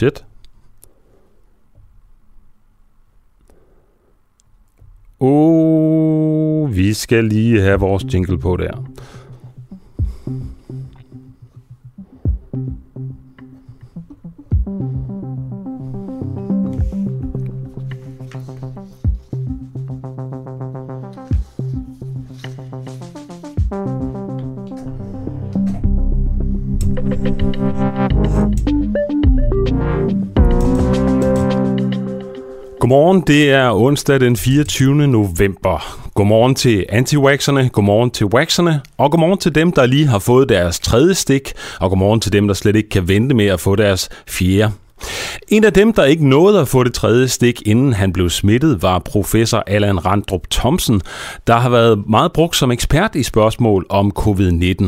budget. Vi skal lige have vores jingle på der. Godmorgen, det er onsdag den 24. november. Godmorgen til anti-waxerne, godmorgen til waxerne, og godmorgen til dem, der lige har fået deres tredje stik, og godmorgen til dem, der slet ikke kan vente med at få deres fjerde. En af dem, der ikke nåede at få det tredje stik, inden han blev smittet, var professor Allan Randrup-Thomsen, der har været meget brugt som ekspert i spørgsmål om covid-19.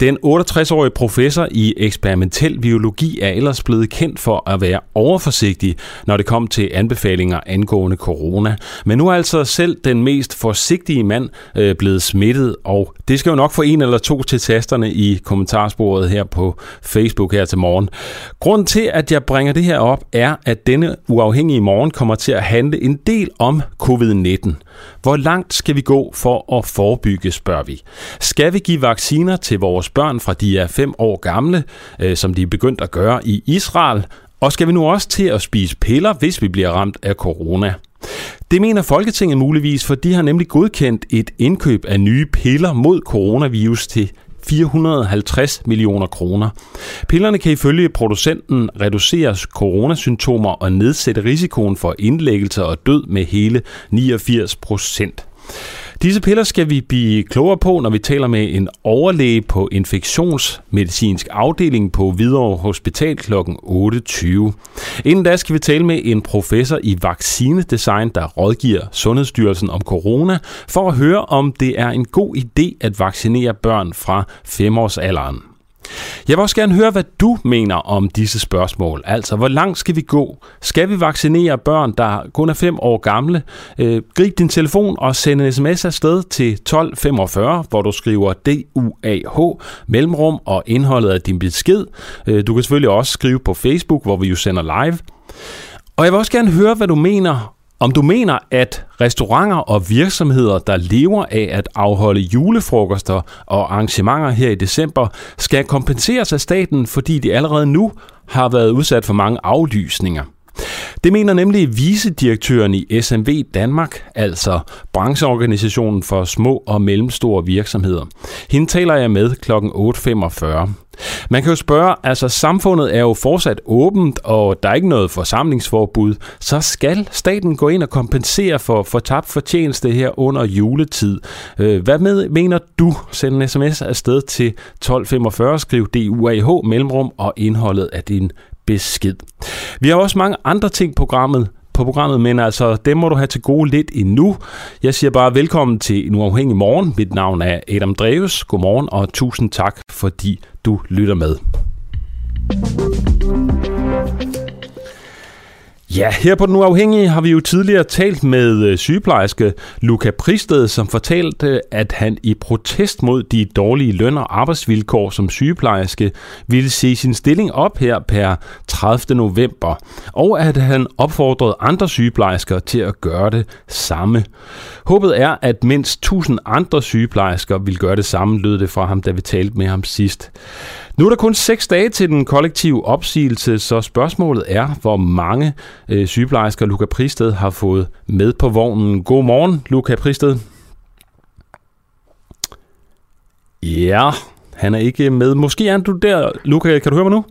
Den 68-årige professor i eksperimentel biologi er ellers blevet kendt for at være overforsigtig, når det kom til anbefalinger angående corona. Men nu er altså selv den mest forsigtige mand blevet smittet, og det skal jo nok få en eller to til tasterne i kommentarsporet her på Facebook her til morgen. Grunden til, at jeg bringer det her op, er, at denne uafhængige morgen kommer til at handle en del om covid-19. Hvor langt skal vi gå for at forebygge, spørger vi. Skal vi give vacciner til vores børn fra de er 5 år gamle, som de er begyndt at gøre i Israel? Og skal vi nu også til at spise piller, hvis vi bliver ramt af corona? Det mener Folketinget muligvis, for de har nemlig godkendt et indkøb af nye piller mod coronavirus til 450 millioner kroner. Pillerne kan ifølge producenten reducere coronasymptomer og nedsætte risikoen for indlæggelser og død med hele 89%. Disse piller skal vi blive klogere på, når vi taler med en overlæge på infektionsmedicinsk afdeling på Hvidovre Hospital kl. 8:20. Inden da skal vi tale med en professor i vaccinedesign, der rådgiver Sundhedsstyrelsen om corona, for at høre, om det er en god idé at vaccinere børn fra 5-årsalderen. Jeg vil også gerne høre, hvad du mener om disse spørgsmål. Altså, hvor langt skal vi gå? Skal vi vaccinere børn, der kun er 5 år gamle? Grib din telefon og send en sms afsted til 1245, hvor du skriver DUAH, mellemrum og indholdet af din besked. Du kan selvfølgelig også skrive på Facebook, hvor vi jo sender live. Og jeg vil også gerne høre, hvad du mener. Om du mener, at restauranter og virksomheder, der lever af at afholde julefrokoster og arrangementer her i december, skal kompenseres af staten, fordi de allerede nu har været udsat for mange aflysninger. Det mener nemlig vicedirektøren i SMV Danmark, altså brancheorganisationen for små og mellemstore virksomheder. Hende taler jeg med kl. 8:45. Man kan jo spørge, altså samfundet er jo fortsat åbent, og der er ikke noget forsamlingsforbud, så skal staten gå ind og kompensere for tabt fortjeneste her under juletid. Hvad mener du? Send en sms afsted til 1245, skriv DUAH, mellemrum og indholdet af din besked. Vi har også mange andre ting på programmet, men altså dem må du have til gode lidt endnu. Jeg siger bare velkommen til en uafhængig morgen. Mit navn er Adam Dreves. Godmorgen og tusind tak, fordi du lytter med. Ja, her på Den Uafhængige har vi jo tidligere talt med sygeplejerske Luca Pristed, som fortalte, at han i protest mod de dårlige løn- og arbejdsvilkår som sygeplejerske ville se sin stilling op her per 30. november, og at han opfordrede andre sygeplejersker til at gøre det samme. Håbet er, at mindst 1000 andre sygeplejersker vil gøre det samme, lød det fra ham, da vi talte med ham sidst. Nu er der kun 6 dage til den kollektive opsigelse, så spørgsmålet er, hvor mange sygeplejersker Luca Pristed har fået med på vognen. God morgen, Luca Pristed. Ja, han er ikke med. Måske er du der, Luca. Kan du høre mig nu?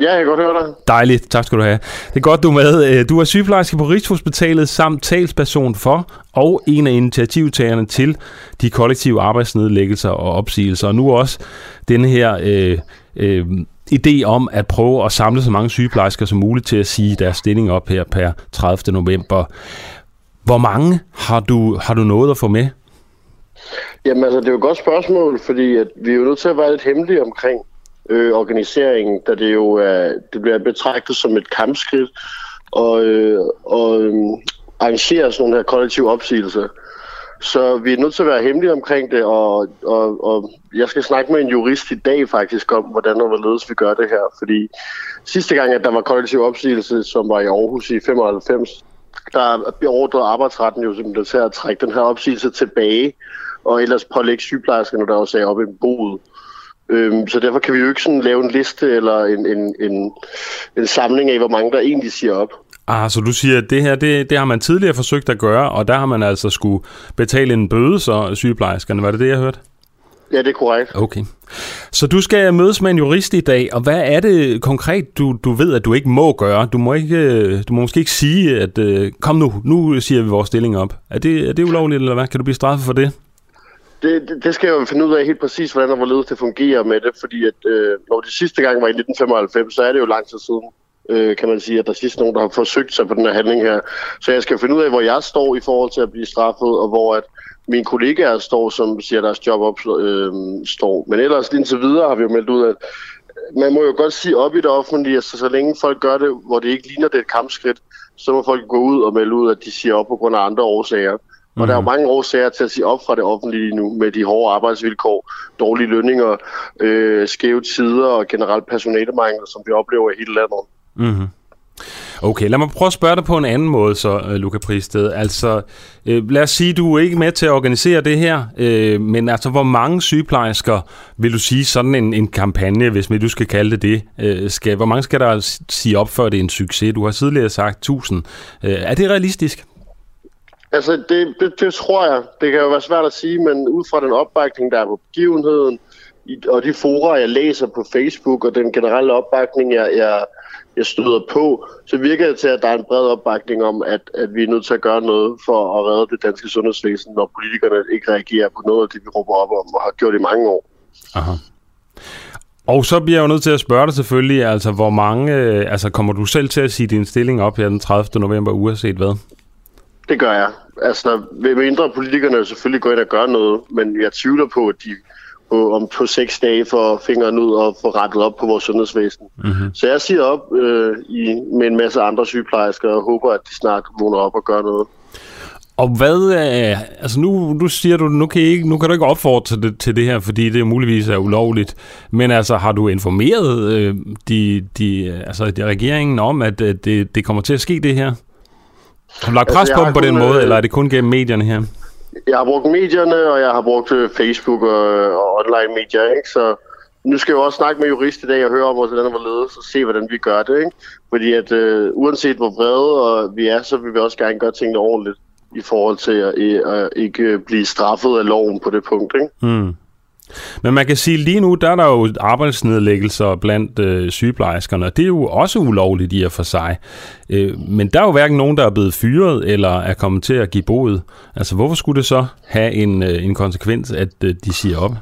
Ja, jeg kan godt høre dig. Dejligt. Tak skal du have. Det er godt, du er med. Du er sygeplejerske på Rigshospitalet samt talsperson for og en af initiativtagerne til de kollektive arbejdsnedlæggelser og opsigelser. Og nu også denne her idé om at prøve at samle så mange sygeplejersker som muligt til at sige deres stilling op her per 30. november. Hvor mange har du nået at få med? Jamen altså, det er jo et godt spørgsmål, fordi at vi er jo nødt til at være lidt hemmelige omkring organiseringen, da det jo det bliver betragtet som et kampskridt og arrangere sådan nogle her kollektive opsigelser. Så vi er nødt til at være hemmelige omkring det, og jeg skal snakke med en jurist i dag faktisk om, hvordan og hvorledes vi gør det her. Fordi sidste gang, at der var kollektiv opsigelse, som var i Aarhus i 95, der beordrede arbejdsretten jo simpelthen til at trække den her opsigelse tilbage, og ellers pålægge sygeplejerskerne, der også sagde op i boet. Så derfor kan vi jo ikke sådan lave en liste eller en samling af, hvor mange der egentlig siger op. Så du siger, at det her, det har man tidligere forsøgt at gøre, og der har man altså skulle betale en bøde, så sygeplejerskerne. Var det det, jeg hørte? Ja, det er korrekt. Okay. Så du skal mødes med en jurist i dag, og hvad er det konkret, du ved, at du ikke må gøre? Du må måske ikke sige, at kom nu siger vi vores stilling op. Er det ulovligt, eller hvad? Kan du blive straffet for det? Det skal jeg jo finde ud af helt præcis, hvordan og hvorledes det fungerer med det, fordi at, når det sidste gang var i 1995, så er det jo lang tid siden, kan man sige, at der er sidst nogen, der har forsøgt sig på den her handling her. Så jeg skal finde ud af, hvor jeg står i forhold til at blive straffet, og hvor at mine kollegaer står, som siger, at deres job op, står. Men ellers indtil videre har vi jo meldt ud, at man må jo godt sige op i det offentlige, altså, så længe folk gør det, hvor det ikke ligner det et kampskridt, så må folk gå ud og melde ud, at de siger op på grund af andre årsager. Og der er jo mange årsager til at sige op fra det offentlige nu, med de hårde arbejdsvilkår, dårlige lønninger, skæve tider og generelt personalemangel, som vi oplever i hele landet. Mm-hmm. Okay, lad mig prøve at spørge dig på en anden måde så, Luca Pristed. Altså, lad os sige, du er ikke med til at organisere det her, men altså, hvor mange sygeplejersker vil du sige sådan en kampagne, hvis du skal kalde det, hvor mange skal der sige op, før det er en succes? Du har tidligere sagt 1000. Er det realistisk? Altså, det tror jeg. Det kan jo være svært at sige, men ud fra den opbakning, der er på begivenheden, og de fora, jeg læser på Facebook, og den generelle opbakning, jeg støder på, så virker det til, at der er en bred opbakning om, at vi er nødt til at gøre noget for at redde det danske sundhedsvæsen, når politikerne ikke reagerer på noget af det, vi råber op om og har gjort i mange år. Aha. Og så bliver jeg jo nødt til at spørge dig selvfølgelig, altså hvor mange, altså kommer du selv til at sige din stilling op her den 30. november, uanset hvad? Det gør jeg. Altså, mindre politikerne selvfølgelig går ind og gør noget, men jeg tvivler på, at de på 6 dage får fingeren ud og får rettet op på vores sundhedsvæsen. Mm-hmm. Så jeg siger op med en masse andre sygeplejersker og håber, at de snart vågner op og gør noget. Og hvad er, altså nu siger du, nu kan du ikke opfordre til det her, fordi det muligvis er ulovligt. Men altså, har du informeret de regeringen om, at det kommer til at ske det her? Har du lagt pres på dem på den måde, eller er det kun gennem medierne her? Jeg har brugt medierne, og jeg har brugt Facebook og online medier, ikke? Så nu skal jeg jo også snakke med jurist i dag og høre om, hvordan det var ledet, og se, hvordan vi gør det, ikke? Fordi at uanset hvor vrede vi er, så vil vi også gerne gøre tingene ordentligt i forhold til at ikke blive straffet af loven på det punkt, ikke? Mm. Men man kan sige, lige nu, der er der jo arbejdsnedlæggelser blandt sygeplejerskerne, og det er jo også ulovligt i og for sig. Men der er jo hverken nogen, der er blevet fyret eller er kommet til at give bod. Altså, hvorfor skulle det så have en konsekvens, at de siger op?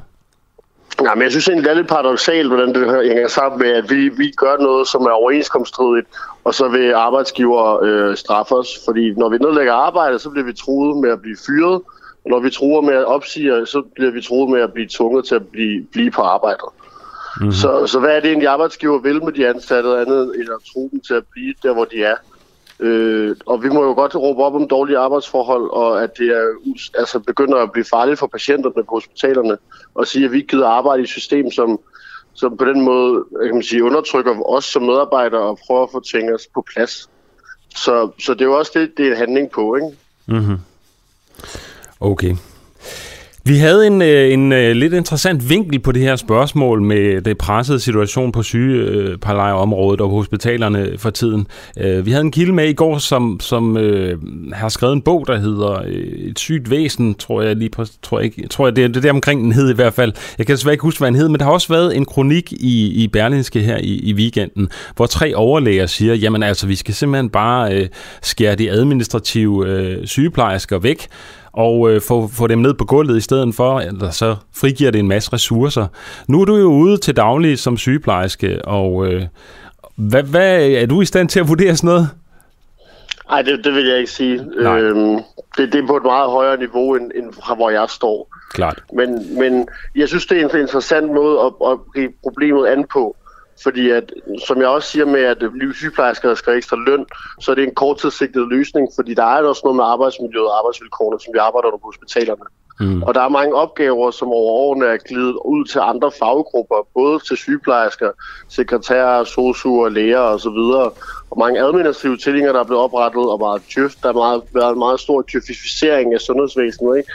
Nej, men jeg synes egentlig, det er lidt paradoksalt, hvordan det hænger sammen med, at vi gør noget, som er overenskomststridigt, og så vil arbejdsgiver straffe os. Fordi når vi nedlægger arbejde, så bliver vi truet med at blive fyret. Når vi truer med at opsige, så bliver vi truet med at blive tvunget til at blive på arbejde. Mm-hmm. Så hvad er det egentlig arbejdsgiver vil med de ansatte, andet end at true dem til at blive der, hvor de er? Og vi må jo godt råbe op om dårlige arbejdsforhold, og at det begynder at blive farligt for patienterne på hospitalerne, og sige, at vi ikke gider arbejde i et system, som på den måde, kan man sige, undertrykker os som medarbejdere og prøver at få ting os på plads. Så det er jo også det er en handling på, ikke? Mhm. Okay. Vi havde en lidt interessant vinkel på det her spørgsmål med det pressede situation på sygeplejeområdet og hospitalerne for tiden. Vi havde en kilde med i går, som har skrevet en bog, der hedder Et sygt væsen, tror jeg det der omkring den hed i hvert fald. Jeg kan desværre ikke huske, hvad den hed, men der har også været en kronik i Berlingske her i weekenden, hvor 3 overlæger siger, jamen altså, vi skal simpelthen bare skære de administrative sygeplejersker væk, og få dem ned på gulvet i stedet for, eller så frigiver det en masse ressourcer. Nu er du jo ude til daglig som sygeplejerske, og hvad er du i stand til at vurdere sådan noget? Nej, det vil jeg ikke sige. Det er på et meget højere niveau, end fra hvor jeg står. Klart. Men jeg synes, det er en interessant måde at gribe problemet an på. Fordi at, som jeg også siger med, at sygeplejersker skal have ekstra løn, så er det en korttidssigtet løsning, fordi der er også noget med arbejdsmiljøet og arbejdsvilkårene, som vi arbejder på hospitalerne. Mm. Og der er mange opgaver, som over årene er glidet ud til andre faggrupper, både til sygeplejersker, sekretærer, sosuer, læger osv. Og mange administrative tillinger, der er blevet oprettet, og meget djøft. Der har været en meget stor djøfficering af sundhedsvæsenet, ikke?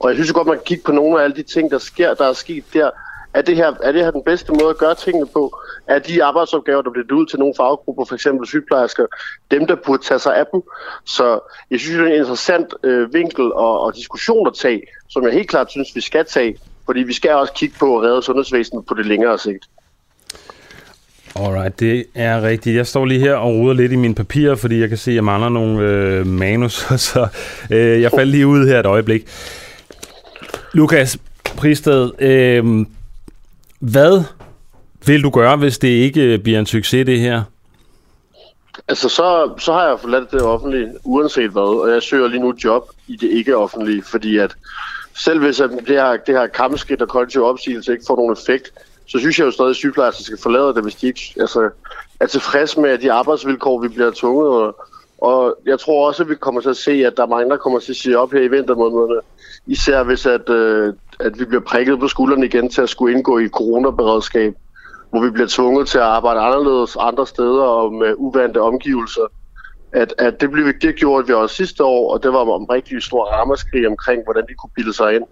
Og jeg synes godt, man kan kigge på nogle af alle de ting, der sker, der er sket der. Er det her den bedste måde at gøre tingene på? Er de arbejdsopgaver, der bliver ud til nogle faggrupper, f.eks. sygeplejersker, dem, der burde tage sig af dem? Så jeg synes, det er en interessant vinkel og diskussion at tage, som jeg helt klart synes, vi skal tage, fordi vi skal også kigge på at redde sundhedsvæsenet på det længere sigt. Alright, det er rigtigt. Jeg står lige her og roder lidt i mine papirer, fordi jeg kan se, at jeg mangler nogle manus, så jeg faldt lige ud her et øjeblik. Luca Pristed, hvad vil du gøre, hvis det ikke bliver en succes, det her? Altså, så har jeg forladt det offentlige, uanset hvad, og jeg søger lige nu job i det ikke-offentlige, fordi at selv hvis at det her kampskridt og kollektiv opsigelse ikke får nogen effekt, så synes jeg jo stadig, at sygeplejersker skal forlade det, hvis de ikke er tilfredse med de arbejdsvilkår, vi bliver tvunget. Og jeg tror også, at vi kommer til at se, at der er mange, der kommer til at sige op her i vintermånederne, især hvis at vi bliver prikket på skuldrene igen til at skulle indgå i coronaberedskab, hvor vi bliver tvunget til at arbejde anderledes andre steder og med uvante omgivelser. At det blev vigtigt gjort vi også sidste år, og det var om rigtig stor ramaskrig omkring, hvordan de kunne bilde sig ind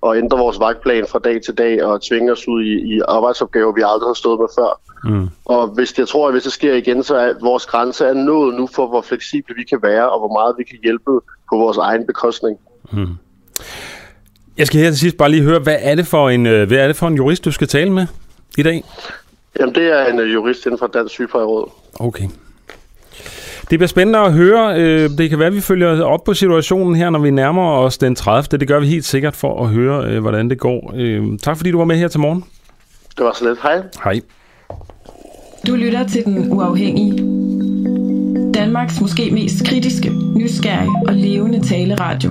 og ændre vores vagtplan fra dag til dag og tvinge os ud i arbejdsopgaver, vi aldrig har stået med før. Mm. Og hvis det sker igen, så er vores grænse nået nu for, hvor fleksible vi kan være og hvor meget vi kan hjælpe på vores egen bekostning. Mm. Jeg skal her til sidst bare lige høre, hvad er det for en jurist, du skal tale med i dag? Jamen, det er en jurist inden for Dansk Sygeplejeråd. Okay. Det bliver spændende at høre. Det kan være, at vi følger op på situationen her, når vi nærmer os den 30. Det gør vi helt sikkert for at høre, hvordan det går. Tak fordi du var med her til morgen. Det var så lidt. Hej. Hej. Du lytter til Den Uafhængige. Danmarks måske mest kritiske, nysgerrige og levende taleradio,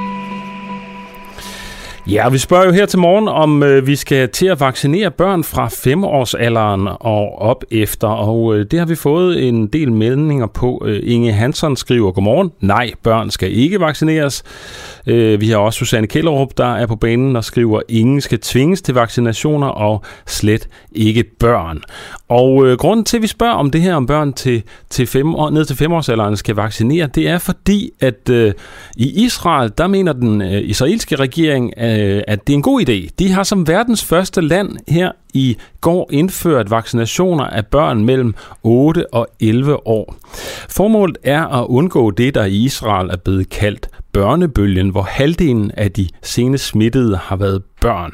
Ja, vi spørger jo her til morgen, om vi skal til at vaccinere børn fra 5-årsalderen og op efter. Og det har vi fået en del meldinger på. Inge Hansen skriver, godmorgen. Nej, børn skal ikke vaccineres. Vi har også Susanne Kjellerup, der er på banen og skriver, ingen skal tvinges til vaccinationer og slet ikke børn. Og grunden til, at vi spørger om det her, om børn ned til 5-årsalderen skal vaccinere, det er fordi, at i Israel, der mener den israelske regering, at det er en god idé. De har som verdens første land her i går indført vaccinationer af børn mellem 8 og 11 år. Formålet er at undgå det, der i Israel er blevet kaldt børnebølgen, hvor halvdelen af de senest smittede har været børn.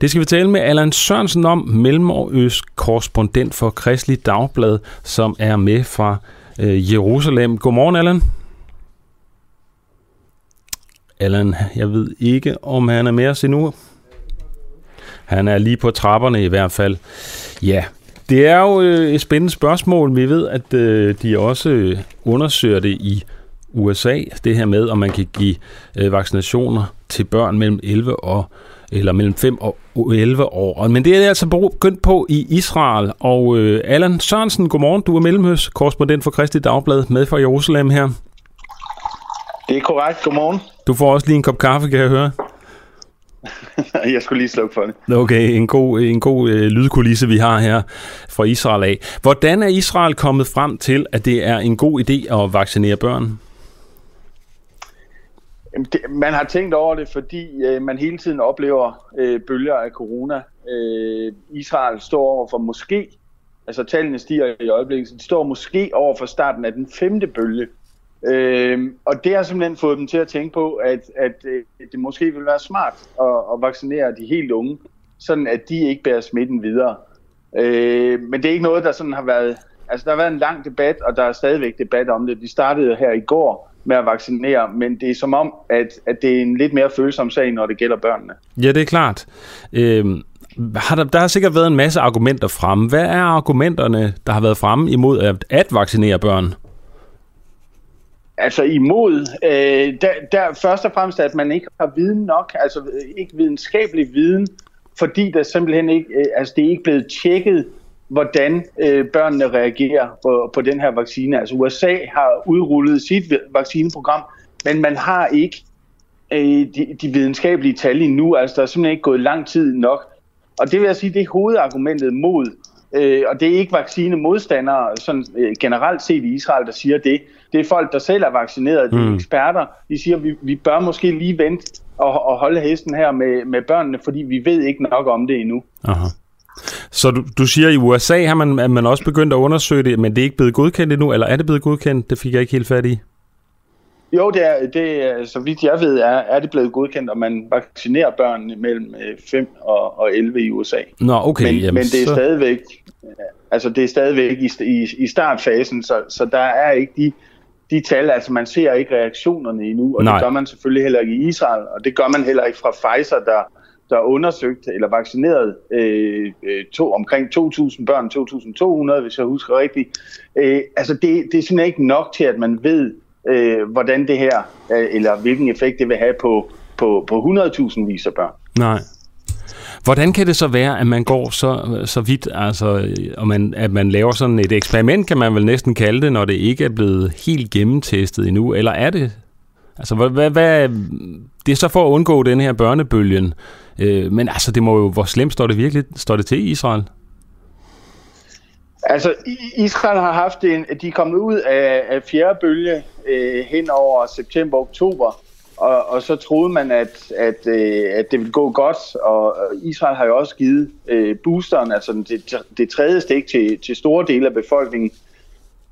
Det skal vi tale med Allan Sørensen om, mellemøstkorrespondent for Kristelig Dagblad, som er med fra Jerusalem. Godmorgen, Allan. Allan, jeg ved ikke, om han er med os endnu. Han er lige på trapperne i hvert fald. Ja, det er jo et spændende spørgsmål. Vi ved, at de også undersøger det i USA. Det her med, om man kan give vaccinationer til børn mellem 5 og 11 år. Men det er altså begyndt på i Israel. Og Allan Sørensen, godmorgen. Du er mellemøstkorrespondent for Kristelig Dagblad med fra Jerusalem her. Det er korrekt. Godmorgen. Du får også lige en kop kaffe, kan jeg høre. Jeg skulle lige slukke for det. Okay, en god lydkulisse, vi har her fra Israel af. Hvordan er Israel kommet frem til, at det er en god idé at vaccinere børn? Man har tænkt over det, fordi man hele tiden oplever bølger af corona. Israel står over for måske, altså tallene stiger i øjeblikket, så de står måske over for starten af den 5. bølge. Og det har simpelthen fået dem til at tænke på, at det måske vil være smart at vaccinere de helt unge, sådan at de ikke bærer smitten videre. Men det er ikke noget, der sådan har været... Altså, der har været en lang debat, og der er stadigvæk debat om det. De startede her i går med at vaccinere, men det er som om, at det er en lidt mere følsom sag, når det gælder børnene. Ja, det er klart. Der har sikkert været en masse argumenter fremme. Hvad er argumenterne, der har været fremme imod at vaccinere børn? Altså imod, der først og fremmest, at man ikke har viden nok, altså ikke videnskabelig viden, fordi der simpelthen ikke, det er ikke blevet tjekket, hvordan børnene reagerer på den her vaccine. Altså USA har udrullet sit vaccineprogram, men man har ikke de videnskabelige tal endnu, altså der er simpelthen ikke gået lang tid nok. Og det vil jeg sige, det er hovedargumentet mod, og det er ikke vaccinemodstandere sådan, generelt set i Israel, der siger det. Det er folk, der selv er vaccineret, de er eksperter. De siger, vi bør måske lige vente og holde hesten her med børnene, fordi vi ved ikke nok om det endnu. Aha. Så du siger, at i USA har man også begyndt at undersøge det, men det er ikke blevet godkendt endnu, eller er det blevet godkendt? Det fik jeg ikke helt fat i. Jo, det er, så vidt jeg ved, er det blevet godkendt, og man vaccinerer børnene mellem 5 og 11 i USA. Nå, okay. Men det er stadigvæk, altså det er stadigvæk i startfasen, så der er ikke de tal, altså man ser ikke reaktionerne endnu, og det gør man selvfølgelig heller ikke i Israel, og det gør man heller ikke fra Pfizer, der undersøgte eller vaccineret omkring 2.000 børn, 2.200, hvis jeg husker rigtigt. Altså det er simpelthen ikke nok til, at man ved, hvordan det her, eller hvilken effekt det vil have på 100.000 vis af børn. Nej. Hvordan kan det så være, at man går så vidt, altså, at man laver sådan et eksperiment, kan man vel næsten kalde det, når det ikke er blevet helt gennemtestet endnu, eller er det? Altså, hvad det er så for at undgå den her børnebølgen, men altså, det må jo, hvor slemt står det virkelig, står det til i Israel? Altså, Israel har haft de er kommet ud af fjerde bølge hen over september og oktober, og så troede man, at det ville gå godt, og Israel har jo også givet boosteren, altså det tredje stik til store dele af befolkningen.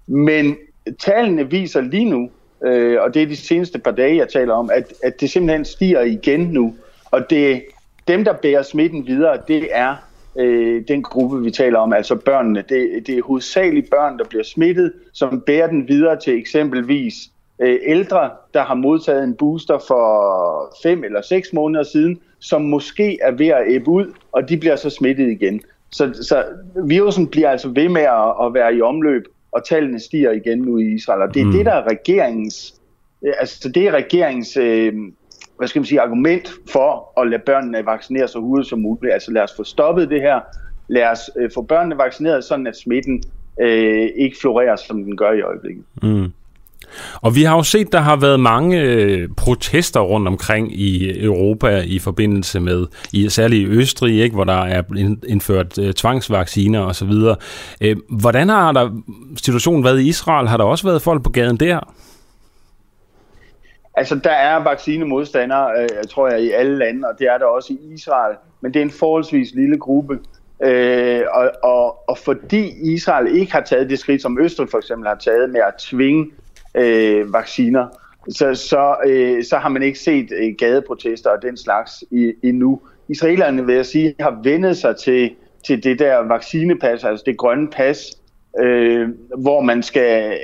Men tallene viser lige nu, og det er de seneste par dage, jeg taler om, at det simpelthen stiger igen nu, og dem, der bærer smitten videre, det er den gruppe, vi taler om, altså børnene. Det er hovedsageligt børn, der bliver smittet, som bærer den videre til eksempelvis ældre, der har modtaget en booster for 5 eller 6 måneder siden, som måske er ved at æbbe ud, og de bliver så smittet igen. Så virusen bliver altså ved med at være i omløb, og tallene stiger igen nu i Israel. Og det er det, der er regeringens, altså det er regeringens hvad skal man sige, argument for at lade børnene vaccinere så hurtigt som muligt. Altså lad os få stoppet det her. Lad os få børnene vaccineret, sådan at smitten ikke florerer, som den gør i øjeblikket. Mm. Og vi har jo set, der har været mange protester rundt omkring i Europa i forbindelse med, særligt i Østrig, ikke, hvor der er indført tvangsvacciner osv. Hvordan har der situationen været i Israel? Har der også været folk på gaden der? Altså, der er vaccinemodstandere, tror jeg, i alle lande, og det er der også i Israel. Men det er en forholdsvis lille gruppe. Og fordi Israel ikke har taget det skridt, som Østrig for eksempel har taget med at tvinge vacciner, så har man ikke set gadeprotester og den slags endnu. Israelerne, vil jeg sige, har vendet sig til det der vaccinepas, altså det grønne pas, hvor man skal...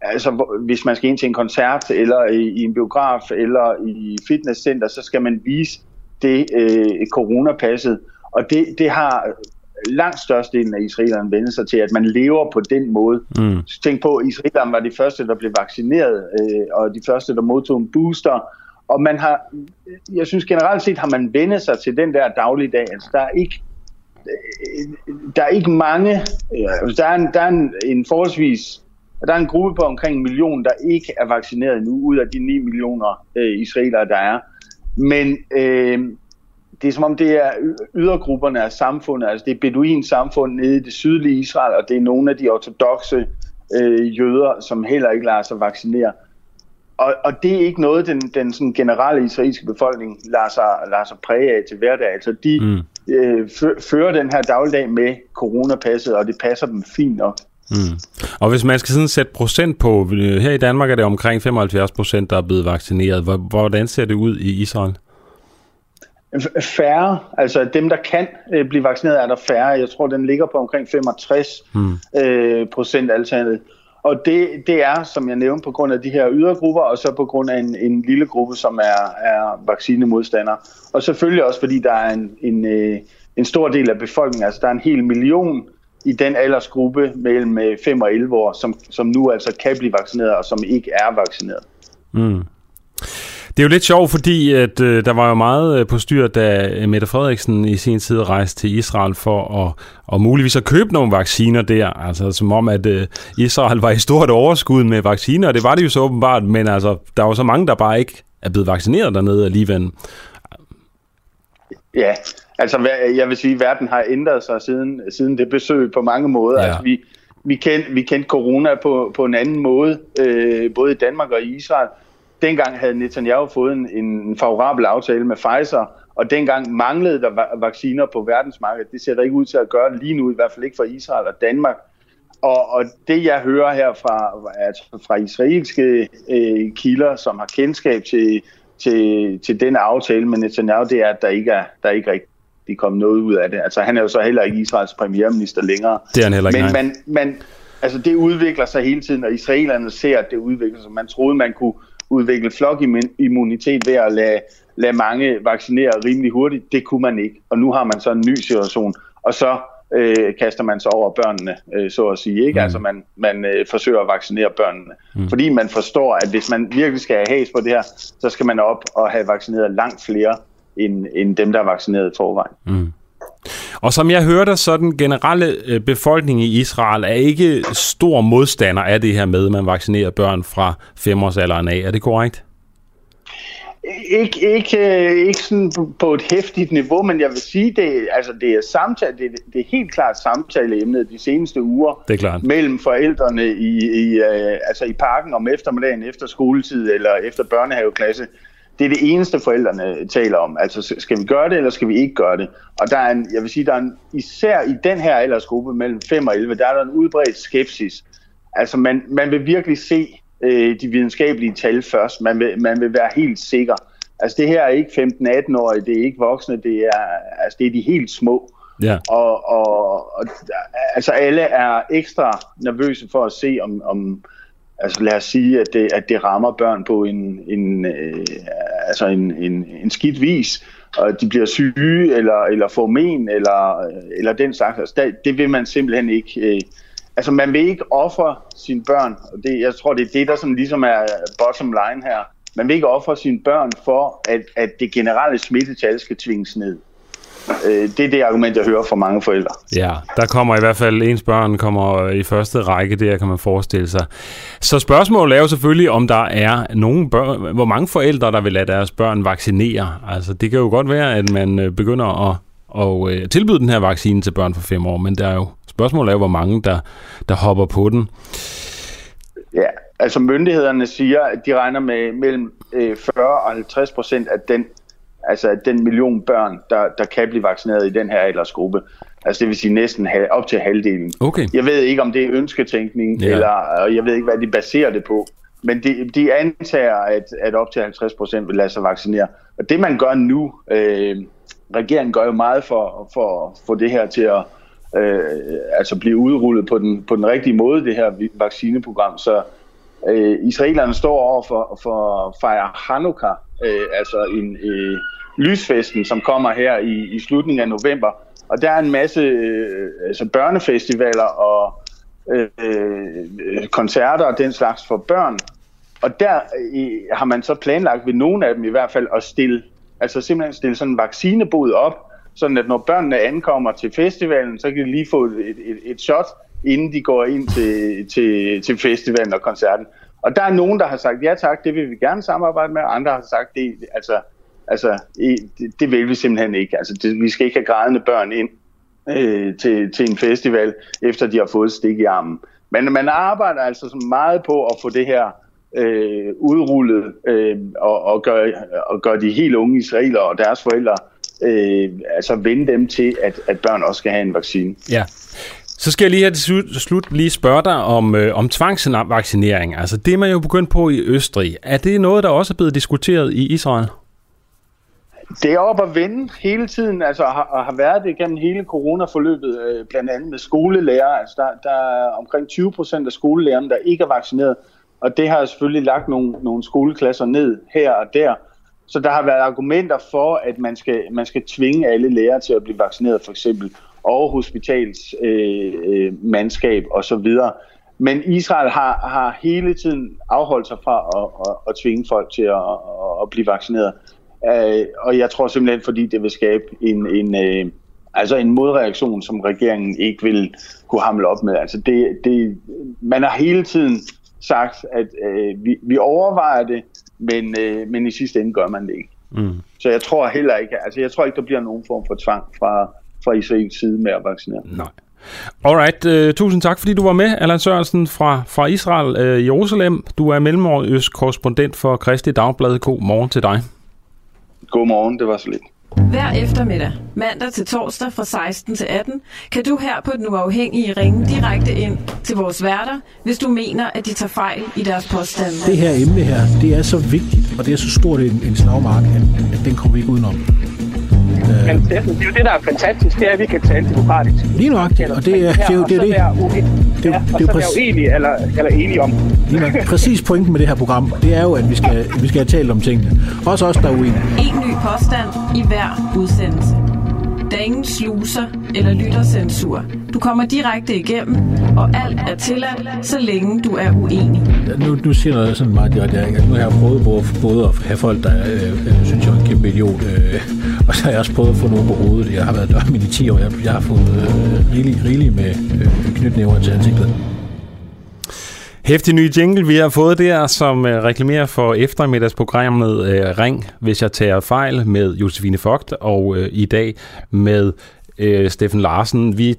Altså, hvis man skal ind til en koncert, eller i en biograf, eller i fitnesscenter, så skal man vise det coronapasset. Og det har langt størstedelen af israelerne vendt sig til, at man lever på den måde. Mm. Tænk på, at israelerne var de første, der blev vaccineret, og de første, der modtog en booster. Og man har, jeg synes generelt set, har man vendt sig til den der dagligdag. Altså, der er ikke mange... Der er en forholdsvis... Der er en gruppe på omkring 1 million, der ikke er vaccineret nu, ud af de 9 millioner israelere, der er. Men det er som om, det er ydergrupperne af samfundet, altså det er beduinsamfund nede i det sydlige Israel, og det er nogle af de ortodokse jøder, som heller ikke lader sig vaccinere. Og det er ikke noget, den sådan generelle israelske befolkning lader sig præge af til hverdag. Altså de fører den her dagligdag med coronapasset, og det passer dem fint nok. Mm. Og hvis man skal sådan sætte procent på, her i Danmark er det omkring 75%, der er blevet vaccineret. Hvordan ser det ud i Israel? Færre, altså dem, der kan blive vaccineret, er der færre. Jeg tror, den ligger på omkring 65% antallet. Og det er, som jeg nævnte, på grund af de her ydergrupper, og så på grund af en lille gruppe, som er vaccinemodstandere. Og selvfølgelig også, fordi der er en en stor del af befolkningen, altså der er en hel million i den aldersgruppe mellem 5 og 11 år, som nu altså kan blive vaccineret, og som ikke er vaccineret. Mm. Det er jo lidt sjovt, fordi at, der var jo meget på styr, da Mette Frederiksen i sin tid rejste til Israel for at muligvis at købe nogle vacciner der. Altså som om, at Israel var i stort overskud med vacciner, og det var det jo så åbenbart, men altså, der var så mange, der bare ikke er blevet vaccineret dernede alligevel. Ja, altså jeg vil sige, at verden har ændret sig siden det besøg på mange måder. Ja. Altså, vi kendte corona på en anden måde, både i Danmark og i Israel. Dengang havde Netanyahu fået en favorabel aftale med Pfizer, og dengang manglede der vacciner på verdensmarkedet. Det ser der ikke ud til at gøre lige nu, i hvert fald ikke for Israel og Danmark. Og det jeg hører her fra israelske kilder, som har kendskab til den aftale med Netanyahu, det er, at der ikke rigtig kommet noget ud af det. Altså han er jo så heller ikke Israels premierminister længere. Det er han heller ikke. Men man, altså det udvikler sig hele tiden, og israelerne ser, at det udvikler sig. Man troede, man kunne udvikle flokimmunitet ved at lade mange vaccinere rimelig hurtigt. Det kunne man ikke, og nu har man så en ny situation, og så kaster man sig over børnene, så at sige. Ikke? Altså man forsøger at vaccinere børnene, fordi man forstår, at hvis man virkelig skal have has på det her, så skal man op og have vaccineret langt flere end dem, der er vaccineret i forvejen. Mm. Og som jeg hørte, så den generelle befolkning i Israel er ikke stor modstander af det her med, at man vaccinerer børn fra 5-årsalderen af. Er det korrekt? Ikke sådan på et hæftigt niveau, men jeg vil sige, det er helt klart samtaleemnet de seneste uger. Det er klart. Mellem forældrene i parken om eftermiddagen efter skoletid eller efter børnehaveklasse. Det er det eneste, forældrene taler om. Altså, skal vi gøre det, eller skal vi ikke gøre det? Og der er især i den her aldersgruppe mellem 5 og 11, der er der en udbredt skepsis. Altså, man vil virkelig se de videnskabelige tal først. Man vil være helt sikker. Altså, det her er ikke 15-18-årige, det er ikke voksne, det er de helt små. Yeah. Og altså, alle er ekstra nervøse for at se, om altså lad os sige, at det rammer børn på en skidt vis, og de bliver syge, eller får men, eller den slags. Altså, det vil man simpelthen ikke. Altså man vil ikke ofre sine børn, og det, jeg tror, det er det, der som ligesom er bottom line her. Man vil ikke ofre sine børn for, at det generelle smittetal skal tvinges ned. Det er det argument, jeg hører fra mange forældre. Ja, der kommer i hvert fald ens børn kommer i første række, der kan man forestille sig. Så spørgsmålet er jo selvfølgelig, om der er nogen børn, hvor mange forældre, der vil lade deres børn vaccinere. Altså, det kan jo godt være, at man begynder at tilbyde den her vaccine til børn for 5 år, men der er jo spørgsmålet er jo, hvor mange, der hopper på den. Ja, altså myndighederne siger, at de regner med mellem 40% og 50% af den million børn, der kan blive vaccineret i den her aldersgruppe. Altså det vil sige næsten op til halvdelen. Okay. Jeg ved ikke, om det er ønsketænkning, og jeg ved ikke, hvad de baserer det på. Men de antager, at op til 50% vil lade sig vaccinere. Og det man gør nu, regeringen gør jo meget for at få det her til at blive udrullet på den rigtige måde, det her vaccineprogram. Så israelerne står over for at fejre Hanukkah, lysfesten, som kommer her i slutningen af november. Og der er en masse børnefestivaler og koncerter og den slags for børn. Og der har man så planlagt ved nogle af dem i hvert fald at simpelthen stille sådan en vaccinebod op, sådan at når børnene ankommer til festivalen, så kan de lige få et shot, inden de går ind til festivalen og koncerten. Og der er nogen, der har sagt, ja tak, det vil vi gerne samarbejde med, og andre har sagt, det vil vi simpelthen ikke. Altså, vi skal ikke have grædende børn ind til en festival, efter de har fået stik i armen. Men man arbejder altså så meget på at få det her udrullet og gøre de helt unge israelere og deres forældre, vende dem til, at børn også skal have en vaccine. Ja. Så skal jeg lige her til slut lige spørge dig om tvangsvaccinering. Altså det, man jo begyndt på i Østrig. Er det noget, der også er blevet diskuteret i Israel? Det er op at vende hele tiden, altså har været det gennem hele coronaforløbet, blandt andet med skolelærer. Altså der er omkring 20% af skolelærerne, der ikke er vaccineret. Og det har selvfølgelig lagt nogle skoleklasser ned her og der. Så der har været argumenter for, at man skal tvinge alle læger til at blive vaccineret, for eksempel Aarhus Hospitals mandskab osv. Men Israel har hele tiden afholdt sig fra at tvinge folk til at blive vaccineret. Og jeg tror simpelthen, fordi det vil skabe en modreaktion, som regeringen ikke vil kunne hamle op med. Altså man har hele tiden sagt, at vi overvejer det, men i sidste ende gør man det ikke. Mm. Så jeg tror heller ikke, der bliver nogen form for tvang fra Israels side med at vaccinere. Nej. Alright, tusind tak fordi du var med, Allan Sørensen fra Israel, Jerusalem. Du er mellemøst korrespondent for Kristelig Dagblad. God morgen til dig. God morgen, det var så lidt. Hver eftermiddag, mandag til torsdag fra 16 til 18, kan du her på Den Uafhængige ringe direkte ind til vores værter, hvis du mener, at de tager fejl i deres påstande. Det her emne her, det er så vigtigt, og det er så stort en slagmark, at den kommer vi ikke udenom. Men det er jo det, der er fantastisk, det er, at vi kan tale demokratisk. Lige nok, og det er jo det. Eller enige om. Lige nok. Præcis pointen med det her program, det er jo, at vi skal have talt om tingene. Også os, der er uenige. En ny påstand i hver udsendelse. Der er ingen sluser eller lyttercensur. Du kommer direkte igennem, og alt er tilladt, så længe du er uenig. Nu siger jeg noget sådan meget direkte. Nu har jeg prøvet både at have folk, der synes, jeg er en kæmpe idiot, og så har jeg også prøvet at få nogen på hovedet. Jeg har været dørmænd i 10 år, jeg har fået rigeligt med knytnæver til ansigtet. Hæftig ny jingle, vi har fået der, som reklamerer for eftermiddagsprogrammet Ring, hvis jeg tager fejl, med Josefine Foged, og i dag med Steffen Larsen. Jeg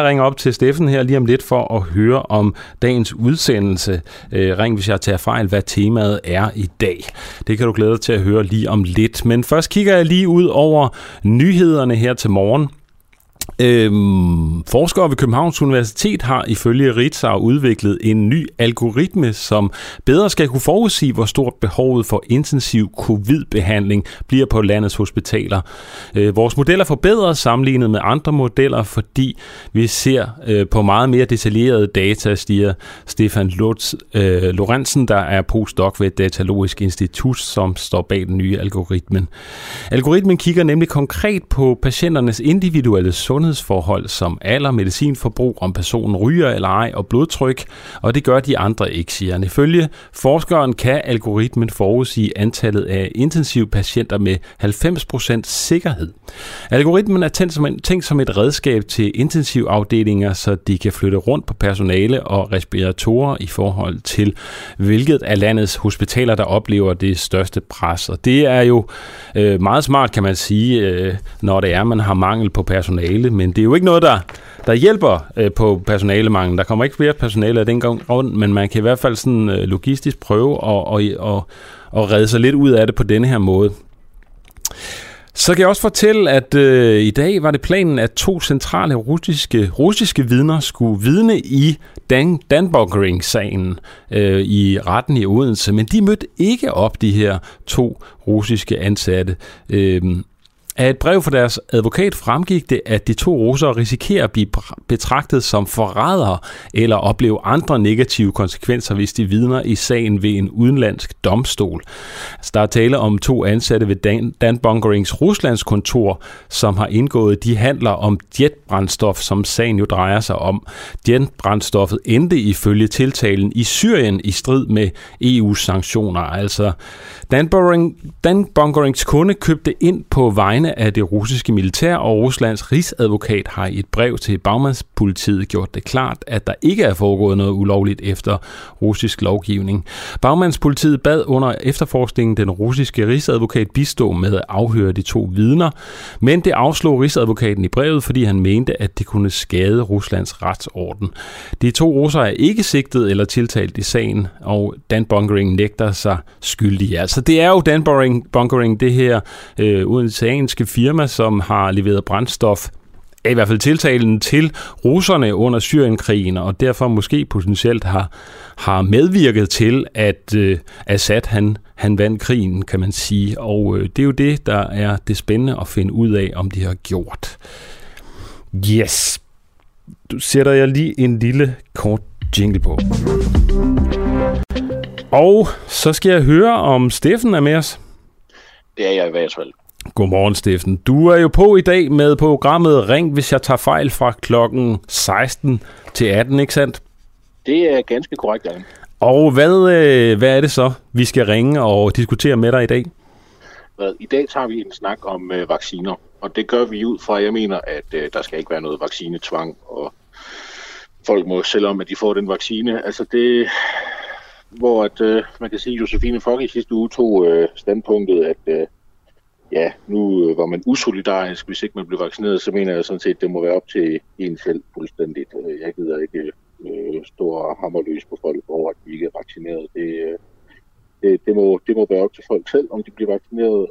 ringer op til Steffen her lige om lidt for at høre om dagens udsendelse. Ring, hvis jeg tager fejl, hvad temaet er i dag. Det kan du glæde dig til at høre lige om lidt. Men først kigger jeg lige ud over nyhederne her til morgen. Forskere ved Københavns Universitet har ifølge Ritzau udviklet en ny algoritme, som bedre skal kunne forudsige, hvor stort behovet for intensiv covid-behandling bliver på landets hospitaler. Vores modeller forbedres sammenlignet med andre modeller, fordi vi ser på meget mere detaljerede data, siger Stefan Lorentzen, der er postdoc ved Datalogisk Institut, som står bag den nye algoritmen. Algoritmen kigger nemlig konkret på patienternes individuelle sundhedsforhold som alder, medicinforbrug, om personen ryger eller ej, og blodtryk, og det gør de andre ikke, siger han. Ifølge forskeren kan algoritmen forudsige antallet af intensive patienter med 90% sikkerhed. Algoritmen er tænkt som et redskab til intensivafdelinger, så de kan flytte rundt på personale og respiratorer i forhold til, hvilket af landets hospitaler, der oplever det største pres. Og det er jo meget smart, kan man sige, når det er, man har mangel på personale. Men det er jo ikke noget, der hjælper på personalemangel. Der kommer ikke flere personale af den grund, men man kan i hvert fald sådan logistisk prøve at redde sig lidt ud af det på denne her måde. Så kan jeg også fortælle, at i dag var det planen, at 2 centrale russiske vidner skulle vidne i Danbuggering-sagen i retten i Odense, men de mødte ikke op, de her 2 russiske ansatte. Af et brev fra deres advokat fremgik det, at de 2 russere risikerer at blive betragtet som forrædere eller opleve andre negative konsekvenser, hvis de vidner i sagen ved en udenlandsk domstol. Altså, der er tale om 2 ansatte ved Dan Bunkerings Ruslands kontor, som har indgået de handler om jetbrændstof, som sagen jo drejer sig om. Jetbrændstoffet endte ifølge tiltalen i Syrien i strid med EU's sanktioner. Altså, Dan Bunkerings kunde købte ind på vejen af det russiske militær, og Ruslands rigsadvokat har i et brev til Bagmandspolitiet gjort det klart, at der ikke er foregået noget ulovligt efter russisk lovgivning. Bagmandspolitiet bad under efterforskningen den russiske rigsadvokat bistå med at afhøre de 2 vidner, men det afslog rigsadvokaten i brevet, fordi han mente, at det kunne skade Ruslands retsorden. De 2 russere er ikke sigtet eller tiltalt i sagen, og Dan Bunkering nægter sig skyldig. Altså, det er jo Dan Bunkering, det her uden sagen, firma, som har leveret brændstof, er i hvert fald tiltalen til russerne under Syrienkrigen, og derfor måske potentielt har medvirket til, at Assad han vandt krigen, kan man sige. Og det er jo det, der er det spændende at finde ud af, om de har gjort. Yes. Du sætter jeg lige en lille kort jingle på. Og så skal jeg høre, om Steffen er med os. Det er jeg i hvert fald. Godmorgen, Steffen. Du er jo på i dag med programmet Ring, hvis jeg tager fejl, fra klokken 16 til 18, ikke sandt? Det er ganske korrekt, Allan. Og hvad er det så, vi skal ringe og diskutere med dig i dag? I dag tager vi en snak om vacciner, og det gør vi ud fra, jeg mener, at der skal ikke være noget vaccinetvang, og folk må, selvom at de får den vaccine, altså det, hvor at, man kan sige, at Josefine Fock i sidste uge tog standpunktet, at ja, nu var man usolidarisk, hvis ikke man blev vaccineret, så mener jeg sådan set, at det må være op til en selv fuldstændigt. Jeg gider ikke stå og hammerløs på folk over, at de ikke er vaccineret. Det må være op til folk selv, om de bliver vaccineret.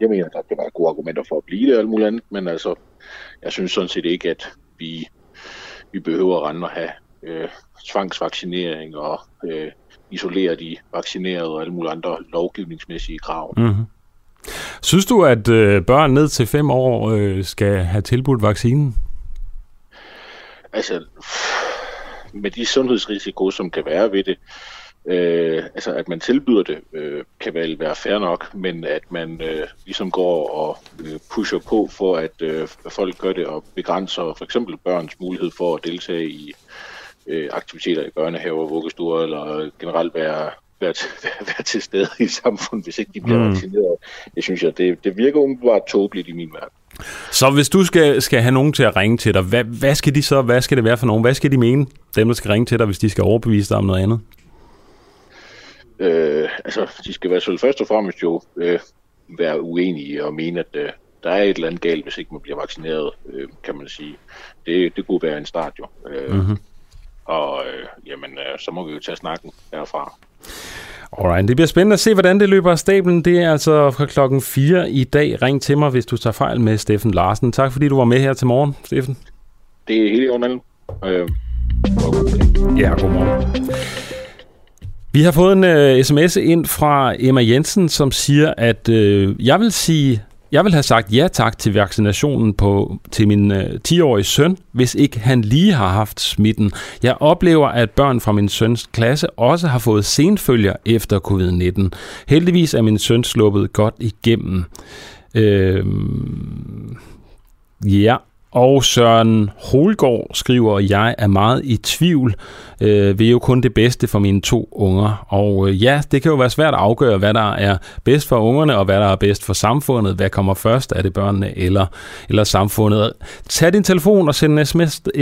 Jeg mener, der kan være gode argumenter for at blive det og alt muligt andet, men altså, jeg synes sådan set ikke, at vi behøver at rende og have tvangsvaccinering og isolere de vaccinerede og alle mulige andre lovgivningsmæssige krav. Mm-hmm. Synes du, at børn ned til 5 år skal have tilbudt vaccinen? Altså, med de sundhedsrisiko, som kan være ved det, altså at man tilbyder det, kan vel være fair nok, men at man ligesom går og pusher på for, at folk gør det og begrænser for eksempel børns mulighed for at deltage i aktiviteter i børnehaver, vuggestuer eller generelt være til stede i samfundet, hvis ikke de bliver vaccineret. Det synes jeg, det virker umiddelbart tåbeligt i min verden. Så hvis du skal have nogen til at ringe til dig, hvad skal de så, hvad skal det være for nogen? Hvad skal de mene, dem der skal ringe til dig, hvis de skal overbevise dig om noget andet? Altså, de skal være selv først og fremmest jo være uenige og mene, at der er et eller andet galt, hvis ikke man bliver vaccineret, kan man sige. Det kunne være en start jo. Og så må vi jo tage snakken derfra. Alright, det bliver spændende at se, hvordan det løber af stablen. Det er altså fra klokken 4 i dag. Ring til mig, hvis du tager fejl, med Steffen Larsen. Tak fordi du var med her til morgen, Steffen. Det er helt i orden. Ja, godmorgen. Vi har fået en sms ind fra Emma Jensen, som siger, at jeg vil have sagt ja tak til vaccinationen til min 10-årige søn, hvis ikke han lige har haft smitten. Jeg oplever, at børn fra min søns klasse også har fået senfølger efter covid-19. Heldigvis er min søn sluppet godt igennem. Ja. Og Søren Holgaard skriver, at jeg er meget i tvivl, vil jo kun det bedste for mine 2 unger. Og ja, det kan jo være svært at afgøre, hvad der er bedst for ungerne, og hvad der er bedst for samfundet. Hvad kommer først? Er det børnene eller samfundet? Tag din telefon og send en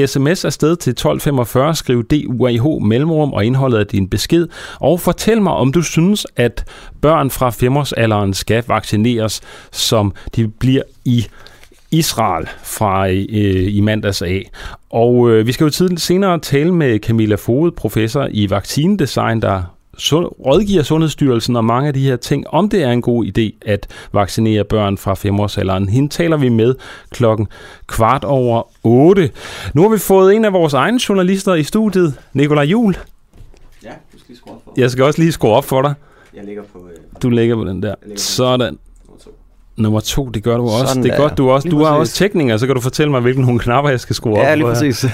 sms afsted til 1245, skriv DUAH mellemrum og indholdet af din besked, og fortæl mig, om du synes, at børn fra 5-årsalderen skal vaccineres, som de bliver i Israel fra i mandags af. Og vi skal jo senere tale med Camilla Foged, professor i vaccinedesign, der rådgiver Sundhedsstyrelsen og mange af de her ting, om det er en god idé at vaccinere børn fra 5-årsalderen. Hende taler vi med klokken 8:15. Nu har vi fået en af vores egne journalister i studiet, Nikolaj Juhl. Ja, du skal lige skrue op for dig. Jeg skal også lige skrue op for dig. Jeg ligger på... Du ligger på den der. Sådan. Nummer 2, det gør du også. Sådan, det er godt, du er også tekniker, så kan du fortælle mig, hvilke nogle knapper jeg skal skrue op. Ja, lige præcis.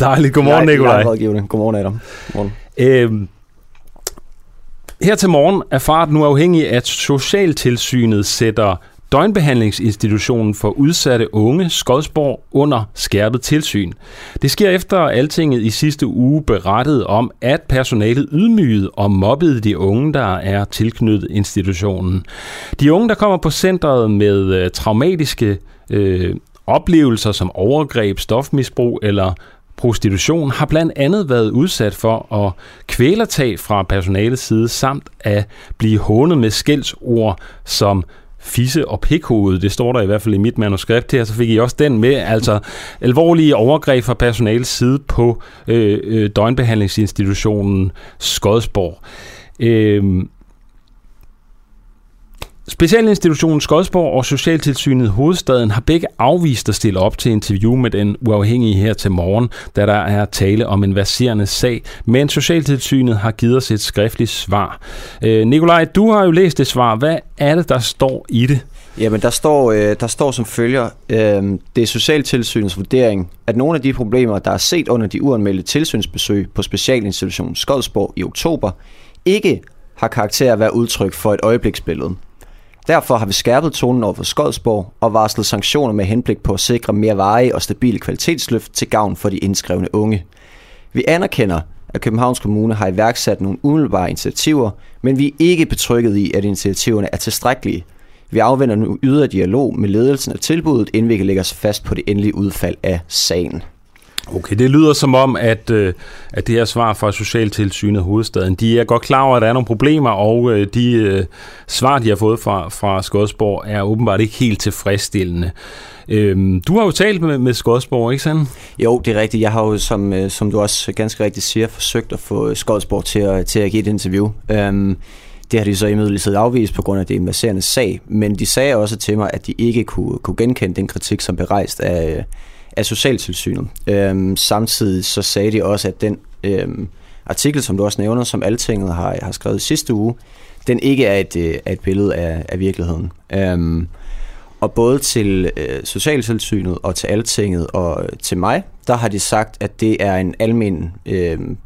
Dejligt. Godmorgen, Nikolaj. Godmorgen, Adam. Godmorgen. Her til morgen erfarer Den Uafhængige, at Socialtilsynet sætter døgnbehandlingsinstitutionen for udsatte unge, Skodsborg, under skærpet tilsyn. Det sker efter, at Altinget i sidste uge berettede om, at personalet ydmygede og mobbede de unge, der er tilknyttet institutionen. De unge, der kommer på centret med traumatiske oplevelser som overgreb, stofmisbrug eller prostitution, har blandt andet været udsat for at kvælertag fra personalets side, samt at blive hånet med skældsord som fisse og pikhoved. Det står der i hvert fald i mit manuskript her, så fik I også den med. Altså alvorlige overgreb fra personalets side på døgnbehandlingsinstitutionen Skodsborg. Specialinstitutionen Skodsborg og Socialtilsynet Hovedstaden har begge afvist at stille op til interview med Den Uafhængige her til morgen, da der er tale om en verserende sag, men Socialtilsynet har givet os et skriftligt svar. Nikolaj, du har jo læst det svar. Hvad er det, der står i det? Jamen, der står som følger, det er Socialtilsynets vurdering, at nogle af de problemer, der er set under de uanmeldte tilsynsbesøg på Specialinstitutionen Skodsborg i oktober, ikke har karakter at være udtryk for et øjebliksbillede. Derfor har vi skærpet tonen over for Skodsborg og varslet sanktioner med henblik på at sikre mere varige og stabile kvalitetsløft til gavn for de indskrevne unge. Vi anerkender, at Københavns Kommune har iværksat nogle umiddelbare initiativer, men vi er ikke betrygget i, at initiativerne er tilstrækkelige. Vi afventer nu yderligere dialog med ledelsen af tilbuddet, inden vi kan lægge os fast på det endelige udfald af sagen. Okay, det lyder som om, at det her svar fra Socialtilsynet Hovedstaden, de er godt klar over, at der er nogle problemer, og de svar, de har fået fra Skodsborg, er åbenbart ikke helt tilfredsstillende. Du har jo talt med Skodsborg, ikke sandt? Jo, det er rigtigt. Jeg har jo, som du også ganske rigtigt siger, forsøgt at få Skodsborg til at give et interview. Det har de så imidlertid afvist på grund af det en verserende sag, men de sagde også til mig, at de ikke kunne genkende den kritik, som blev rejst af Socialtilsynet. Samtidig så sagde de også, at den artikel, som du også nævner, som Altinget har skrevet sidste uge, den ikke er et billede af virkeligheden. Og både til Socialtilsynet og til Altinget og til mig, der har de sagt, at det er en almen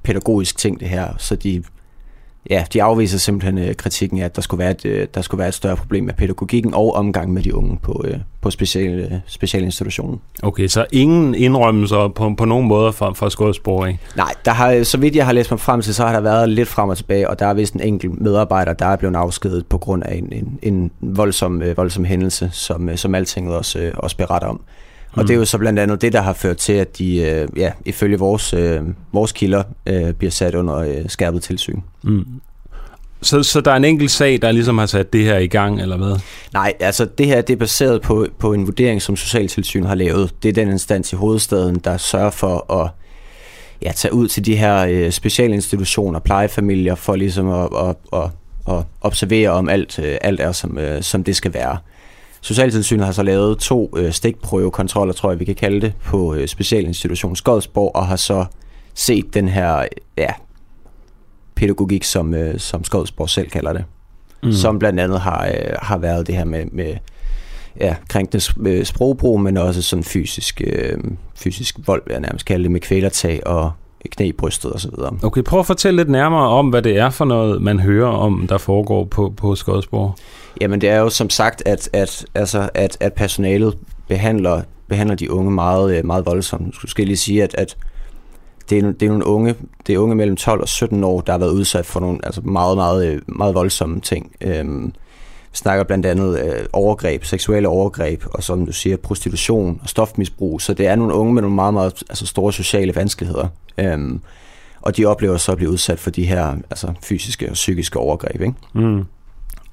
pædagogisk ting, det her. Så de afviser simpelthen kritikken af, at der skulle være et større problem med pædagogikken og omgang med de unge på specialinstitutionen. Okay, så ingen indrømmelser på nogen måder fra Skodsborg, ikke? Nej, der har, så vidt jeg har læst mig frem til, så har der været lidt frem og tilbage, og der er vist en enkelt medarbejder, der er blevet afskedet på grund af en voldsom hændelse, som Altinget også beretter om. Og det er jo så blandt andet det, der har ført til, at de ifølge vores kilder bliver sat under skærpet tilsyn. Mm. Så der er en enkelt sag, der ligesom har sat det her i gang, eller hvad? Nej, altså det her det er baseret på en vurdering, som Socialtilsynet har lavet. Det er den instans i hovedstaden, der sørger for at tage ud til de her specialinstitutioner, plejefamilier, for ligesom at observere, om alt er, som det skal være. Socialtilsynet har så lavet 2 stikprøvekontroller, tror jeg, vi kan kalde det, på Specialinstitutionen Skodsborg, og har så set den her pædagogik, som Skodsborg selv kalder det, som blandt andet har været det her med krænkende sprogbrug, men også sådan fysisk vold, jeg nærmest kalder det, med kvælertag og knæ i brystet og så videre. Okay, prøv at fortælle lidt nærmere om, hvad det er for noget, man hører om, der foregår på Skodsborg. Jamen, det er jo som sagt, at personalet behandler de unge meget, meget voldsomt. Du skal lige sige, at det er nogle unge, det er unge mellem 12 og 17 år, der har været udsat for nogle meget, meget, meget voldsomme ting. Vi snakker blandt andet overgreb, seksuelle overgreb, og som du siger, prostitution og stofmisbrug. Så det er nogle unge med nogle meget, meget store sociale vanskeligheder. Og de oplever så at blive udsat for de her fysiske og psykiske overgreb, ikke? Mm.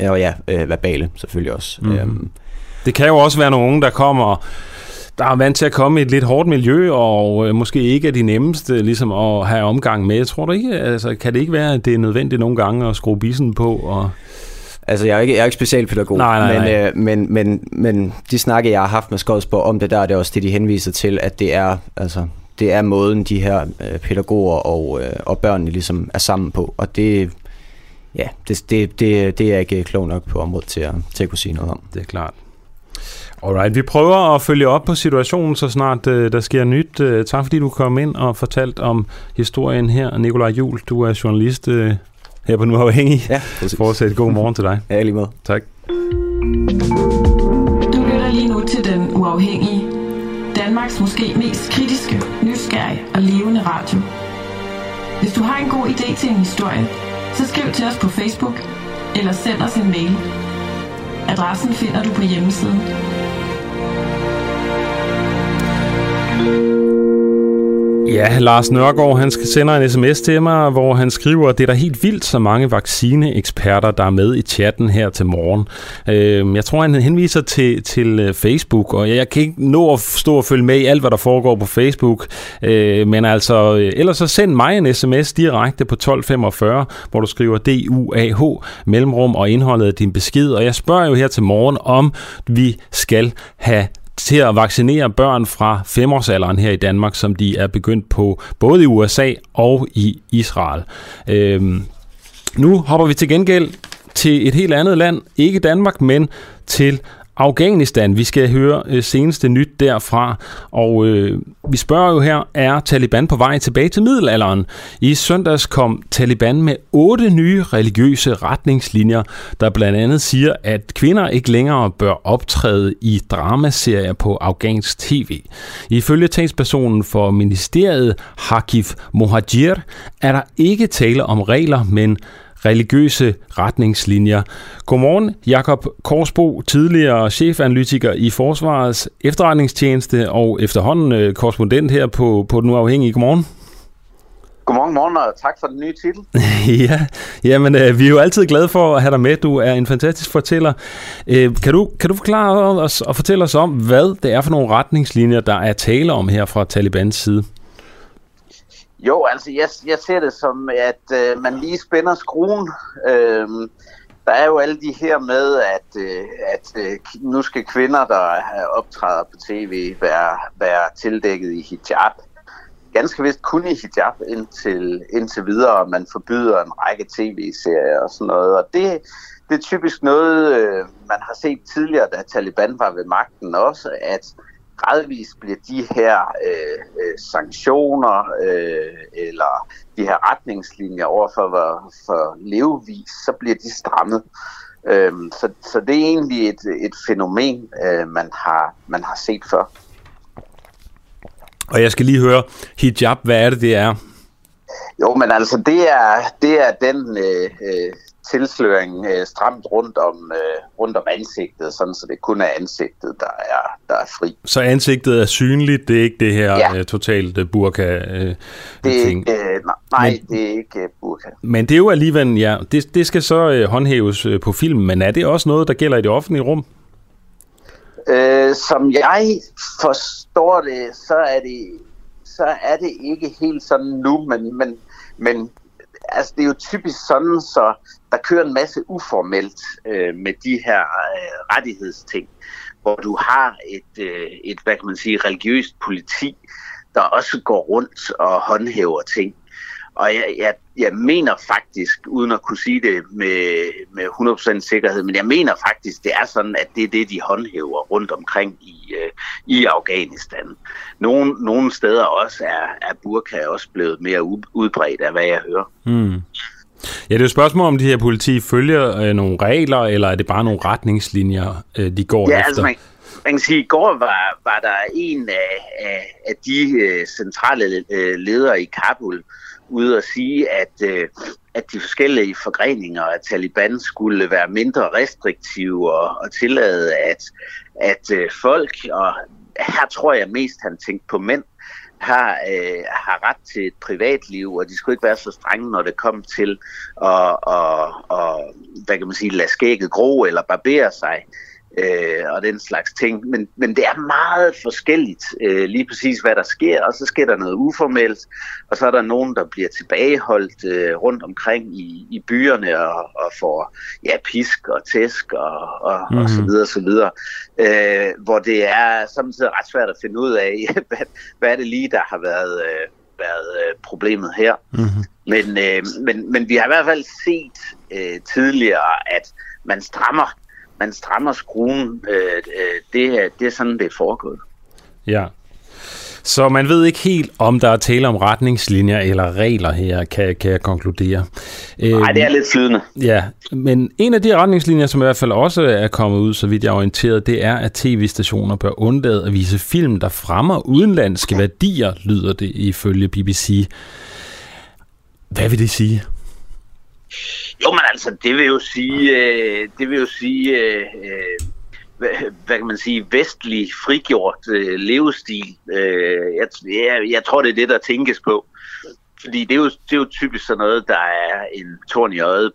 Og verbale selvfølgelig også. Mm. Det kan jo også være nogle unge, der er vant til at komme i et lidt hårdt miljø, og måske ikke er de nemmeste ligesom, at have omgang med. Tror du ikke? Altså, kan det ikke være, at det er nødvendigt nogle gange at skrue bissen på og... Altså, jeg er ikke specialpædagog, nej. Men de snakke, jeg har haft med Skodsborg om det der, det er også det, de henviser til, at det er måden, de her pædagoger og børnene ligesom er sammen på. Og det er jeg ikke klog nok på området til at kunne sige noget om. Det er klart. Alright, vi prøver at følge op på situationen, så snart der sker nyt. Tak fordi du kom ind og fortalte om historien her. Nikolaj Juhl, du er journalist... her på Den Uafhængige. Ja, fortsat god morgen til dig. Ja, lige med. Tak. Du lytter lige nu til Den Uafhængige. Danmarks måske mest kritiske, nysgerrige og levende radio. Hvis du har en god idé til en historie, så skriv til os på Facebook eller send os en mail. Adressen finder du på hjemmesiden. Ja, Lars Nørgaard, han sender en sms til mig, hvor han skriver, at det er da helt vildt, så mange vaccineeksperter, der er med i chatten her til morgen. Jeg tror, han henviser til Facebook, og jeg kan ikke nå at stå og følge med i alt, hvad der foregår på Facebook. Men altså, ellers så send mig en sms direkte på 1245, hvor du skriver DUAH, mellemrum og indholdet af din besked. Og jeg spørger jo her til morgen, om vi skal have til at vaccinere børn fra 5-årsalderen her i Danmark, som de er begyndt på både i USA og i Israel. Nu hopper vi til gengæld til et helt andet land, ikke Danmark, men til Afghanistan, vi skal høre seneste nyt derfra, og vi spørger jo her, er Taliban på vej tilbage til middelalderen? I søndags kom Taliban med 8 nye religiøse retningslinjer, der blandt andet siger, at kvinder ikke længere bør optræde i dramaserier på afghansk tv. Ifølge talspersonen for ministeriet, Hakif Mohajir, er der ikke tale om regler, men religiøse retningslinjer. Godmorgen, Jacob Kaarsbo, tidligere chefanalytiker i Forsvarets Efterretningstjeneste og efterhånden korrespondent her på Den Uafhængige. Godmorgen. Godmorgen, og tak for den nye titel. Jamen, vi er jo altid glade for at have dig med. Du er en fantastisk fortæller. Kan du forklare os og fortælle os om, hvad det er for nogle retningslinjer, der er tale om her fra Talibans side? Jo, altså jeg ser det som, at man lige spænder skruen. Der er jo alle de her med, at nu skal kvinder, der optræder på tv, være tildækket i hijab. Ganske vist kun i hijab indtil videre. Man forbyder en række tv-serier og sådan noget. Og det er typisk noget, man har set tidligere, da Taliban var ved magten også, at gradvist bliver de her sanktioner eller de her retningslinjer overfor levevis, så bliver de strammet. Så det er egentlig et fænomen, man har set før. Og jeg skal lige høre, hijab, hvad er det, det er? Jo, men altså det er den tilsløring stramt rundt om ansigtet, sådan så det kun er ansigtet, der er fri. Så ansigtet er synligt, det er ikke det her totalt burka ting. Det er ikke burka. Men det er jo alligevel, det skal så håndhæves på film, men er det også noget, der gælder i det offentlige rum? Som jeg forstår det, så er det ikke helt sådan nu, men altså, det er jo typisk sådan, så der kører en masse uformelt med de her rettighedsting, hvor du har et hvad kan man sige, religiøst politi, der også går rundt og håndhæver ting. Og jeg mener faktisk, uden at kunne sige det med 100% sikkerhed, men jeg mener faktisk, det er sådan, at det er det, de håndhæver rundt omkring i Afghanistan. Nogle steder også er burka også blevet mere udbredt af, hvad jeg hører. Mm. Ja, det er jo et spørgsmål, om de her politi følger nogle regler, eller er det bare nogle retningslinjer, de går efter? Altså man kan sige, at i går var der en af de centrale ledere i Kabul ude at sige, at de forskellige forgreninger af Taliban skulle være mindre restriktive og tillade, at folk, og her tror jeg mest, han tænkte på mænd, har ret til et privatliv, og de skulle ikke være så strenge, når det kom til at hvad kan man sige, lade skægget gro eller barbere sig. Og den slags ting, men det er meget forskelligt lige præcis hvad der sker, og så sker der noget uformelt, og så er der nogen, der bliver tilbageholdt rundt omkring i byerne og får pisk og tæsk og så videre, hvor det er samtidig ret svært at finde ud af hvad er det lige, der har været problemet her. Mm-hmm. Men vi har i hvert fald set tidligere, at man strammer skruen. Det er sådan, det er foregået. Ja. Så man ved ikke helt, om der er tale om retningslinjer eller regler her, kan jeg konkludere. Nej, det er lidt flydende. Ja, men en af de retningslinjer, som i hvert fald også er kommet ud, så vidt jeg er orienteret, det er, at tv-stationer bør undlade at vise film, der fremmer udenlandske værdier, lyder det ifølge BBC. Hvad vil det sige? Jo, men altså, det vil jo sige, hvad kan man sige, vestlig, frigjort levestil. Jeg tror, det er det, der tænkes på. Fordi det er jo typisk sådan noget, der er en torn i øjet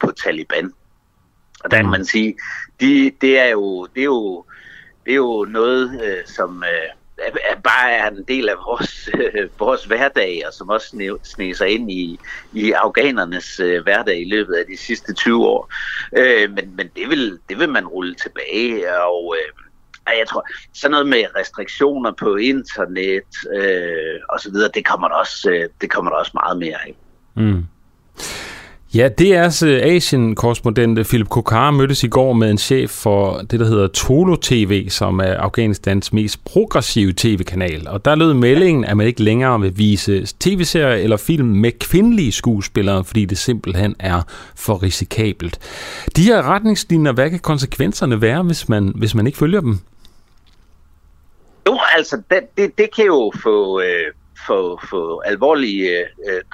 på Taliban. Og der kan man sige, det er jo noget, som bare er en del af vores hverdag, og som også sneg sig ind i afghanernes hverdag i løbet af de sidste 20 år. Men det vil man rulle tilbage, og jeg tror, sådan noget med restriktioner på internet og så videre, det kommer der også meget mere af. Mm. Ja, DR's Asien-korrespondent Philip Kokar mødtes i går med en chef for det, der hedder Tolo TV, som er Afghanistans mest progressive tv-kanal. Og der lød meldingen, at man ikke længere vil vise tv-serier eller film med kvindelige skuespillere, fordi det simpelthen er for risikabelt. De her retningslinjer, hvad kan konsekvenserne være, hvis man ikke følger dem? Jo, altså det kan jo få alvorlige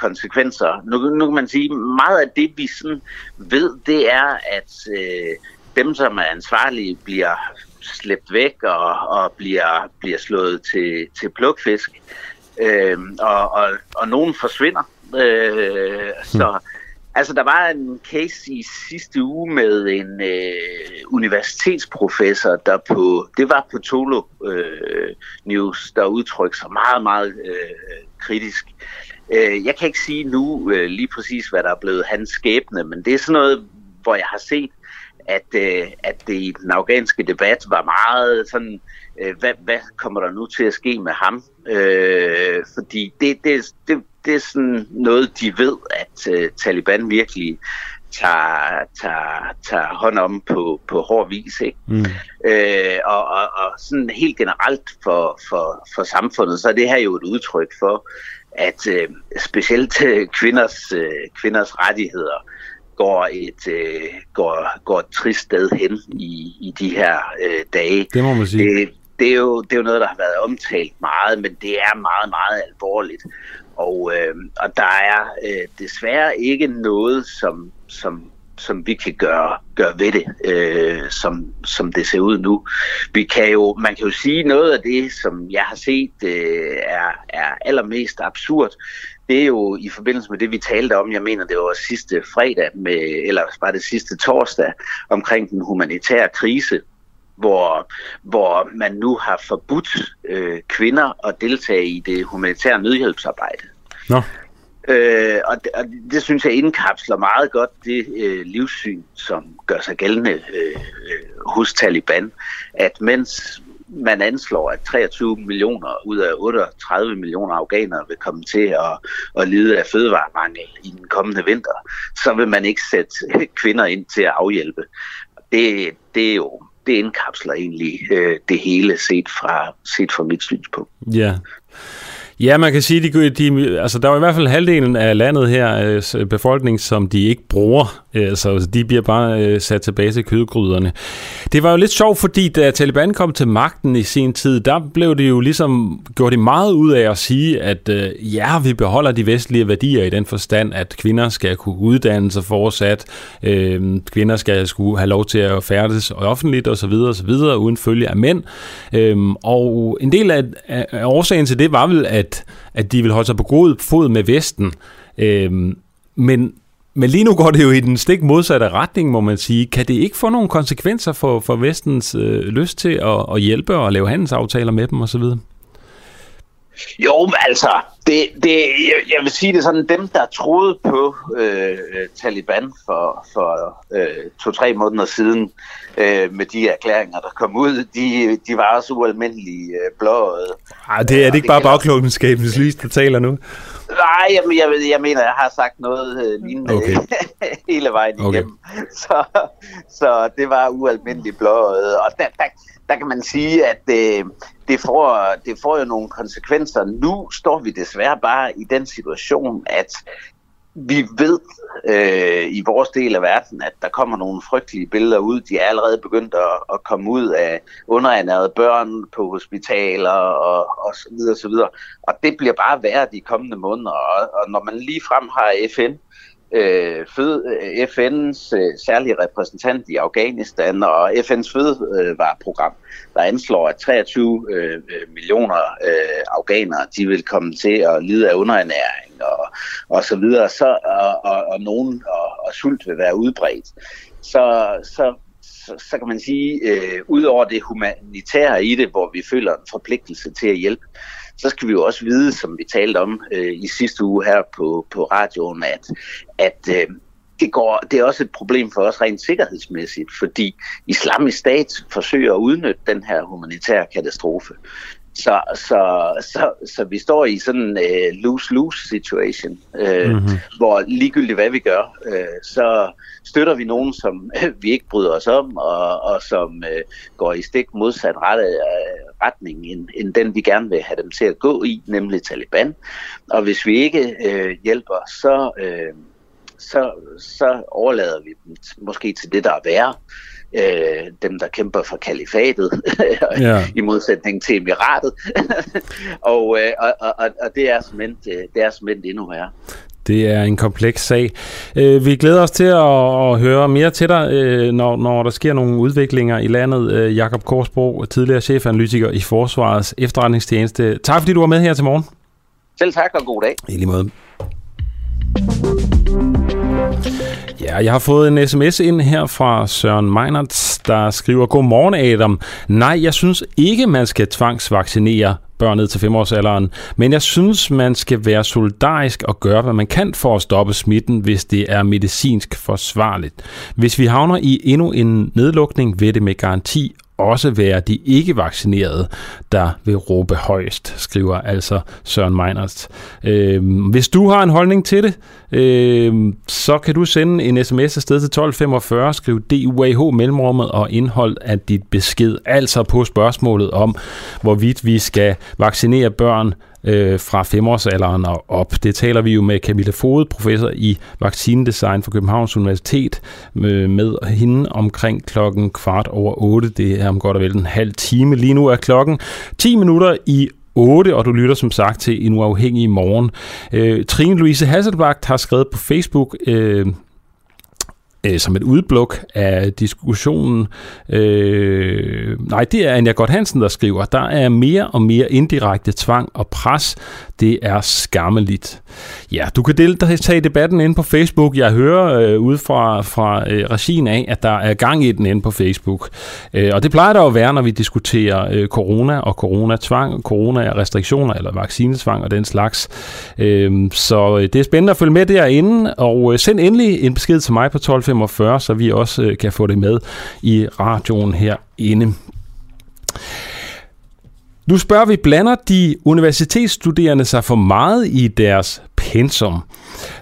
konsekvenser. Nu kan man sige, meget af det, vi sådan ved, det er, at dem, som er ansvarlige, bliver slæbt væk og bliver slået til plukfisk. Og nogen forsvinder. Så altså, der var en case i sidste uge med en universitetsprofessor, der var på Tolo News, der udtrykte sig meget, meget kritisk. Jeg kan ikke sige nu lige præcis, hvad der er blevet hans skæbne, men det er sådan noget, hvor jeg har set, at det i den afghanske debat var meget sådan, hvad kommer der nu til at ske med ham? Fordi det er sådan noget, de ved, at Taliban virkelig tager hånd om på hård vis. Ikke? Mm. Og sådan helt generelt for samfundet, så er det her jo et udtryk for, at specielt kvinders rettigheder går et trist sted hen i de her dage. Det må man sige. Det er jo noget, der har været omtalt meget, men det er meget, meget alvorligt. Og der er desværre ikke noget, som vi kan gøre ved det, som det ser ud nu. Man kan jo sige, noget af det, som jeg har set, er allermest absurd. Det er jo i forbindelse med det, vi talte om, jeg mener, det var sidste fredag, eller var det sidste torsdag, omkring den humanitære krise, hvor man nu har forbudt kvinder at deltage i det humanitære nødhjælpsarbejde. Nå. Og det synes jeg indkapsler meget godt det livssyn, som gør sig gældende hos Taliban, at mens man anslår, at 23 millioner ud af 38 millioner afghanere vil komme til at lide af fødevaremangel i den kommende vinter, så vil man ikke sætte kvinder ind til at afhjælpe. Det indkapsler egentlig det hele set fra mit synspunkt. Yeah. Ja, man kan sige, altså der er i hvert fald halvdelen af landet her, befolkning, som de ikke bruger, så de bliver bare sat tilbage til kødgryderne. Det var jo lidt sjovt, fordi da Taliban kom til magten i sin tid, der blev det jo ligesom gjort det meget ud af at sige, at ja, vi beholder de vestlige værdier i den forstand, at kvinder skal kunne uddanne sig fortsat, kvinder skal skulle have lov til at færdes offentligt osv. uden følge af mænd. Og en del af årsagen til det var vel, at de vil holde sig på god fod med Vesten. Men lige nu går det jo i den stik modsatte retning, må man sige. Kan det ikke få nogle konsekvenser for Vestens lyst til at hjælpe og lave handelsaftaler med dem osv.? Jo, altså, jeg vil sige det sådan, dem der troede på Taliban for 2-3 måneder siden med de erklæringer, der kom ud, de var også ualmindelige blåøjet. Ej, det er ikke bare bagklogskabens lys, der taler nu? Nej, jeg mener, jeg har sagt noget lignende hele vejen igennem. Okay. Så det var ualmindeligt blåøjet, og der kan man sige, at det får jo nogle konsekvenser. Nu står vi desværre bare i den situation, at vi ved i vores del af verden, at der kommer nogle frygtelige billeder ud. De er allerede begyndt at komme ud af underernærede børn på hospitaler og så videre, så videre. Og det bliver bare værre de kommende måneder. Og når man lige frem har FN's særlige repræsentant i Afghanistan og FN's fødevareprogram, der anslår, at 23 millioner afghanere, de vil komme til at lide af underernæring og så videre, og nogen og sult vil være udbredt. Så kan man sige, ud over det humanitære i det, hvor vi føler en forpligtelse til at hjælpe, så skal vi jo også vide, som vi talte om i sidste uge her på radioen, at det er også et problem for os rent sikkerhedsmæssigt, fordi Islamisk Stat forsøger at udnytte den her humanitære katastrofe Så vi står i sådan en lose-lose situation, hvor ligegyldigt hvad vi gør, så støtter vi nogen, som vi ikke bryder os om, og som går i stik modsat retning end den, vi gerne vil have dem til at gå i, nemlig Taliban. Og hvis vi ikke hjælper, så overlader vi dem måske til det, der er værre. Dem, der kæmper for kalifatet, i modsætning til emiratet. og det er simpelthen endnu værre. Det er en kompleks sag. Vi glæder os til at høre mere til dig, når der sker nogle udviklinger i landet. Jacob Kaarsbo, tidligere chefanalytiker i Forsvarets Efterretningstjeneste. Tak fordi du var med her til morgen. Selv tak, og god dag. I lige måde. Ja, jeg har fået en sms ind her fra Søren Meinerts, der skriver: God morgen, Adam. Nej, jeg synes ikke, man skal tvangsvaccinere børn ned til 5-årsalderen, men jeg synes, man skal være solidarisk og gøre, hvad man kan for at stoppe smitten, hvis det er medicinsk forsvarligt. Hvis vi havner i endnu en nedlukning, vil det med garanti også være de ikke-vaccinerede, der vil råbe højst, skriver altså Søren Meinerts. Hvis du har en holdning til det, så kan du sende en sms afsted til 1245, skriv DUAH mellemrummet og indhold af dit besked, altså på spørgsmålet om, hvorvidt vi skal vaccinere børn fra 5-årsalderen og op. Det taler vi jo med Camilla Foged, professor i vaccinedesign fra Københavns Universitet, med hende omkring 7:15. Det er om godt og vel en halv time. Lige nu er klokken 7:50, og du lytter som sagt til En Uafhængig Morgen. Trine Louise Hasselbach har skrevet på Facebook som et udblok af diskussionen. Nej, det er Anja Godt Hansen, der skriver: Der er mere og mere indirekte tvang og pres. Det er skammeligt. Ja, du kan tage debatten inde på Facebook. Jeg hører ude fra regien af, at der er gang i den inde på Facebook. Og det plejer der jo at være, når vi diskuterer corona og coronatvang, coronarestriktioner eller vaccinetvang og den slags. Så det er spændende at følge med derinde. Og send endelig en besked til mig på 1245, så vi også kan få det med i radioen herinde. Nu spørger vi, blander de universitetsstuderende sig for meget i deres pensum?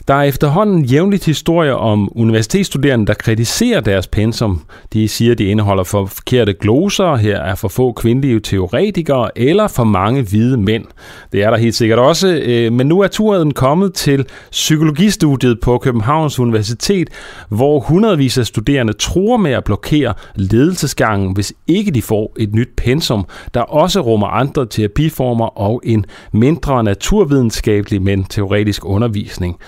Der er efterhånden jævnligt historier om universitetsstuderende, der kritiserer deres pensum. De siger, at det indeholder for forkerte gloser, her er for få kvindelige teoretikere eller for mange hvide mænd. Det er der helt sikkert også, men nu er turen kommet til psykologistudiet på Københavns Universitet, hvor hundredvis af studerende truer med at blokere ledelsesgangen, hvis ikke de får et nyt pensum, der også rummer andre terapiformer og en mindre naturvidenskabelig, men teoretisk undervisning.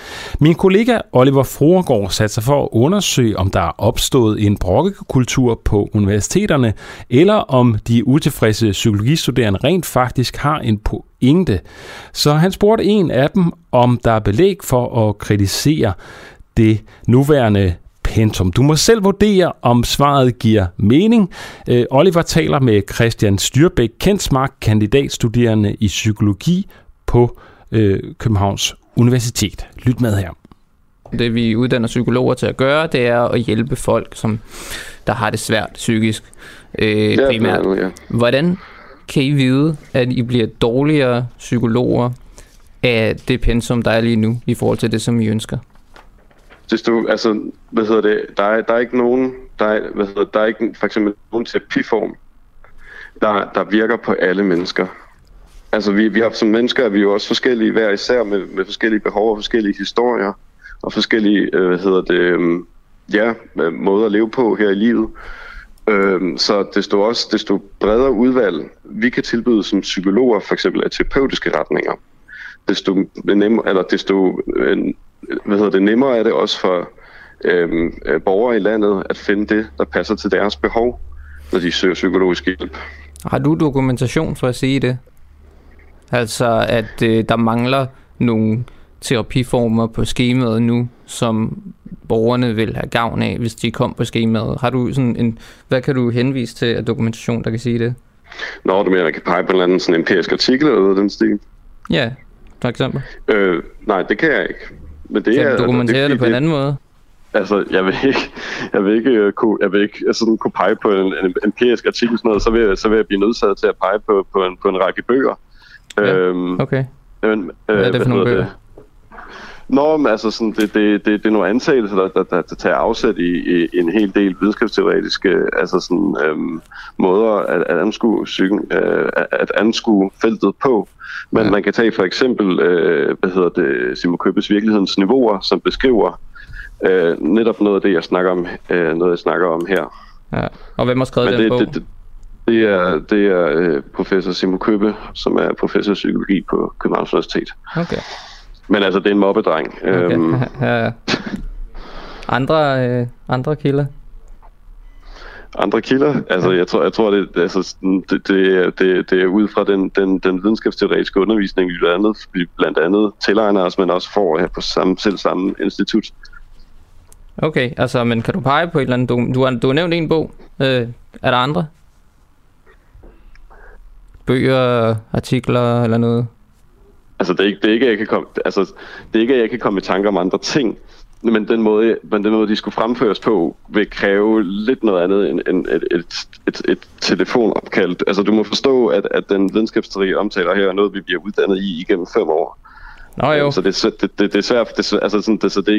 Min kollega Oliver Fruergaard satte sig for at undersøge, om der er opstået en brokkekultur på universiteterne, eller om de utilfredse psykologistuderende rent faktisk har en pointe. Så han spurgte en af dem, om der er belæg for at kritisere det nuværende pensum. Du må selv vurdere, om svaret giver mening. Oliver taler med Christian Styrbæk Kensmark, kandidatstuderende i psykologi på Københavns Universitet. Lyt med her. Det vi uddanner psykologer til at gøre, det er at hjælpe folk, som der har det svært psykisk primært. Hvordan kan I vide, at I bliver dårligere psykologer af det pensum, der er lige nu, i forhold til det, som I ønsker? Hvis du, altså, der er ikke nogen, der er ikke for eksempel nogen terapiform, der virker på alle mennesker. Altså vi har som mennesker, er vi jo også forskellige hver især med forskellige behov og forskellige historier og forskellige måder at leve på her i livet. Så desto bredere udvalg vi kan tilbyde som psykologer, for eksempel af terapeutiske retninger, desto nemmere er det også for borgere i landet at finde det, der passer til deres behov, når de søger psykologisk hjælp. Har du dokumentation for at sige det? Altså, at der mangler nogle terapiformer på skemaet nu, som borgerne vil have gavn af, hvis de kom på skemaet. Har du sådan hvad kan du henvise til af dokumentation, der kan sige det? Nå, du mener, jeg kan pege på en eller anden sådan empirisk artikel eller noget den stil? Ja, for eksempel. Nej, det kan jeg ikke. Men det kan du dokumentere det på en anden måde? Altså, jeg vil ikke kunne pege på en empirisk artikel sådan noget, så vil jeg blive nødsaget til at pege på en række bøger. Ja, okay. Hvad er det for nogle bøger? Nå, men altså sådan, det er nogle antagelser, der tager afsæt i en hel del videnskabsteoretiske altså sådan, måder at anskue feltet på. Men ja. Man kan tage for eksempel Simon Købes virkelighedens niveauer, som beskriver netop noget af det, jeg snakker om her. Ja. Og hvem har skrevet den bog? Det er professor Simon Købe, som er professor i psykologi på Københavns Universitet. Okay. Men altså, det er en mobbedreng. Okay. Ja. Andre kilder? Andre kilder? Altså, jeg tror det er ud fra den videnskabsteoretiske undervisning, vi blandt andet tilegner os, men også får her på samme institut. Okay, altså, men kan du pege på et eller andet? Du har nævnt en bog. Er der andre? Bøger, artikler eller noget? Altså det er ikke at jeg kan komme i tanke om andre ting, men den måde de skulle fremføres på vil kræve lidt noget andet end et telefonopkald. Altså du må forstå at den videnskabsteori omtaler her er noget vi bliver uddannet i igennem 5 år. Nå jo. Så det er svært,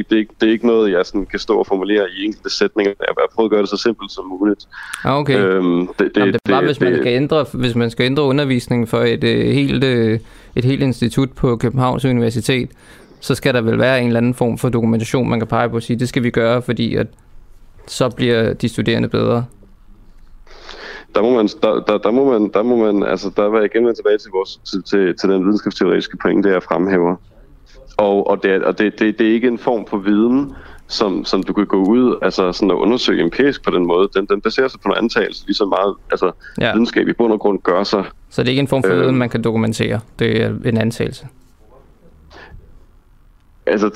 det er ikke noget jeg sådan kan stå og formulere i enkelte sætninger. Jeg prøver at gøre det så simpelt som muligt. Okay. Hvis man skal ændre undervisningen for et helt institut på Københavns Universitet, så skal der vel være en eller anden form for dokumentation man kan pege på og sige, det skal vi gøre, fordi at så bliver de studerende bedre. Der var jeg igen tilbage til til den videnskabsteoretiske pointe, jeg fremhæver. Og det er ikke en form for viden, som du kan gå ud altså sådan at undersøge empirisk på den måde. Den baserer sig på nogle antagelser, lige så meget altså ja. Videnskab i bund og grund gør sig. Så det er ikke en form for viden, man kan dokumentere. Det er en antagelse. Altså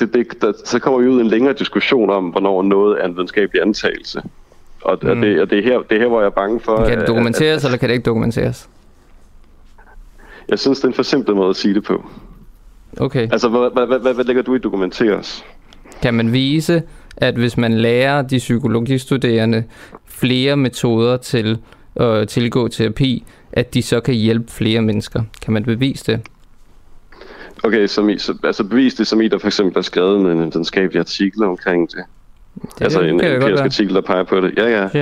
så kommer vi ud i en længere diskussion om, hvornår noget er en videnskabelig antagelse. Og det er her, hvor jeg er bange for... Kan det dokumenteres, eller kan det ikke dokumenteres? Jeg synes, det er en forsimplet måde at sige det på. Okay. Altså, hvad lægger du i dokumenteres? Kan man vise, at hvis man lærer de psykologistuderende flere metoder til at tilgå terapi, at de så kan hjælpe flere mennesker? Kan man bevise det? Okay, bevis det som I, der for eksempel har skrevet en videnskabelig artikel omkring det. Det altså en empirisk artikel, der peger på det.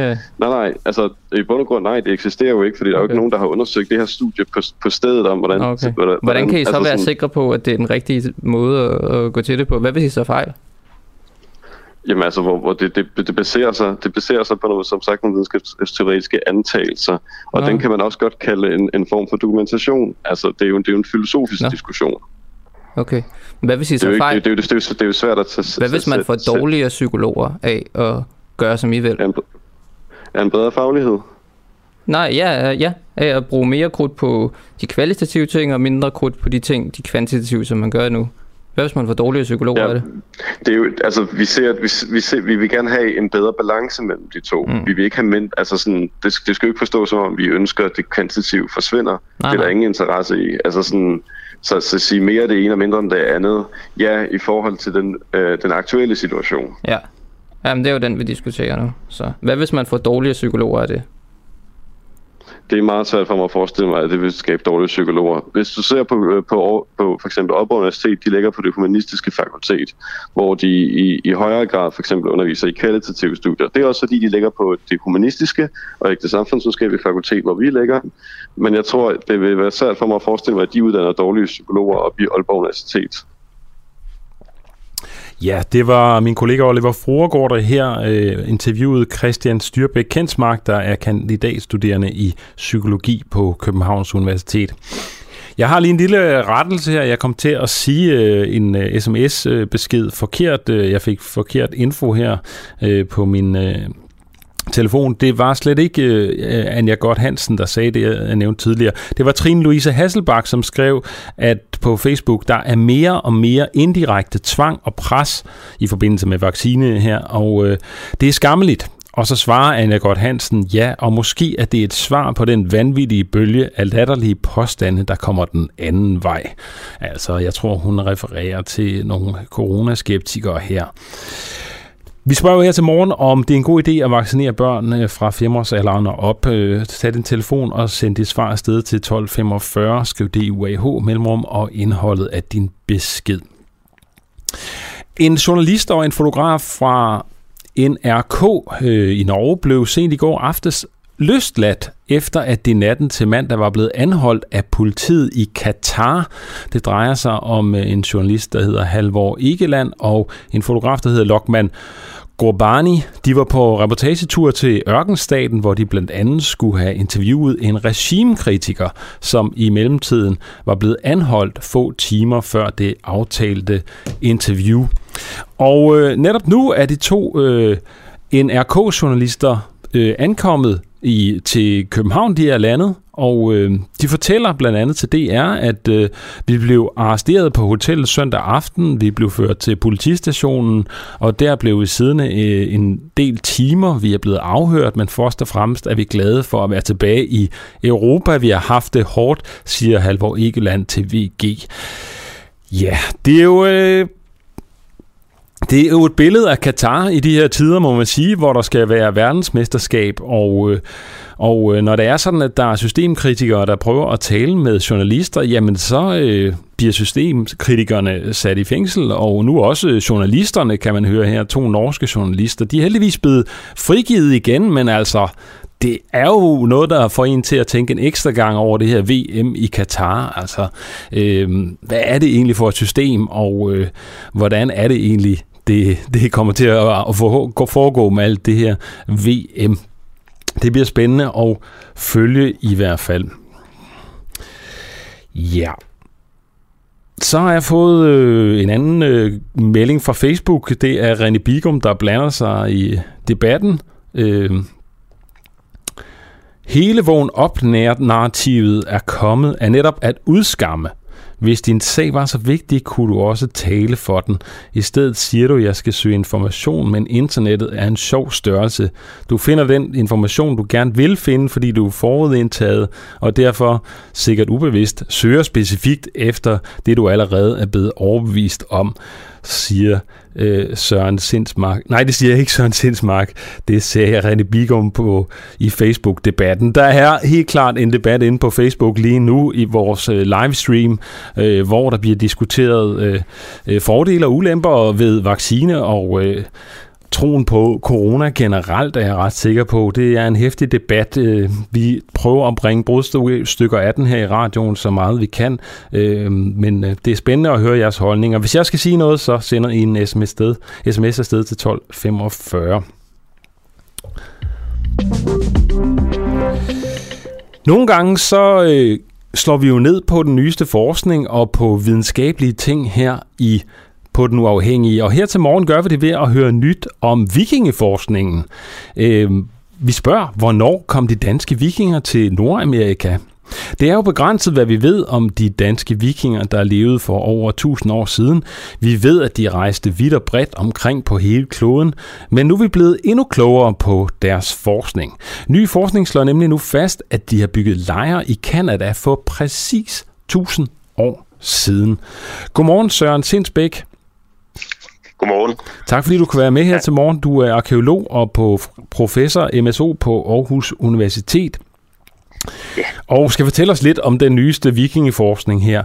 Ja. Nej, altså i bund og grund, nej, det eksisterer jo ikke, fordi der er jo ikke nogen, der har undersøgt det her studie på stedet om, hvordan... Okay. Hvordan kan I så altså være sikre på, at det er den rigtige måde at gå til det på? Hvad vil I så fejl? Jamen altså, hvor det baserer sig på, noget, som sagt, nogle videnskabsteoretiske antagelser, og den kan man også godt kalde en form for dokumentation. Altså, det er jo en filosofisk diskussion. Okay. Hvad hvis I så fejl? Det er jo svært at tage. Hvad hvis man får dårligere psykologer af at gøre som I vil? En bedre faglighed? Nej, ja. Af at bruge mere krudt på de kvalitative ting og mindre krudt på de ting, de kvantitative, som man gør nu. Hvad hvis man får dårligere psykologer af det? Det er jo, altså vi vil gerne have en bedre balance mellem de to. Vi vil ikke have det skal jo ikke forstås som om vi ønsker at det kvantitative forsvinder. Nej. Det er der ingen interesse i. Altså sådan. Så sige mere det ene og mindre om det andet, ja, i forhold til den aktuelle situation. Ja, jamen det er jo den, vi diskuterer nu. Så hvad hvis man får dårlige psykologer af det? Det er meget svært for mig at forestille mig, at det vil skabe dårlige psykologer. Hvis du ser på for eksempel Aalborg Universitet, de ligger på det humanistiske fakultet, hvor de i højere grad for eksempel underviser i kvalitative studier. Det er også fordi, de ligger på det humanistiske og ikke det samfundsvidenskabelige fakultet, hvor vi ligger. Men jeg tror, det vil være svært for mig at forestille mig, at de uddanner dårlige psykologer op i Aalborg Universitet. Ja, det var min kollega Oliver Fruergaard, der her interviewede Christian Styrbæk Kensmark, der er kandidatstuderende i psykologi på Københavns Universitet. Jeg har lige en lille rettelse her. Jeg kom til at sige en sms-besked forkert. Jeg fik forkert info her på min... telefon. Det var slet ikke Anja Godt Hansen, der sagde det, jeg nævnte tidligere. Det var Trine Louise Hasselbach, som skrev, at på Facebook, der er mere og mere indirekte tvang og pres i forbindelse med vaccine her, og det er skammeligt. Og så svarer Anja Godt Hansen, ja, og måske er det et svar på den vanvittige bølge af latterlige påstande, der kommer den anden vej. Altså, jeg tror, hun refererer til nogle coronaskeptikere her. Vi spørger jo her til morgen, om det er en god idé at vaccinere børn fra 5-årsalderen og op. Tag din telefon og send dit svar afsted til 1245. Skriv DUAH, mellemrum og indholdet af din besked. En journalist og en fotograf fra NRK i Norge blev sent i går aftes løsladt, efter at de natten til mandag var blevet anholdt af politiet i Katar. Det drejer sig om en journalist, der hedder Halvor Egeland, og en fotograf, der hedder Lokman Gorbani. De var på reportagetur til Ørkenstaten, hvor de blandt andet skulle have interviewet en regimekritiker, som i mellemtiden var blevet anholdt få timer før det aftalte interview. Og netop nu er de to NRK-journalister ankommet til København, de er landet, og de fortæller blandt andet til DR, at vi blev arresteret på hotellet søndag aften, vi blev ført til politistationen, og der blev vi siddende en del timer, vi er blevet afhørt, men først og fremmest er vi glade for at være tilbage i Europa, vi har haft det hårdt, siger Halvor Egeland til VG. Ja, det er jo... Det er jo et billede af Katar i de her tider, må man sige, hvor der skal være verdensmesterskab, og når det er sådan, at der er systemkritikere, der prøver at tale med journalister, jamen så bliver systemkritikerne sat i fængsel, og nu også journalisterne, kan man høre her, to norske journalister, de er heldigvis blevet frigivet igen, men altså, det er jo noget, der får en til at tænke en ekstra gang over det her VM i Katar. Altså, hvad er det egentlig for et system, og hvordan er det egentlig, det kommer til at foregå med alt det her VM? Det bliver spændende at følge i hvert fald. Ja. Så har jeg fået en anden melding fra Facebook. Det er René Bigum, der blander sig i debatten. Hele vågen op narrativet er kommet af netop at udskamme. Hvis din sag var så vigtig, kunne du også tale for den. I stedet siger du, at jeg skal søge information, men internettet er en sjov størrelse. Du finder den information, du gerne vil finde, fordi du er forudindtaget, og derfor sikkert ubevidst søger specifikt efter det, du allerede er blevet overbevist om, siger Søren Sindsmark. Nej, det siger jeg ikke, Søren Sindsmark. Det sagde jeg René Bigum på i Facebook-debatten. Der er helt klart en debat inde på Facebook lige nu i vores livestream, hvor der bliver diskuteret fordele og ulemper ved vaccine og troen på corona generelt, er jeg ret sikker på. Det er en heftig debat. Vi prøver at bringe brudstykker af den her i radioen så meget vi kan, men det er spændende at høre jeres holdninger. Hvis jeg skal sige noget, så sender I en sms afsted til 1245. Nogle gange så slår vi jo ned på den nyeste forskning og på videnskabelige ting her i på Den Uafhængige. Og her til morgen gør vi det ved at høre nyt om vikingeforskningen. Vi spørger, hvornår kom de danske vikinger til Nordamerika? Det er jo begrænset, hvad vi ved om de danske vikinger, der levede for over 1000 år siden. Vi ved, at de rejste vidt og bredt omkring på hele kloden, men nu er vi blevet endnu klogere på deres forskning. Ny forskning slår nemlig nu fast, at de har bygget lejre i Canada for præcis 1000 år siden. Godmorgen, Søren Sindsbæk. Godmorgen. Tak fordi du kan være med her til morgen. Du er arkæolog og professor MSO på Aarhus Universitet. Ja. Og skal fortælle os lidt om den nyeste vikingeforskning her.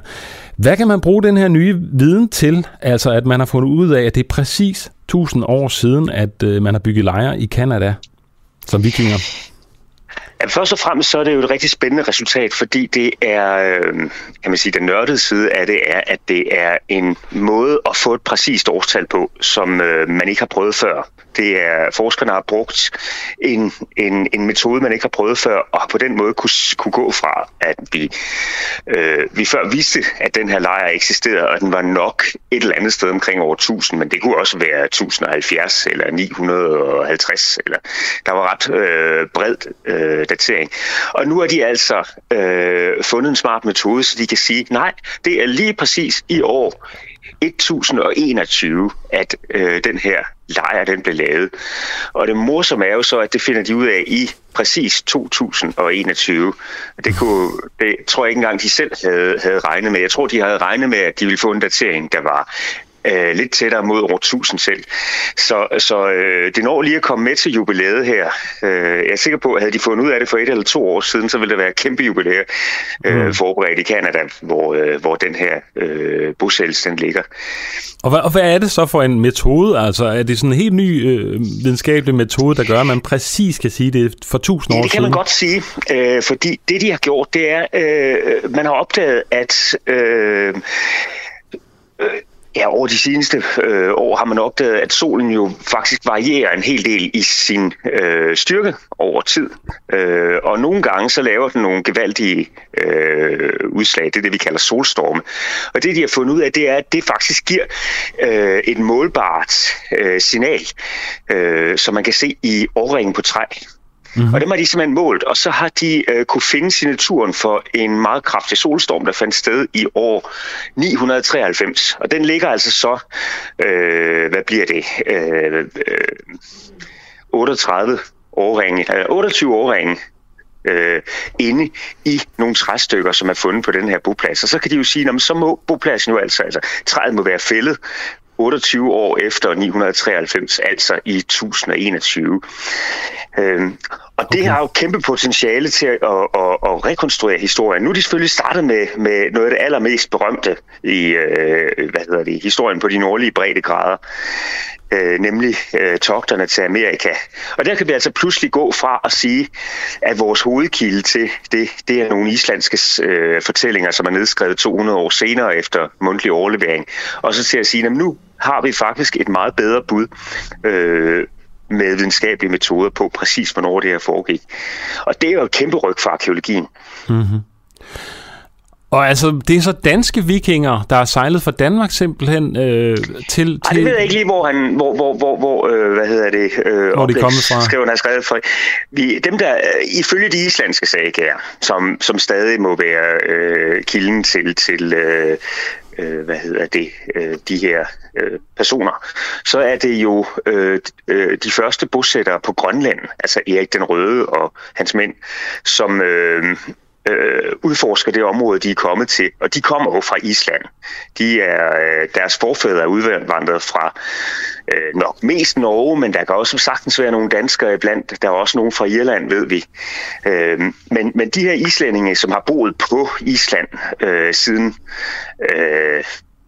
Hvad kan man bruge den her nye viden til? Altså at man har fundet ud af, at det er præcis 1000 år siden, at man har bygget lejre i Canada som vikinger. Ja, først og fremmest så er det jo et rigtig spændende resultat, fordi det er, kan man sige, den nørdede side af det er, at det er en måde at få et præcist årstal på, som man ikke har prøvet før. Det er, forskerne har brugt en metode, man ikke har prøvet før, og på den måde kunne gå fra, at vi før vidste, at den her lejr eksisterede, og den var nok et eller andet sted omkring over 1000, men det kunne også være 1070 eller 950, eller der var ret bredt datering. Og nu har de altså fundet en smart metode, så de kan sige, nej, det er lige præcis i år 1021, at den her lejr, den blev lavet. Og det morsomme er jo så, at det finder de ud af i præcis 2021. Det tror jeg ikke engang, de selv havde regnet med. Jeg tror, de havde regnet med, at de ville få en datering, der var lidt tættere mod over 1000 selv. Så det når lige at komme med til jubilæet her. Jeg er sikker på, at havde de fundet ud af det for 1 eller 2 år siden, så ville der være et kæmpe jubilæer forberedt i Canada, hvor den her bosættelse den ligger. Og hvad er det så for en metode? Altså, er det sådan en helt ny videnskabelig metode, der gør, at man præcis kan sige det for 1000 år siden? Det kan man godt sige, fordi det, de har gjort, det er, man har opdaget, at over de seneste år har man opdaget, at solen jo faktisk varierer en hel del i sin styrke over tid. Og nogle gange så laver den nogle gevaldige udslag. Det er det, vi kalder solstorme. Og det, de har fundet ud af, det er, at det faktisk giver et målbart signal, som man kan se i årringen på træ. Mm-hmm. Og dem har de simpelthen målt, og så har de kunne finde signaturen for en meget kraftig solstorm, der fandt sted i år 993. Og den ligger altså så, 28 årringe inde i nogle træstykker, som er fundet på den her boplads. Og så kan de jo sige, at så må bopladsen jo altså træet må være fældet 28 år efter 993, altså i 1021. Og det har jo kæmpe potentiale til at rekonstruere historien. Nu er de selvfølgelig startet med noget af det allermest berømte i historien på de nordlige breddegrader, nemlig togterne til Amerika. Og der kan vi altså pludselig gå fra at sige, at vores hovedkilde til det er nogle islandske fortællinger, som er nedskrevet 200 år senere efter mundtlig overlevering, og så til at sige, at nu har vi faktisk et meget bedre bud med videnskabelige metoder på præcis, hvornår det her foregik. Og det er jo et kæmpe ryg for arkeologien. Mm-hmm. Og altså, det er så danske vikinger, der er sejlet fra Danmark simpelthen til... Ej, det ved jeg ikke lige, hvor han... Hvor de kommer fra. Skriver, han har skrevet fra. Dem, der ifølge de islandske sagaer, som stadig må være kilden til de her personer, så er det jo de første bosættere på Grønland, altså Erik den Røde og hans mænd, som udforsker det område, de er kommet til. Og de kommer jo fra Island. Deres forfædre er udvandret fra nok mest Norge, men der kan også som sagtens være nogle danskere iblandt. Der er også nogle fra Irland, ved vi. Men de her islændinge, som har boet på Island siden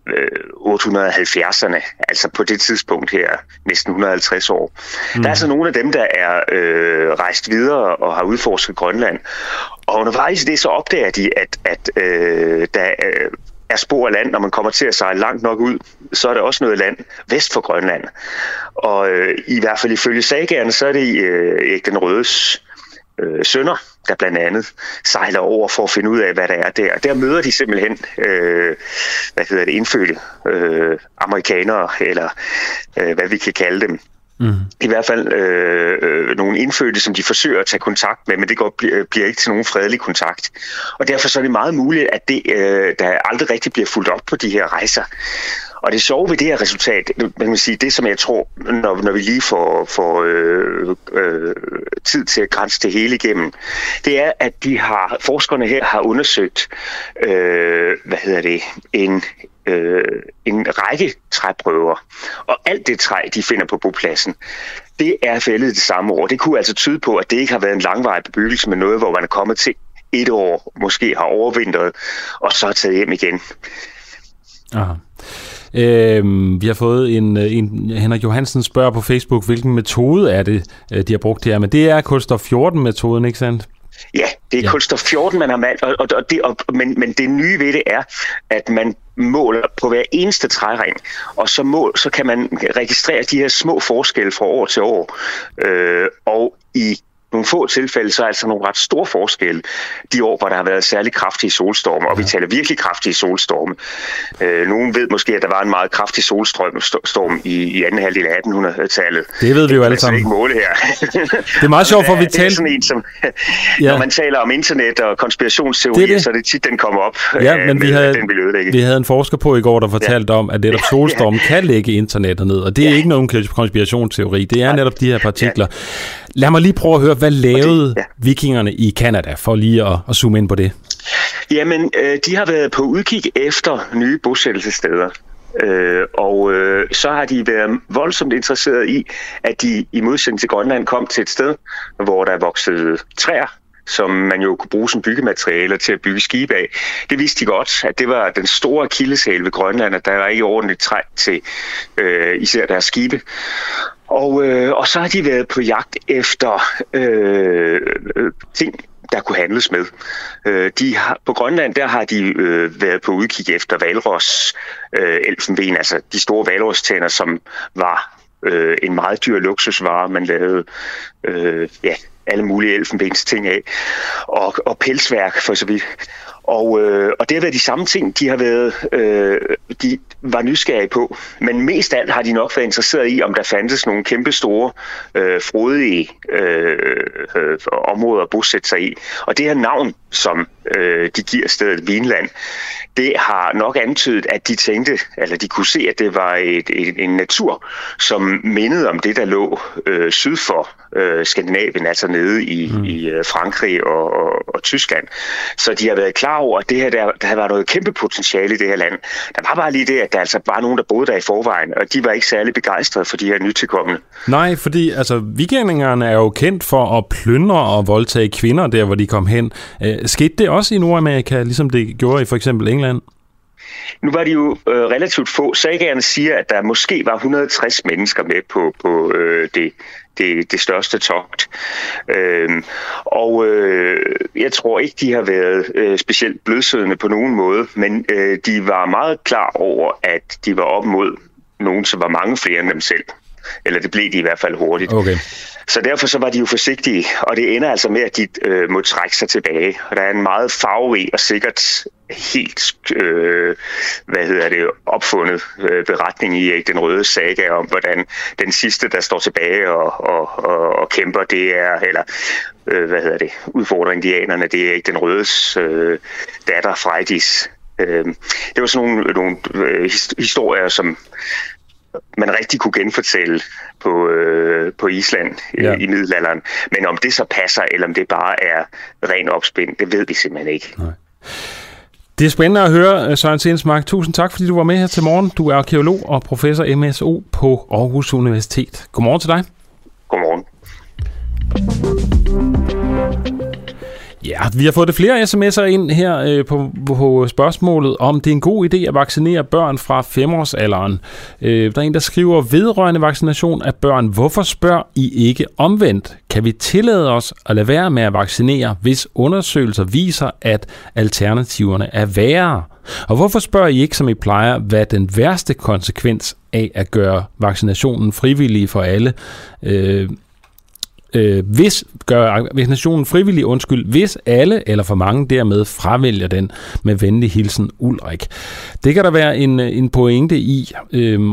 870'erne, altså på det tidspunkt her, næsten 150 år. Mm. Der er altså nogle af dem, der er rejst videre og har udforsket Grønland. Og undervejs i det, så opdager de, at der er spor af land, når man kommer til at sejle langt nok ud, så er der også noget land vest for Grønland. Og i hvert fald ifølge sagaerne, så er det Erik den Rødes sønner, der blandt andet sejler over for at finde ud af, hvad der er der. Der møder de simpelthen indfødte amerikanere, eller hvad vi kan kalde dem. Mm. I hvert fald nogle indfødte, som de forsøger at tage kontakt med, men det bliver ikke til nogen fredelig kontakt. Og derfor så er det meget muligt, at det, der aldrig rigtig bliver fulgt op på de her rejser. Og det sjove ved det her resultat, man kan sige, det som jeg tror, når vi lige får tid til at grænse det hele igennem, det er, at forskerne her har undersøgt en række træprøver. Og alt det træ, de finder på bopladsen, det er fældet det samme år. Det kunne altså tyde på, at det ikke har været en langvarig bebyggelse, men noget, hvor man er kommet til et år, måske har overvintret, og så er taget hjem igen. Aha. Vi har fået en Henrik Johansen spørger på Facebook, hvilken metode er det, de har brugt her, men det er kulstof 14-metoden, ikke sandt? Ja, det er kulstof 14, man har malt, men det nye ved det er, at man måler på hver eneste træring, og så kan man registrere de her små forskelle fra år til år, og i nogle få tilfælde, så er altså nogle ret store forskelle de år, hvor der har været særlig kraftige solstorme, og vi taler virkelig kraftige solstorme. Nogen ved måske, at der var en meget kraftig solstorm i anden halvdel af 1800-tallet. Det ved vi jo alle sammen. Det er ikke måle her. Det er meget sjovt, for vi taler... Når man taler om internet og konspirationsteorier, så er det tit, den kommer op. Ja, men vi havde en forsker på i går, der fortalte om, at netop solstormen kan lægge internettet ned, og det er ikke nogen konspirationsteori. Det er netop de her partikler. Lad mig lige prøve at høre, hvad lavede vikingerne i Canada, for lige at zoome ind på det? Jamen, de har været på udkig efter nye bosættelsessteder. Og så har de været voldsomt interesseret i, at de i modsætning til Grønland kom til et sted, hvor der voksede træer, som man jo kunne bruge som byggematerialer til at bygge skibe af. Det vidste de godt, at det var den store akilleshæl ved Grønland, at der var ikke ordentligt træ til især deres skibe. Og så har de været på jagt efter ting, der kunne handles med. På Grønland, der har de været på udkig efter valros, elfenben, altså de store valrostænder, som var en meget dyr luksusvare, man lavede alle mulige elfenbens ting af, og pelsværk for så vidt. Og det har været de samme ting, de var nysgerrige på. Men mest af alt har de nok været interesseret i, om der fandtes nogle kæmpe store, frodige områder at bosætte sig i. Og det her navn, som de giver stedet Vinland, det har nok antydet, at de tænkte, eller de kunne se, at det var en natur, som mindede om det, der lå syd for Skandinavien, altså nede i Frankrig og Tyskland. Så de har været klar over, at det her, der var noget kæmpe potentiale i det her land. Der var bare lige det, at der altså bare nogen, der boede der i forvejen, og de var ikke særlig begejstrede for de her nytilkommende. Nej, fordi altså, vikingerne er jo kendt for at plyndre og voldtage kvinder der, hvor de kom hen. Skete det også i Nordamerika, ligesom det gjorde i for eksempel England? Nu var de jo relativt få. Sagerne siger, at der måske var 160 mennesker med på det største togt. Jeg tror ikke, de har været specielt blødsødende på nogen måde, men de var meget klar over, at de var op mod nogen, som var mange flere end dem selv. Eller det blev de i hvert fald hurtigt. Okay. Så derfor så var de jo forsigtige, og det ender altså med, at de må trække sig tilbage. Og der er en meget farverig og sikkert helt opfundet beretning i den røde saga om, hvordan den sidste, der står tilbage og kæmper, det er, eller udfordrer indianerne, det er ikke den rødes datter, Frejdis. Det var sådan nogle historier, som man rigtig kunne genfortælle på Island i middelalderen. Men om det så passer, eller om det bare er ren opspind, det ved vi simpelthen ikke. Nej. Det er spændende at høre, Søren Sensmark. Tusind tak, fordi du var med her til morgen. Du er arkeolog og professor MSO på Aarhus Universitet. Godmorgen til dig. Godmorgen. Ja, vi har fået det flere sms'er ind her på spørgsmålet, om det er en god idé at vaccinere børn fra 5-årsalderen. Der er en, der skriver, vedrørende vaccination af børn, hvorfor spørger I ikke omvendt? Kan vi tillade os at lade være med at vaccinere, hvis undersøgelser viser, at alternativerne er værre? Og hvorfor spørger I ikke, som I plejer, hvad den værste konsekvens af at gøre vaccinationen frivillig for alle hvis gør vaccinationen frivillig, hvis alle eller for mange dermed fravælger den, med venlig hilsen Ulrik. Det kan der være en pointe i,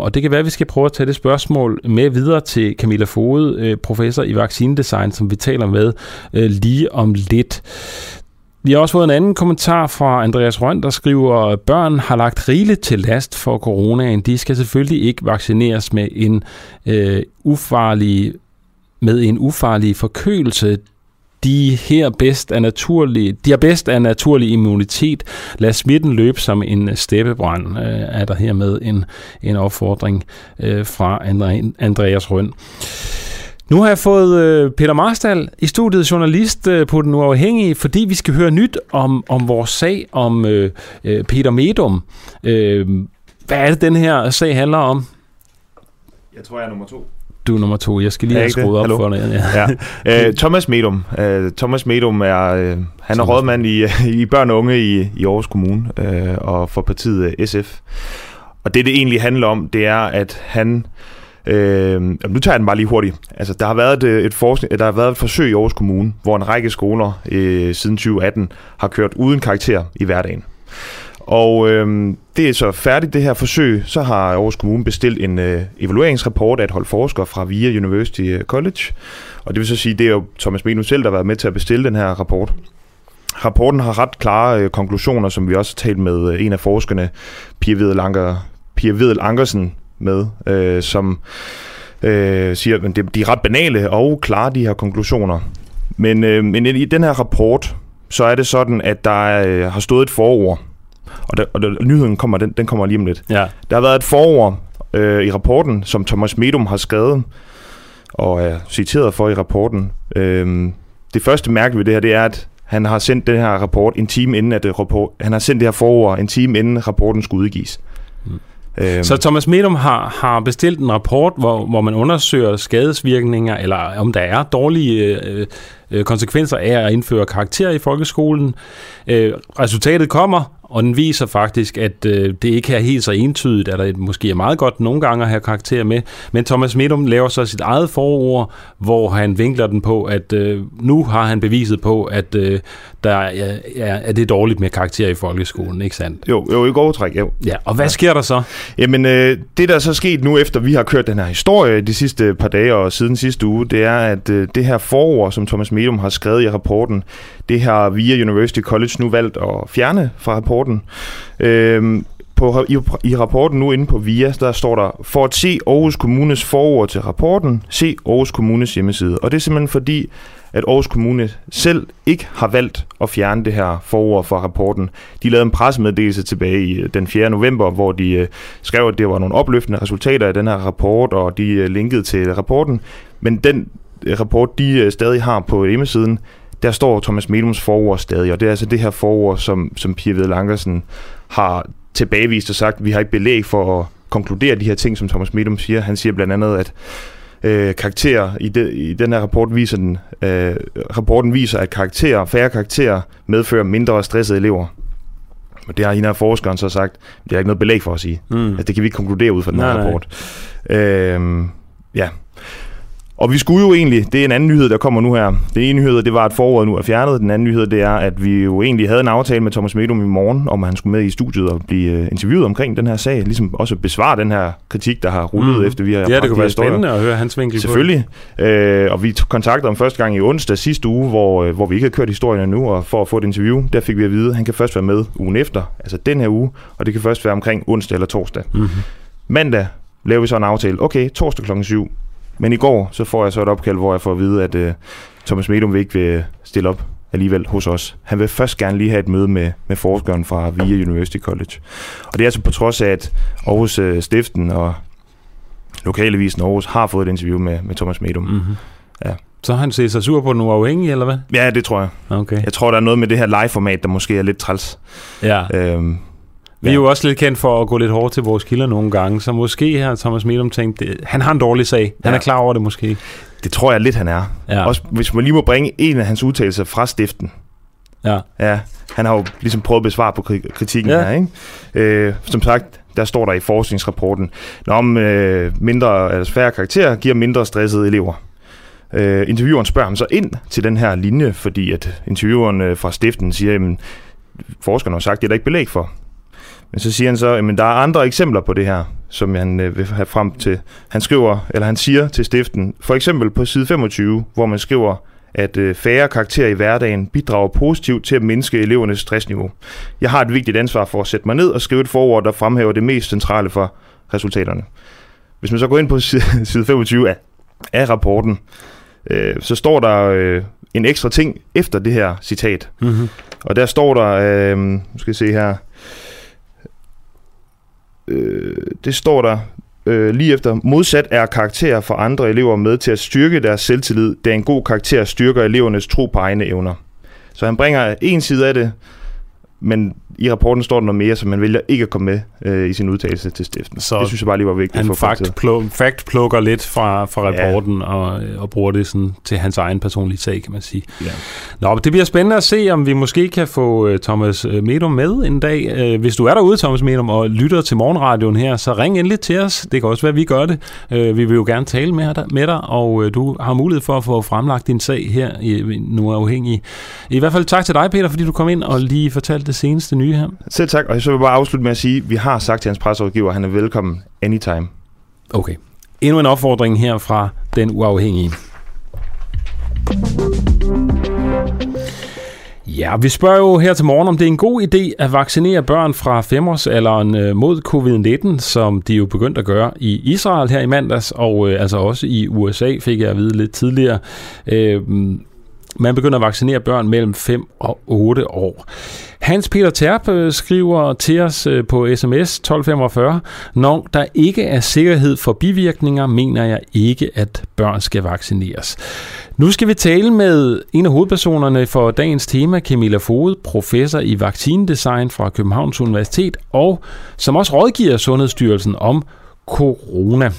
og det kan være, at vi skal prøve at tage det spørgsmål med videre til Camilla Foged, professor i vaccinedesign, som vi taler med lige om lidt. Vi har også fået en anden kommentar fra Andreas Røn, der skriver, at børn har lagt rigeligt til last for coronaen. De skal selvfølgelig ikke vaccineres med en ufarlig forkølelse. De er bedst af naturlig immunitet. Lad smitten løbe som en steppebrand, er der hermed en opfordring fra Andreas Røn. Nu har jeg fået Peter Marstal i studiet, journalist på Den Uafhængige, fordi vi skal høre nyt om vores sag om Peter Medom. Hvad er det, den her sag handler om? Jeg tror, jeg er nummer 2. Du er nummer 2. Jeg skal lige have skruet op for dig. Ja. Thomas Medom. Thomas Medom er rådmand i børn og unge i Aarhus Kommune og for partiet SF. Og det egentlig handler om, det er, at han... nu tager jeg den bare lige hurtigt. Altså, der har været et forsøg i Aarhus Kommune, hvor en række skoler siden 2018 har kørt uden karakter i hverdagen. Og det er så færdigt, det her forsøg. Så har Aarhus Kommune bestilt en evalueringsrapport af et hold forskere fra VIA University College. Og det vil så sige, det er jo Thomas Medom selv, der har været med til at bestille den her rapport. Rapporten har ret klare konklusioner, som vi også har talt med en af forskerne, Pia Vedel Ankersen, med, som siger, at de er ret banale og klare, de her konklusioner. Men i den her rapport, så er det sådan, at der har stået et forord, og nyheden kommer, den kommer lige om lidt. Ja. Der har været et forord i rapporten, som Thomas Medom har skrevet og er citeret for i rapporten. Det første mærke ved det her, det er, at han har sendt den her rapport en time inden, han har sendt det her forord en time inden rapporten skulle udgives. Mm. Så Thomas Medom har bestilt en rapport, hvor man undersøger skadesvirkninger, eller om der er dårlige konsekvenser af at indføre karakterer i folkeskolen. Resultatet kommer, og den viser faktisk, at det ikke er helt så entydigt, at der måske er meget godt nogle gange at have karakterer med. Men Thomas Medom laver så sit eget forord, hvor han vinkler den på, at nu har han beviset på, at det er dårligt med karakterer i folkeskolen, ikke sandt? Jo, i går træk, jo. Ja, og hvad sker der så? Jamen, det der er så sket nu, efter vi har kørt den her historie de sidste par dage og siden sidste uge, det er, at det her forord, som Thomas Medom har skrevet i rapporten, det har VIA University College nu valgt at fjerne fra rapporten. I rapporten nu inde på VIA, der står der, for at se Aarhus Kommunes forord til rapporten, se Aarhus Kommunes hjemmeside. Og det er simpelthen fordi, at Aarhus Kommune selv ikke har valgt at fjerne det her forord fra rapporten. De lavede en pressemeddelelse tilbage i den 4. november, hvor de skrev, at det var nogle opløftende resultater af den her rapport, og de linkede til rapporten. Men den rapport, de stadig har på hjemmesiden, der står Thomas Medoms forord stadig, og det er altså det her forord, som Pia Vedel Ankersen har tilbagevist og sagt, vi har ikke belæg for at konkludere de her ting, som Thomas Medom siger. Han siger blandt andet, at karakterer i den her rapport viser rapporten viser, at færre karakterer medfører mindre stressede elever. Og det har hende her forskeren så sagt, det er ikke noget belæg for at sige. Mm. Altså, det kan vi ikke konkludere ud fra den her rapport. Ja. Og vi skulle jo egentlig, det er en anden nyhed, der kommer nu her. Den ene nyhed, det var, at foråret nu er fjernet. Den anden nyhed, det er, at vi jo egentlig havde en aftale med Thomas Medom i morgen, om at han skulle med i studiet og blive interviewet omkring den her sag. Ligesom også besvare den her kritik, der har rullet efter vi har bragt de her historier. Ja, det kunne være spændende at høre hans vinkel på. Selvfølgelig. Og vi kontaktede ham første gang i onsdag sidste uge, hvor vi ikke havde kørt historien endnu, og for at få et interview, der fik vi at vide, at han kan først være med ugen efter, altså den her uge, og det kan først være omkring onsdag eller torsdag. Mm-hmm. Mandag laver vi så en aftale. Okay, torsdag kl. 7. Men i går, så får jeg så et opkald, hvor jeg får at vide, at Thomas Medom vil ikke stille op alligevel hos os. Han vil først gerne lige have et møde med forskeren fra VIA University College. Og det er altså på trods af, at Aarhus Stiften og lokalavisen Aarhus har fået et interview med Thomas Medom. Mm-hmm. Ja. Så han ser sig sur på Den Uafhængige, eller hvad? Ja, det tror jeg. Okay. Jeg tror, der er noget med det her live-format, der måske er lidt træls. Ja. Vi er jo også lidt kendt for at gå lidt hårdt til vores kilder nogle gange, så måske har Thomas Medom tænkt, han har en dårlig sag. Han er klar over det måske. Det tror jeg lidt, han er. Ja. Også hvis man lige må bringe en af hans udtalelser fra Stiften. Ja. Ja, han har jo ligesom prøvet at besvare på kritikken her, ikke? Som sagt, der står der i forskningsrapporten, om færre karakterer giver mindre stressede elever. Intervieweren spørger ham så ind til den her linje, fordi at intervieweren fra Stiften siger, jamen, forskerne har sagt, det er der ikke belæg for. Men så siger han så, at der er andre eksempler på det her, som han vil have frem til. Han siger til Stiften, for eksempel på side 25, hvor man skriver, at færre karakterer i hverdagen bidrager positivt til at mindske elevernes stressniveau. Jeg har et vigtigt ansvar for at sætte mig ned og skrive et forord, der fremhæver det mest centrale for resultaterne. Hvis man så går ind på side 25 af rapporten, så står der en ekstra ting efter det her citat. Mm-hmm. Og der står der, skal jeg se her, det står der lige efter. Modsat er karakterer for andre elever med til at styrke deres selvtillid, da en god karakter styrker elevernes tro på egne evner. Så han bringer en side af det, men i rapporten står der noget mere, så man vælger ikke at komme med i sin udtalelse til Stiften. Så det synes jeg bare lige var vigtigt for folk. Han fact-plukker lidt fra rapporten og bruger det sådan til hans egen personlige sag, kan man sige. Ja. Nå, det bliver spændende at se, om vi måske kan få Thomas Medom med en dag. Hvis du er derude, Thomas Medom, og lytter til morgenradioen her, så ring endelig til os. Det kan også være, vi gør det. Vi vil jo gerne tale med dig, og du har mulighed for at få fremlagt din sag her i Den Uafhængige. I hvert fald tak til dig, Peter, fordi du kom ind og lige fortalte det seneste nye. Her. Selv tak, og så vil jeg bare afslutte med at sige, at vi har sagt til hans presserådgiver, at han er velkommen anytime. Okay. Endnu en opfordring her fra Den Uafhængige. Ja, vi spørger jo her til morgen, om det er en god idé at vaccinere børn fra 5-årsalderen mod covid-19, som de jo begyndte at gøre i Israel her i mandags, og altså også i USA, fik jeg at vide lidt tidligere. Man begynder at vaccinere børn mellem 5 og 8 år. Hans Peter Terp skriver til os på sms 1245, når der ikke er sikkerhed for bivirkninger, mener jeg ikke, at børn skal vaccineres. Nu skal vi tale med en af hovedpersonerne for dagens tema, Camilla Foged, professor i vaccinedesign fra Københavns Universitet, og som også rådgiver Sundhedsstyrelsen om corona.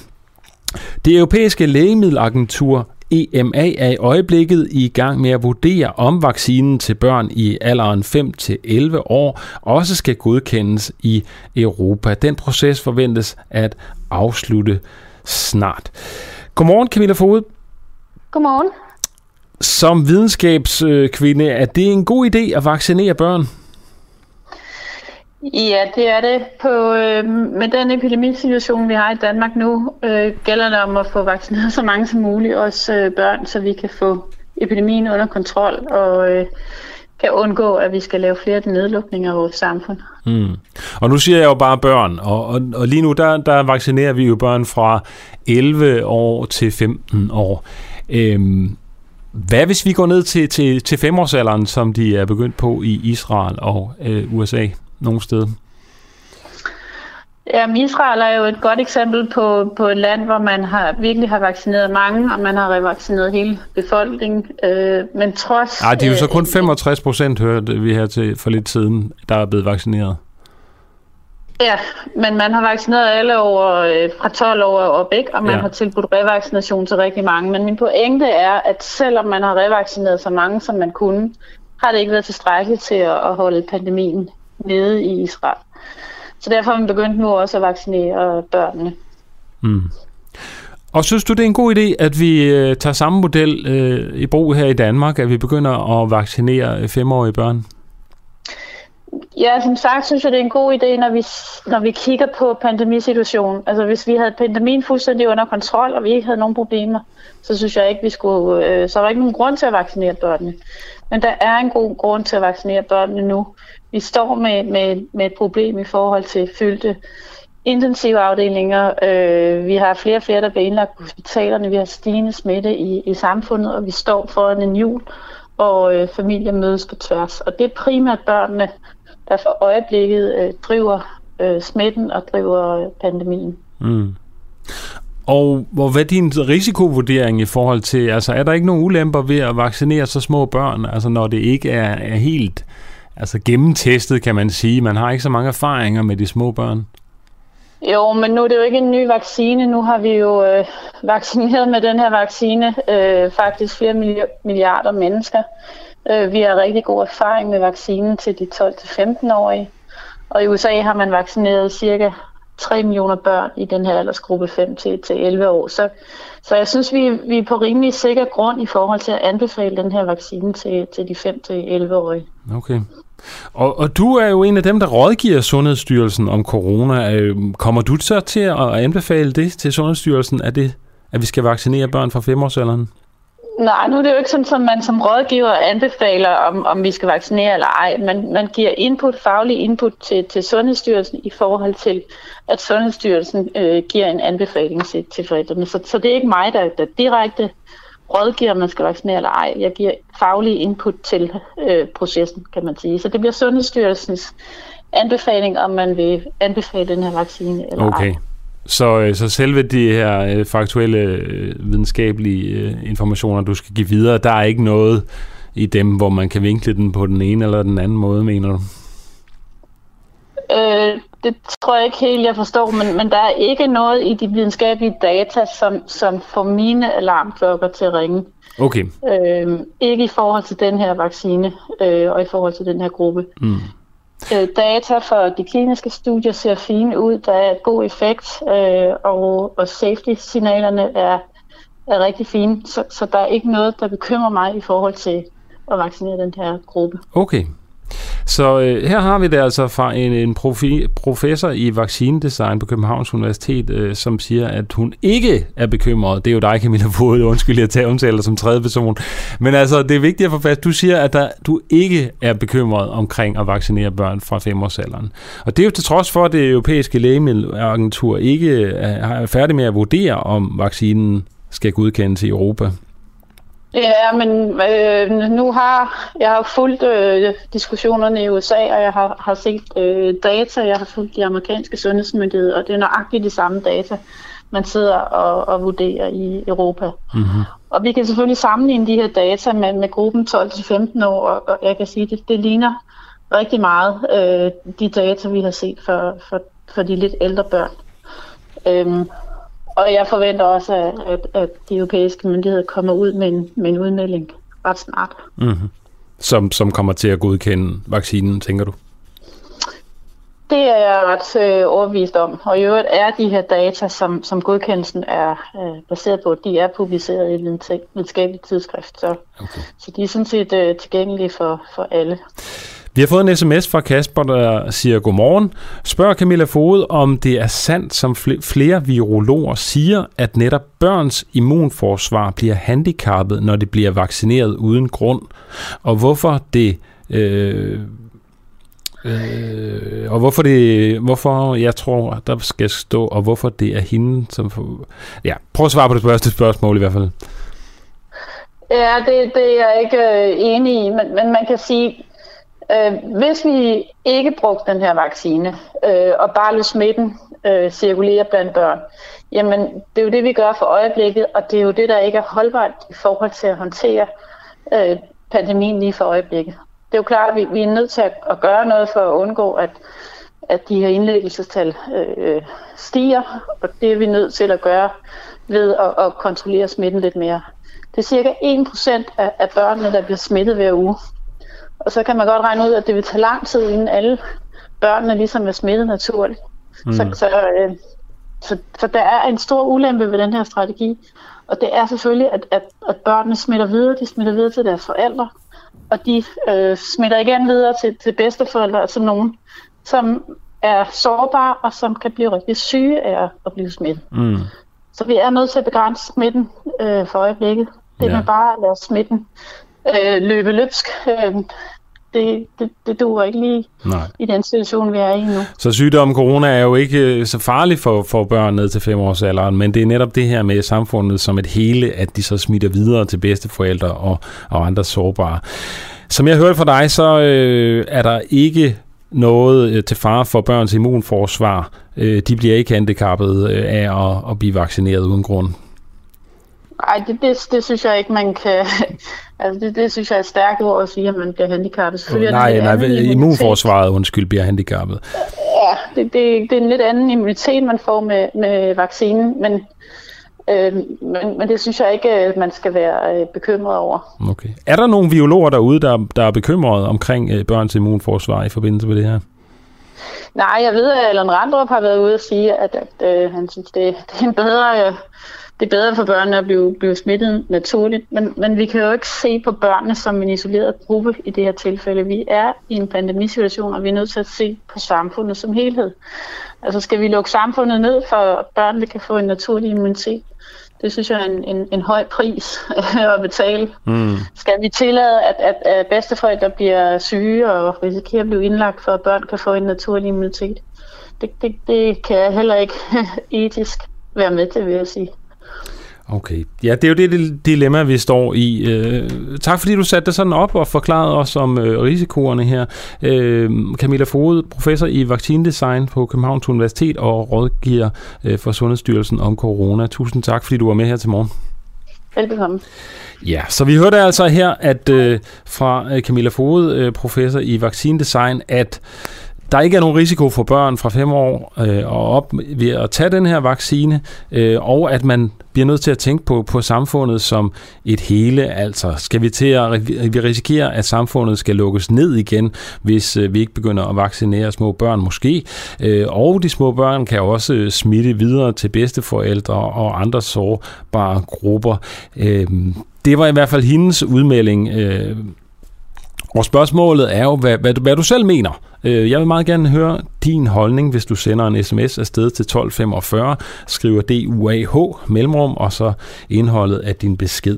Det europæiske lægemiddelagentur EMA er i øjeblikket i gang med at vurdere, om vaccinen til børn i alderen 5-11 år også skal godkendes i Europa. Den proces forventes at afslutte snart. Godmorgen, Camilla Foged. Godmorgen. Som videnskabskvinde, er det en god idé at vaccinere børn? Ja, det er det. Med den epidemisituation, vi har i Danmark nu, gælder det om at få vaccineret så mange som muligt, også børn, så vi kan få epidemien under kontrol og kan undgå, at vi skal lave flere nedlukninger af vores samfund. Mm. Og nu siger jeg jo bare børn, og lige nu der vaccinerer vi jo børn fra 11 år til 15 år. Hvad hvis vi går ned til 5-årsalderen, som de er begyndt på i Israel og USA? Nogle steder. Jamen, Israel er jo et godt eksempel på et land, hvor man virkelig har vaccineret mange, og man har revaccineret hele befolkningen. Men trods... Nej, det er jo så kun 65%, hørte vi her til for lidt siden, der er blevet vaccineret. Ja, men man har vaccineret alle over, fra 12 år og væk, og man har tilbudt revaccination til rigtig mange. Men min pointe er, at selvom man har revaccineret så mange, som man kunne, har det ikke været tilstrækkeligt til at holde pandemien nede i Israel. Så derfor har man begyndt nu også at vaccinere børnene. Mm. Og synes du, det er en god idé, at vi tager samme model i brug her i Danmark, at vi begynder at vaccinere 5-årige børn? Ja, som sagt synes jeg, det er en god idé, når vi kigger på pandemisituationen. Altså hvis vi havde pandemien fuldstændig under kontrol, og vi ikke havde nogen problemer, så synes jeg ikke, vi skulle... så var der ikke nogen grund til at vaccinere børnene. Men der er en god grund til at vaccinere børnene nu. Vi står med et problem i forhold til fyldte intensivafdelinger. Vi har flere og flere, der bliver indlagt på hospitalerne. Vi har stigende smitte i samfundet, og vi står foran en jul, og familier mødes på tværs. Og det er primært børnene, der for øjeblikket driver smitten og driver pandemien. Mm. Og hvad er din risikovurdering i forhold til, altså er der ikke nogen ulemper ved at vaccinere så små børn, altså når det ikke er helt... Altså gennemtestet, kan man sige. Man har ikke så mange erfaringer med de små børn. Jo, men nu er det jo ikke en ny vaccine. Nu har vi jo vaccineret med den her vaccine faktisk flere milliarder mennesker. Vi har rigtig god erfaring med vaccinen til de 12-15-årige. Og i USA har man vaccineret cirka 3 millioner børn i den her aldersgruppe 5-11 år. Så jeg synes, vi er på rimelig sikker grund i forhold til at anbefale den her vaccine til de 5-11-årige. Okay. Og du er jo en af dem, der rådgiver Sundhedsstyrelsen om corona. Kommer du så til at anbefale det til Sundhedsstyrelsen, at vi skal vaccinere børn fra 5-årsalderen? Nej, nu er det jo ikke sådan, at man som rådgiver anbefaler, om vi skal vaccinere eller ej. Man giver input, faglig input til Sundhedsstyrelsen i forhold til, at Sundhedsstyrelsen giver en anbefaling til forældrene. Så det er ikke mig, der direkte rådgiver, om man skal vaccinere eller ej. Jeg giver faglige input til processen, kan man sige. Så det bliver Sundhedsstyrelsens anbefaling, om man vil anbefale den her vaccine eller ej. Så selve de her faktuelle videnskabelige informationer, du skal give videre, der er ikke noget i dem, hvor man kan vinkle den på den ene eller den anden måde, mener du? Det tror jeg ikke helt, jeg forstår, men der er ikke noget i de videnskabelige data, som får mine alarmklokker til at ringe. Okay. Ikke i forhold til den her vaccine og i forhold til den her gruppe. Mm. Data for de kliniske studier ser fine ud, der er god effekt, og safety-signalerne er rigtig fine, så der er ikke noget, der bekymrer mig i forhold til at vaccinere den her gruppe. Okay, så her har vi det altså fra en professor i vaccinedesign på Københavns Universitet, som siger, at hun ikke er bekymret. Det er jo dig, Camilla Foged, undskyld, jeg tager omtaler som tredje person. Men altså, det er vigtigt at få fast. Du siger, at du ikke er bekymret omkring at vaccinere børn fra 5-årsalderen. Og det er jo til trods for, at det europæiske lægemiddelagentur ikke er færdig med at vurdere, om vaccinen skal godkendes i Europa. Ja, men nu har jeg fulgt diskussionerne i USA, og jeg har set data, jeg har fulgt de amerikanske sundhedsmyndigheder, og det er nøjagtigt de samme data, man sidder og vurderer i Europa. Mm-hmm. Og vi kan selvfølgelig sammenligne de her data med gruppen 12-15 år, og jeg kan sige, at det ligner rigtig meget de data, vi har set for de lidt ældre børn. Og jeg forventer også, at de europæiske myndigheder kommer ud med en udmelding ret snart. Mm-hmm. Som kommer til at godkende vaccinen, tænker du? Det er jeg ret overbevist om. Og i øvrigt er de her data, som godkendelsen er baseret på, de er publiceret i et videnskabeligt tidsskrift. Så de er sådan set tilgængelige for alle. Vi har fået en sms fra Kasper, der siger godmorgen. Spørger Camilla Foged, om det er sandt, som flere virologer siger, at netop børns immunforsvar bliver handicappet, når de bliver vaccineret uden grund. Og hvorfor jeg tror, der skal stå, og hvorfor det er hende, som... Ja, prøv at svare på det første spørgsmål i hvert fald. Ja, det er jeg ikke enig i, men man kan sige... Hvis vi ikke brugte den her vaccine, og bare lød smitten cirkulere blandt børn, jamen det er jo det, vi gør for øjeblikket, og det er jo det, der ikke er holdbart i forhold til at håndtere pandemien lige for øjeblikket. Det er jo klart, at vi er nødt til at gøre noget for at undgå, at de her indlæggelsestal stiger, og det er vi nødt til at gøre ved at kontrollere smitten lidt mere. Det er cirka 1% af børnene, der bliver smittet hver uge. Og så kan man godt regne ud, at det vil tage lang tid, inden alle børnene ligesom er smittet naturligt. Mm. Så der er en stor ulempe ved den her strategi. Og det er selvfølgelig, at børnene smitter videre. De smitter videre til deres forældre. Og de smitter igen videre til bedsteforældre, altså nogen, som er sårbare og som kan blive rigtig syge af at blive smittet. Mm. Så vi er nødt til at begrænse smitten for øjeblikket. Det er bare at lade smitten løbe løbsk, det duer ikke lige. Nej. I den situation, vi er i nu. Så sygdommen corona er jo ikke så farlig for børn ned til 5-årsalderen, men det er netop det her med samfundet som et hele, at de så smitter videre til bedsteforældre og andre sårbare. Som jeg hørte fra dig, så er der ikke noget til fare for børns immunforsvar. De bliver ikke handicappet af at blive vaccineret uden grund. Nej, det synes jeg ikke, man kan... Altså, det synes jeg er et stærkt ord at sige, at man bliver handicappet. Nej, immunforsvaret, bliver handicappet. Ja, det er en lidt anden immunitet, man får med vaccinen, men det synes jeg ikke, at man skal være bekymret over. Okay. Er der nogle virologer derude, der er bekymrede omkring børns immunforsvar i forbindelse med det her? Nej, jeg ved, at Allan Randrup har været ude og sige, at han synes, det er en bedre... Det er bedre for børnene at blive smittet naturligt, men vi kan jo ikke se på børnene som en isoleret gruppe i det her tilfælde. Vi er i en pandemisituation, og vi er nødt til at se på samfundet som helhed. Altså skal vi lukke samfundet ned, for at børnene kan få en naturlig immunitet? Det synes jeg er en høj pris at betale. Mm. Skal vi tillade, at bedsteforældre bliver syge og risikerer at blive indlagt, for at børn kan få en naturlig immunitet? Det kan jeg heller ikke etisk være med til, vil jeg sige. Okay. Ja, det er jo det dilemma, vi står i. Tak fordi du satte det sådan op og forklarede os om risikoerne her. Camilla Foged, professor i vaccinedesign på Københavns Universitet og rådgiver for Sundhedsstyrelsen om corona. Tusind tak, fordi du var med her til morgen. Velbekomme. Ja, så vi hørte altså her at fra Camilla Foged, professor i vaccinedesign, at der ikke er nogen risiko for børn fra 5 år og op ved at tage den her vaccine, og at man bliver nødt til at tænke på samfundet som et hele. Altså, skal vi til at risikere, at samfundet skal lukkes ned igen, hvis vi ikke begynder at vaccinere små børn måske? Og de små børn kan også smitte videre til bedsteforældre og andre sårbare grupper. Det var i hvert fald hendes udmelding. Og spørgsmålet er jo, hvad du selv mener. Jeg vil meget gerne høre din holdning, hvis du sender en sms afsted til 1245, skriver DUAH, mellemrum, og så indholdet af din besked.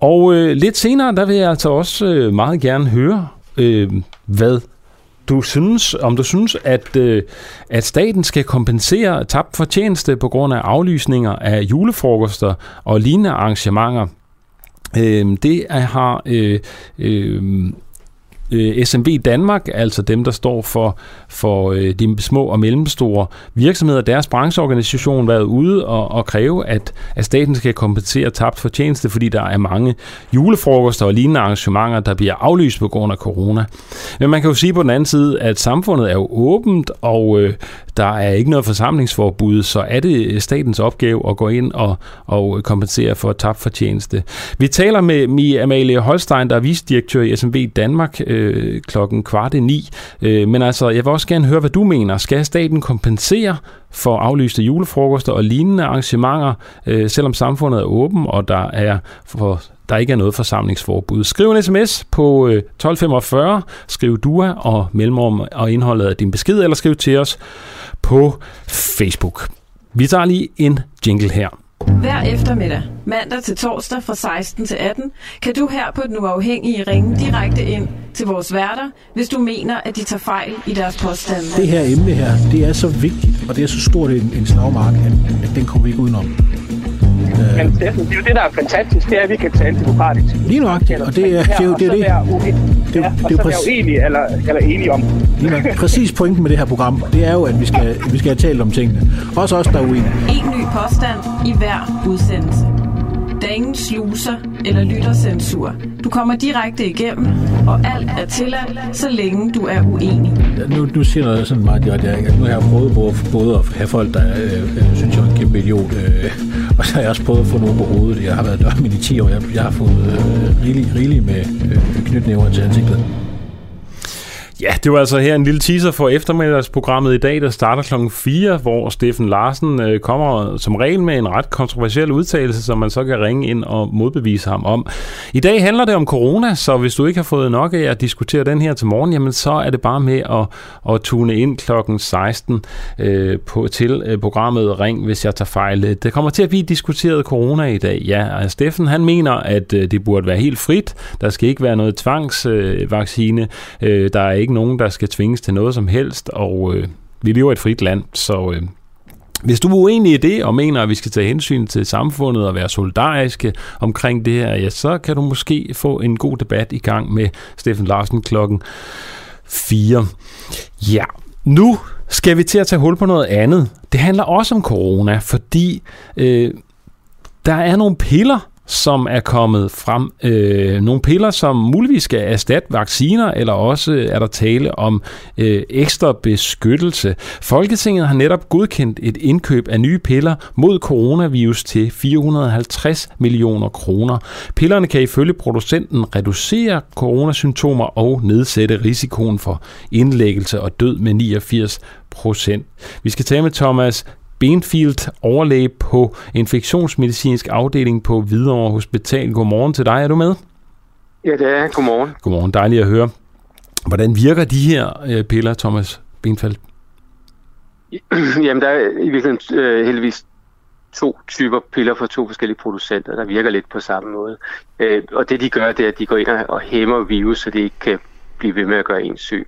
Og lidt senere, der vil jeg altså også meget gerne høre, hvad du synes, om du synes, at staten skal kompensere tabt fortjeneste på grund af aflysninger af julefrokoster og lignende arrangementer. Det har SMV Danmark, altså dem, der står for de små og mellemstore virksomheder, deres brancheorganisation været ude og kræve, at staten skal kompensere tabt fortjeneste, fordi der er mange julefrokoster og lignende arrangementer, der bliver aflyst på grund af corona. Men man kan jo sige på den anden side, at samfundet er jo åbent, og der er ikke noget forsamlingsforbud, så er det statens opgave at gå ind og kompensere for tabt fortjeneste. Vi taler med Mia Amalie Holstein, der er vicedirektør i SMV Danmark, klokken 8:15. Men altså, jeg vil også gerne høre, hvad du mener. Skal staten kompensere for aflyste julefrokoster og lignende arrangementer, selvom samfundet er åben, og der ikke er noget forsamlingsforbud? Skriv en sms på 1245, skriv DUA og mellemrum og indholdet af din besked, eller skriv til os på Facebook. Vi tager lige en jingle her. Hver eftermiddag, mandag til torsdag fra 16 til 18, kan du her på Den Uafhængige ringe direkte ind til vores værter, hvis du mener, at de tager fejl i deres påstande. Det her emne her, det er så vigtigt, og det er så stort en slagmark, at den kommer vi ikke udenom. Men det er jo det, der er fantastisk, det er, at vi kan tale demokratisk. Lige nøjagtigt, og det er jo det. Og så er vi jo enige, eller enige om. Præcis pointen med det her program, det er jo, at vi skal have talt om tingene. Også os, der er uenige. En ny påstand i hver udsendelse. Der er ingen sluser eller lyttercensur. Du kommer direkte igennem, og alt er tilladt, så længe du er uenig. Nu siger noget sådan meget, nu har jeg prøvet både at have folk, der synes, jeg er en kæmpe idiot, og så har jeg også prøvet at få noget på hovedet. Jeg har været dørmænd i 10 år, jeg har fået rigeligt med knytnæver til ansigtet. Ja, det var altså her en lille teaser for eftermiddagsprogrammet i dag, der starter klokken 4, hvor Steffen Larsen kommer som regel med en ret kontroversiel udtalelse, som man så kan ringe ind og modbevise ham om. I dag handler det om corona, så hvis du ikke har fået nok af at diskutere den her til morgen, jamen så er det bare med at tune ind klokken 16 til programmet Ring, hvis jeg tager fejl. Det kommer til at blive diskuteret corona i dag. Ja, Steffen, han mener, at det burde være helt frit. Der skal ikke være noget tvangsvaccine. Der er ikke nogen, der skal tvinges til noget som helst, og vi lever i et frit land, så hvis du er uenig i det, og mener, at vi skal tage hensyn til samfundet og være solidariske omkring det her, ja, så kan du måske få en god debat i gang med Steffen Larsen klokken 4. Ja, nu skal vi til at tage hul på noget andet. Det handler også om corona, fordi der er nogle piller, som er kommet frem. Nogle piller, som muligvis skal erstatte vacciner, eller også er der tale om ekstra beskyttelse. Folketinget har netop godkendt et indkøb af nye piller mod coronavirus til 450 millioner kroner. Pillerne kan ifølge producenten reducere coronasymptomer og nedsætte risikoen for indlæggelse og død med 89%. Vi skal tale med Thomas Benfield, overlæge på infektionsmedicinsk afdeling på Hvidovre Hospital. Godmorgen til dig. Er du med? Ja, det er jeg. Godmorgen. Godmorgen. Dejligt at høre. Hvordan virker de her piller, Thomas Benfield? Jamen, der er i virkeligheden heldigvis to typer piller fra to forskellige producenter, der virker lidt på samme måde. Og det, de gør, det er, at de går ind og hæmmer virus, så det ikke kan blive ved med at gøre en syg.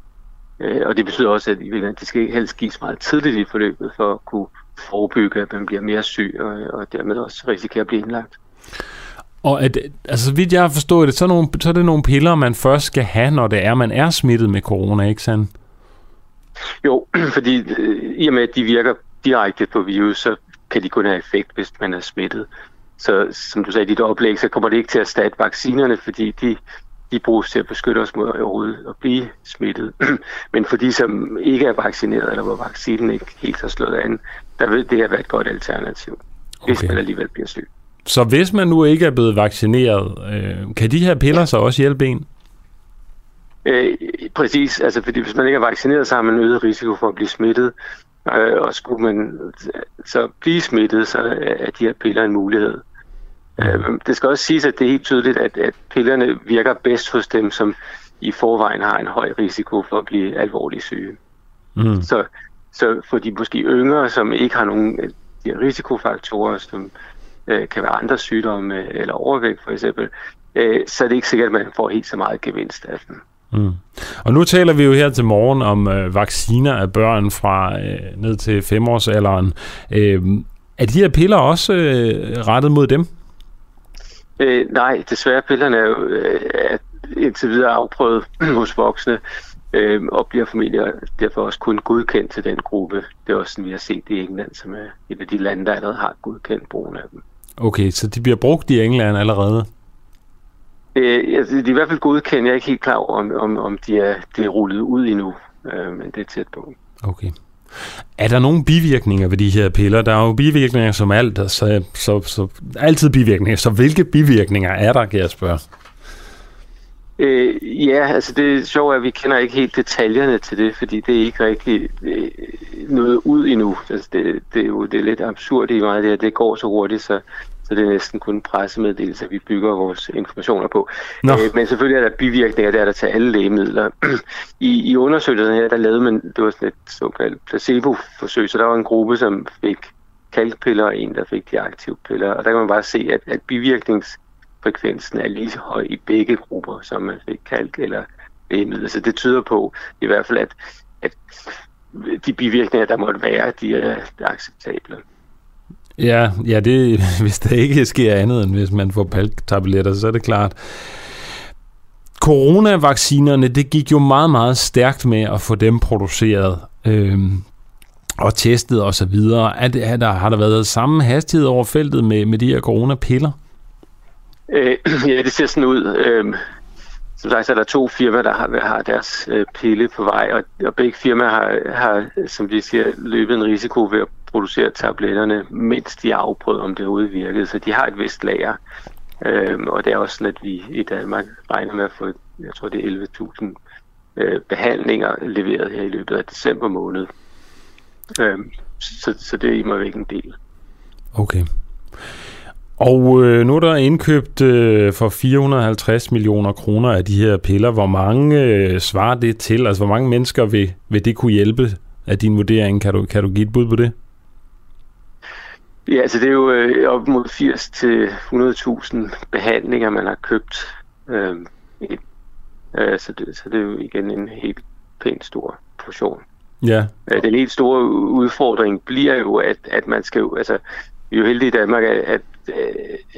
Og det betyder også, at det skal helst gives meget tidligt i forløbet for at kunne forebygge, at man bliver mere syg, og dermed også risikerer at blive indlagt. Og så vidt jeg har forstået det, så er det nogle piller, man først skal have, når det er, man er smittet med corona, ikke sandt? Jo, fordi i og med, at de virker direkte på virus, så kan de kun have effekt, hvis man er smittet. Så som du sagde i dit oplæg, så kommer det ikke til at erstatte vaccinerne, fordi de bruges til at beskytte os mod overhovedet og blive smittet. Men for de, som ikke er vaccineret, eller hvor vaccinen ikke helt har slået an, der vil det her være et godt alternativ, hvis man alligevel bliver syg. Så hvis man nu ikke er blevet vaccineret, kan de her piller så også hjælpe en? Præcis, altså fordi hvis man ikke er vaccineret, så har man øget risiko for at blive smittet. Og skulle man så blive smittet, så er de her piller en mulighed. Det skal også siges, at det er helt tydeligt, at pillerne virker bedst hos dem, som i forvejen har en høj risiko for at blive alvorligt syge. Mm. Så for de måske yngre, som ikke har nogen af de risikofaktorer, som kan være andre sygdomme eller overvægt for eksempel, så er det ikke sikkert, at man får helt så meget gevinst af dem. Mm. Og nu taler vi jo her til morgen om vacciner af børn fra ned til 5-årsalderen. Er de her piller også rettet mod dem? Nej, desværre pillerne er jo indtil videre afprøvet hos voksne og bliver formentlig derfor også kun godkendt til den gruppe. Det er også sådan, vi har set i England, som er et af de lande, der allerede har godkendt brugen af dem. Okay, så de bliver brugt i England allerede? Altså, de er i hvert fald godkendt. Jeg er ikke helt klar over, om de er rullet ud endnu, men det er tæt på. Okay. Er der nogle bivirkninger ved de her piller? Der er jo bivirkninger som alt, så altid bivirkninger. Så hvilke bivirkninger er der, kan jeg spørge? Ja, altså det sjove er, at vi kender ikke helt detaljerne til det, fordi det er ikke rigtig noget ud endnu. Altså det er lidt absurd i meget det her. Det går så hurtigt, så det er næsten kun pressemeddelelser, vi bygger vores informationer på. Men selvfølgelig er der bivirkninger, der er der til alle lægemidler. I undersøgelsen her, der lavede man, det var sådan et såkaldt placebo-forsøg, så der var en gruppe, som fik kalkpiller, og en, der fik de aktive piller. Og der kan man bare se, at bivirkningsfrekvensen er lige så høj i begge grupper, som man fik kalk eller lægemidler. Så det tyder på i hvert fald, at de bivirkninger, der måtte være, de er acceptable. Ja, det, hvis der ikke sker andet, end hvis man får palktabletter, så er det klart. Coronavaccinerne, det gik jo meget, meget stærkt med at få dem produceret og testet og så videre. Har der været samme hastighed over feltet med de her coronapiller? Ja, det ser sådan ud. Som sagt, så er der to firmaer, der har deres pille på vej, og begge firmaer har, som vi siger, løbet en risiko ved at producere tabletterne, mens de afprøvet, om det udvirkede. Så de har et vist lager, og det er også sådan, at vi i Danmark regner med at få, jeg tror det er 11.000 behandlinger leveret her i løbet af december måned. Så det er i mig væk en del. Okay. Og nu er der indkøbt for 450 millioner kroner af de her piller. Hvor mange svarer det til? Altså, hvor mange mennesker vil det kunne hjælpe af din vurdering? Kan du give et bud på det? Ja, altså det er jo op mod 80-100.000 behandlinger, man har købt. Så det er jo igen en helt pænt stor portion. Ja. Den helt store udfordring bliver jo, at man skal jo... Altså, vi er jo heldige i Danmark,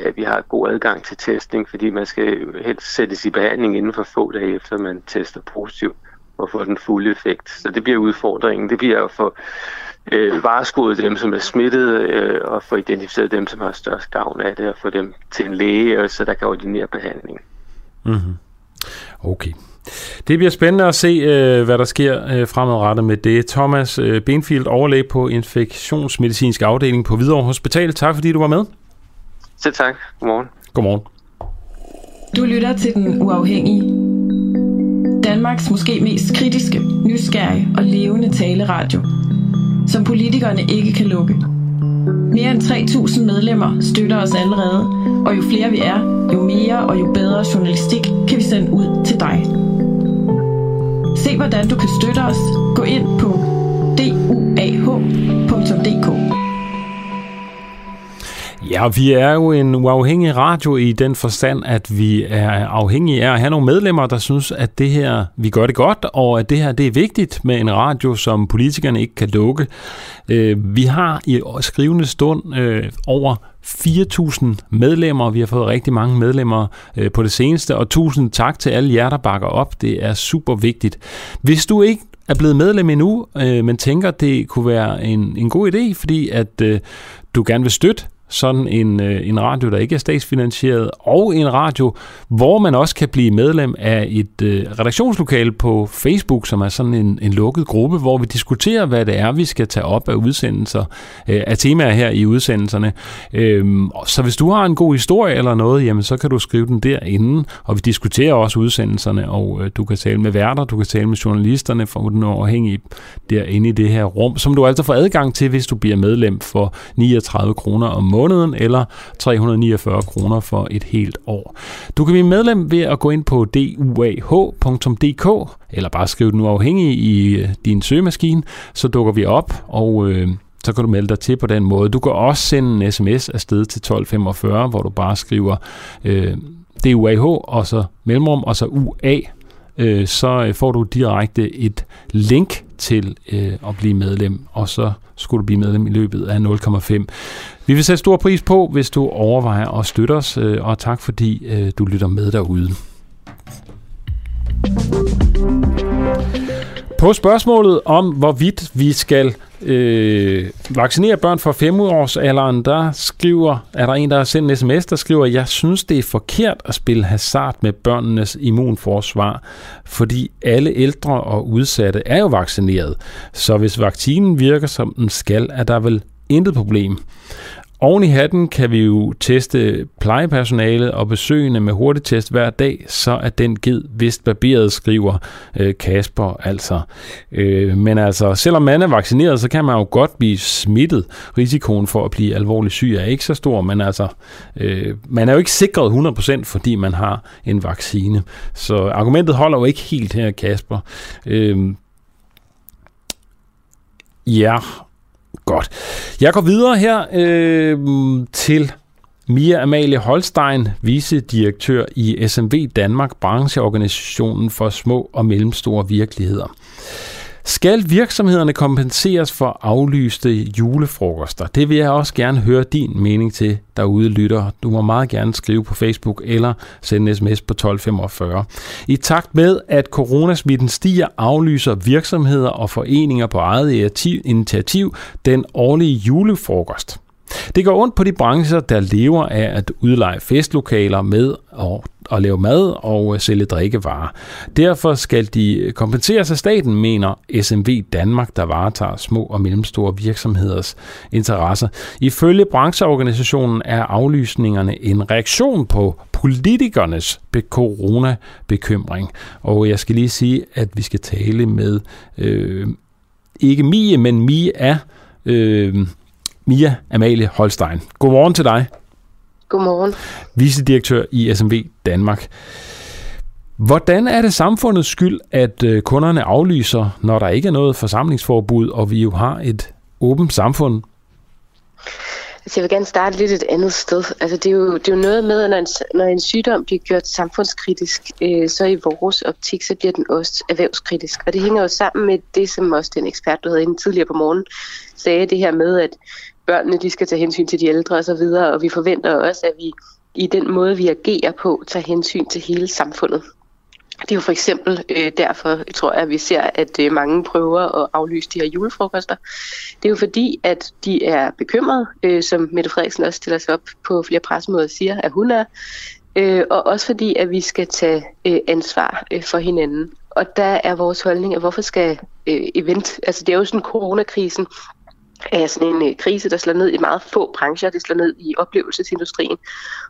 at vi har god adgang til testning, fordi man skal helst sættes i behandling inden for få dage efter, man tester positivt og får den fulde effekt. Så det bliver udfordringen. Det bliver at få vareskudt dem, som er smittet, og få identificeret dem, som har størst gavn af det, og få dem til en læge, og så der kan ordinere behandling. Mm-hmm. Okay. Det bliver spændende at se, hvad der sker fremadrettet med det. Thomas Benfield, overlæge på infektionsmedicinsk afdeling på Hvidovre Hospital. Tak fordi du var med. Selv tak. Godmorgen. Godmorgen. Du lytter til Den Uafhængige. Danmarks måske mest kritiske, nysgerrige og levende taleradio, som politikerne ikke kan lukke. Mere end 3.000 medlemmer støtter os allerede, og jo flere vi er, jo mere og jo bedre journalistik kan vi sende ud til dig. Se hvordan du kan støtte os. Gå ind på duah.dk. Ja, vi er jo en uafhængig radio i den forstand, at vi er afhængige af at have nogle medlemmer, der synes, at det her, vi gør det godt, og at det her, det er vigtigt med en radio, som politikerne ikke kan lukke. Vi har i skrivende stund over 4.000 medlemmer. Vi har fået rigtig mange medlemmer på det seneste, og 1.000 tak til alle jer, der bakker op. Det er super vigtigt. Hvis du ikke er blevet medlem endnu, men tænker, at det kunne være en god idé, fordi at du gerne vil støtte sådan en radio, der ikke er statsfinansieret, og en radio, hvor man også kan blive medlem af et redaktionslokale på Facebook, som er sådan en lukket gruppe, hvor vi diskuterer, hvad det er, vi skal tage op af udsendelser, af temaer her i udsendelserne. Så hvis du har en god historie eller noget, jamen så kan du skrive den derinde, og vi diskuterer også udsendelserne, og du kan tale med værter, du kan tale med journalisterne fra Den Uafhængige derinde i det her rum, som du altså får adgang til, hvis du bliver medlem for 39 kroner om måneden, eller 349 kroner for et helt år. Du kan blive medlem ved at gå ind på duah.dk, eller bare skrive Den Uafhængige i din søgemaskine, så dukker vi op, og så kan du melde dig til på den måde. Du kan også sende en sms afsted til 1245, hvor du bare skriver duah, og så mellemrum, og så ua, så får du direkte et link til at blive medlem, og så skulle du blive medlem i løbet af 0,5. Vi vil sætte stor pris på, hvis du overvejer at støtte os, og tak fordi du lytter med derude. På spørgsmålet om, hvorvidt vi skal vaccinere børn fra 5-årsalderen, er der en, der har sendt en sms, der skriver, jeg synes, det er forkert at spille hasard med børnenes immunforsvar, fordi alle ældre og udsatte er jo vaccineret. Så hvis vaccinen virker, som den skal, er der vel intet problem. Oven i hatten kan vi jo teste plejepersonalet og besøgende med hurtigtest hver dag, så er den ged vist barberet, skriver Kasper altså. Men altså, selvom man er vaccineret, så kan man jo godt blive smittet. Risikoen for at blive alvorligt syg er ikke så stor, men altså, man er jo ikke sikret 100%, fordi man har en vaccine. Så argumentet holder jo ikke helt her, Kasper. Ja... Godt. Jeg går videre her til Mia Amalie Holstein, vicedirektør i SMV Danmark, brancheorganisationen for små og mellemstore virksomheder. Skal virksomhederne kompenseres for aflyste julefrokoster? Det vil jeg også gerne høre din mening til derude, lytter. Du må meget gerne skrive på Facebook eller sende en sms på 1245. I takt med, at coronasmitten stiger, aflyser virksomheder og foreninger på eget initiativ den årlige julefrokost. Det går ondt på de brancher, der lever af at udleje festlokaler med og lave mad og sælge drikkevarer. Derfor skal de kompenseres af staten, mener SMV Danmark, der varetager små og mellemstore virksomheders interesser. Ifølge brancheorganisationen er aflysningerne en reaktion på politikernes coronabekymring. Og jeg skal lige sige, at vi skal tale med ikke Mie, men Mia. Mia Amalie Holstein. Godmorgen til dig. Godmorgen. Vicedirektør i SMV Danmark. Hvordan er det samfundets skyld, at kunderne aflyser, når der ikke er noget forsamlingsforbud, og vi jo har et åbent samfund? Altså, jeg vil gerne starte lidt et andet sted. Altså, det er jo noget med, at når en sygdom bliver gjort samfundskritisk, så i vores optik, så bliver den også erhvervskritisk. Og det hænger jo sammen med det, som også den ekspert, du havde inde tidligere på morgen, sagde, det her med, at børnene de skal tage hensyn til de ældre og så videre, og vi forventer også, at vi i den måde, vi agerer på, tager hensyn til hele samfundet. Det er jo for eksempel derfor, tror jeg, at vi ser, at mange prøver at aflyse de her julefrokoster. Det er jo fordi, at de er bekymrede, som Mette Frederiksen også stiller sig op på flere pressemøder og siger, at hun er. Og også fordi, at vi skal tage ansvar for hinanden. Og der er vores holdning, at hvorfor skal event... Altså det er jo sådan coronakrisen. Er sådan en krise, der slår ned i meget få brancher. Det slår ned i oplevelsesindustrien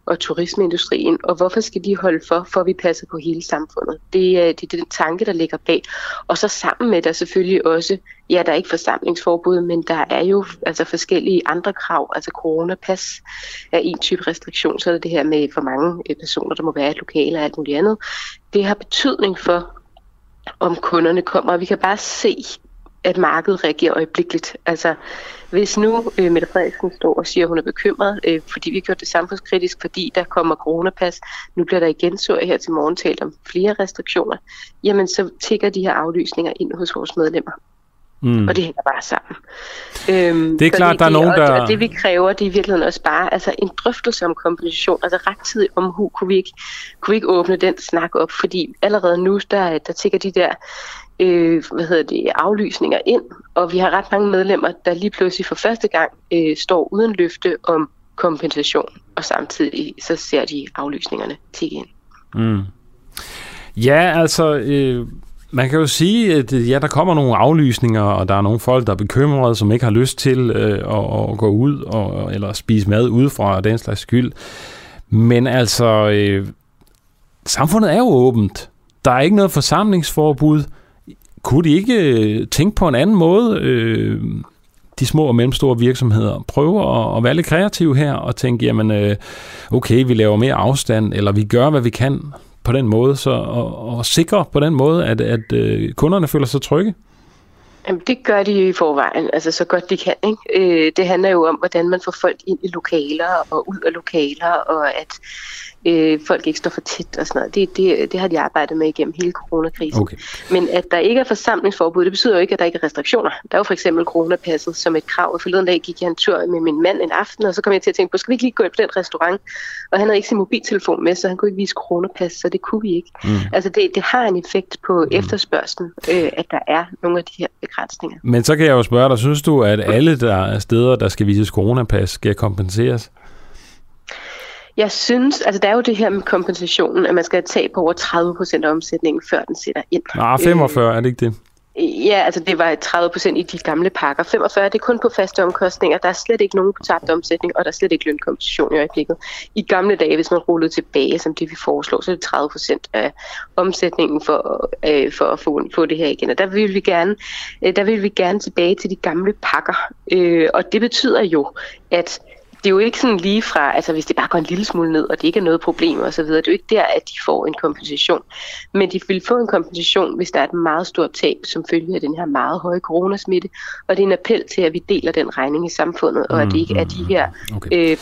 og turismeindustrien. Og hvorfor skal de holde for at vi passer på hele samfundet? Det er den tanke, der ligger bag. Og så sammen med der selvfølgelig også, ja, der er ikke forsamlingsforbud, men der er jo altså forskellige andre krav. Altså coronapas er en type restriktion, så er det her med for mange personer, der må være i lokaler og alt muligt andet. Det har betydning for, om kunderne kommer. Og vi kan bare se, at markedet reagerer øjeblikkeligt. Altså, hvis nu Mette Frederiksen står og siger, at hun er bekymret, fordi vi har gjort det samfundskritisk, fordi der kommer coronapas, nu bliver der igen, så her til morgen, talt om flere restriktioner, jamen så tigger de her aflysninger ind hos vores medlemmer. Mm. Og det hænger bare sammen. Det er klart, der er nogen, der... Og det vi kræver, det er i virkeligheden også bare altså en drøftelse om kompensation. Altså rettidig omhu kunne vi ikke åbne den snak op, fordi allerede nu, der tigger de der aflysninger ind, og vi har ret mange medlemmer, der lige pludselig for første gang står uden løfte om kompensation, og samtidig så ser de aflysningerne tikke ind. Mm. Ja, altså... Man kan jo sige, at ja, der kommer nogle aflysninger, og der er nogle folk, der er bekymrede, som ikke har lyst til at gå ud eller spise mad udefra og den slags skyld. Men altså, samfundet er jo åbent. Der er ikke noget forsamlingsforbud. Kunne de ikke tænke på en anden måde? De små og mellemstore virksomheder prøver at være lidt kreative her og tænke, jamen okay, vi laver mere afstand, eller vi gør, hvad vi kan på den måde, så, og sikre på den måde, at kunderne føler sig trygge? Jamen, det gør de jo i forvejen, altså så godt de kan, ikke? Det handler jo om, hvordan man får folk ind i lokaler og ud af lokaler, og at folk ikke står for tæt og sådan noget. Det har de arbejdet med igennem hele coronakrisen. Okay. Men at der ikke er forsamlingsforbud, det betyder jo ikke, at der ikke er restriktioner. Der er jo for eksempel coronapasset som et krav. Forleden dag gik jeg en tur med min mand en aften, og så kom jeg til at tænke på, skal vi ikke lige gå ind på den restaurant? Og han havde ikke sin mobiltelefon med, så han kunne ikke vise coronapas, så det kunne vi ikke. Mm. Altså det har en effekt på efterspørgslen, at der er nogle af de her begrænsninger. Men så kan jeg jo spørge dig, synes du, at alle der steder, der skal vises coronapas, skal kompenseres? Jeg synes, altså der er jo det her med kompensationen, at man skal have tab på over 30% af omsætningen, før den sætter ind. Nej, 45, er det ikke det? Ja, altså det var 30% i de gamle pakker. 45, det er kun på faste omkostninger. Der er slet ikke nogen på tabt omsætning, og der er slet ikke lønkompensation i øjeblikket. I gamle dage, hvis man rullede tilbage, som det vi foreslår, så er det 30% af omsætningen for at få det her igen. Og der vil vi gerne tilbage til de gamle pakker. Og det betyder jo, at det er jo ikke sådan lige fra, altså hvis det bare går en lille smule ned, og det ikke er noget problem og så videre, det er jo ikke der, at de får en kompensation. Men de vil få en kompensation, hvis der er et meget stort tab, som følger den her meget høje coronasmitte, og det er en appel til, at vi deler den regning i samfundet, og at det ikke er de her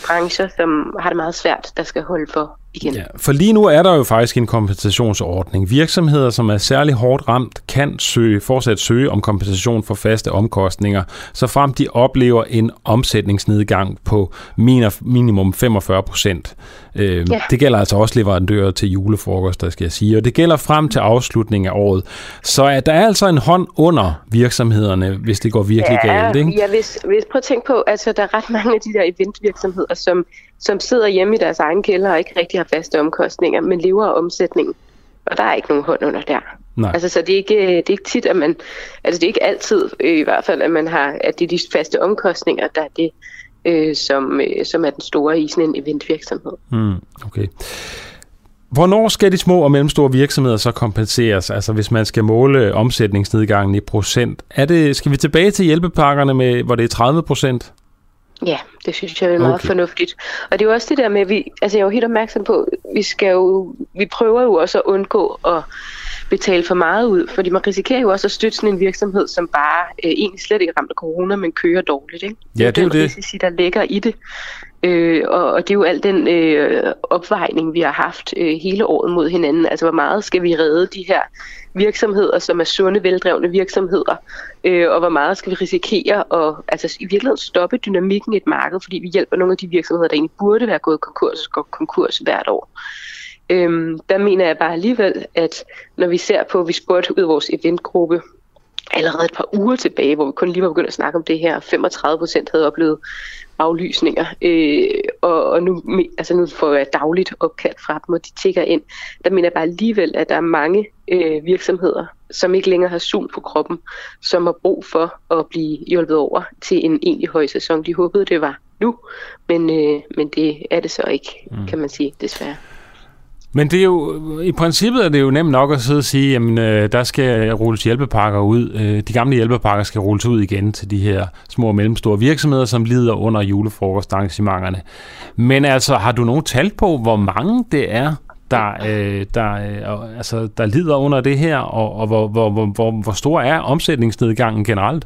brancher, som har det meget svært, der skal holde for igen. Ja, for lige nu er der jo faktisk en kompensationsordning. Virksomheder, som er særlig hårdt ramt, kan fortsat søge om kompensation for faste omkostninger, såfremt de oplever en omsætningsnedgang på minimum 45%. Ja. Det gælder altså også leverandører til julefrokoster, skal jeg sige, og det gælder frem til afslutningen af året. Så der er altså en hånd under virksomhederne, hvis det går virkelig galt, ikke? Ja, hvis prøv at tænke på, altså der er ret mange af de der eventvirksomheder, som sidder hjemme i deres egen kælder og ikke rigtig har faste omkostninger, men lever af omsætningen. Og der er ikke nogen hånd under der. Nej. Altså, så det er ikke tit, at man... Altså, det er ikke altid, i hvert fald, at man har... At det er de faste omkostninger, der er det, som er den store i sådan en eventvirksomhed. Mm, okay. Hvornår skal de små og mellemstore virksomheder så kompenseres? Altså, hvis man skal måle omsætningsnedgangen i procent. Skal vi tilbage til hjælpepakkerne, med, hvor det er 30%? Ja, det synes jeg er meget fornuftigt. Og det er jo også det der med, at jeg er jo helt opmærksom på, vi prøver jo også at undgå at betale for meget ud, fordi man risikerer jo også at støtte sådan en virksomhed, som bare egentlig slet ikke ramte corona, men kører dårligt, ikke? Ja, det er jo det. Risici, der ligger i det. Og det er jo al den opvejning, vi har haft hele året mod hinanden. Altså, hvor meget skal vi redde de her virksomheder, som er sunde, veldrevne virksomheder, og hvor meget skal vi risikere at i virkeligheden stoppe dynamikken i et marked, fordi vi hjælper nogle af de virksomheder, der egentlig burde være gået konkurs og går konkurs hvert år. Der mener jeg bare alligevel, at når vi ser på, vi spurgte ud af vores eventgruppe allerede et par uger tilbage, hvor vi kun lige var begyndt at snakke om det her, 35% havde oplevet aflysninger, og nu får jeg dagligt opkald fra dem, og de tigger ind. Der mener jeg bare alligevel, at der er mange virksomheder, som ikke længere har sul på kroppen, som har brug for at blive hjulpet over til en egentlig høj sæson. De håbede, det var nu, men det er det så ikke, kan man sige, desværre. Men det er jo, i princippet er det jo nemt nok at sidde og sige, jamen der skal rulles hjælpepakker ud. De gamle hjælpepakker skal rulles ud igen til de her små og mellemstore virksomheder, som lider under julefrokostarrangementerne. Men altså, har du nogen tal på, hvor mange det er, der lider under det her, og hvor stor er omsætningsnedgangen generelt?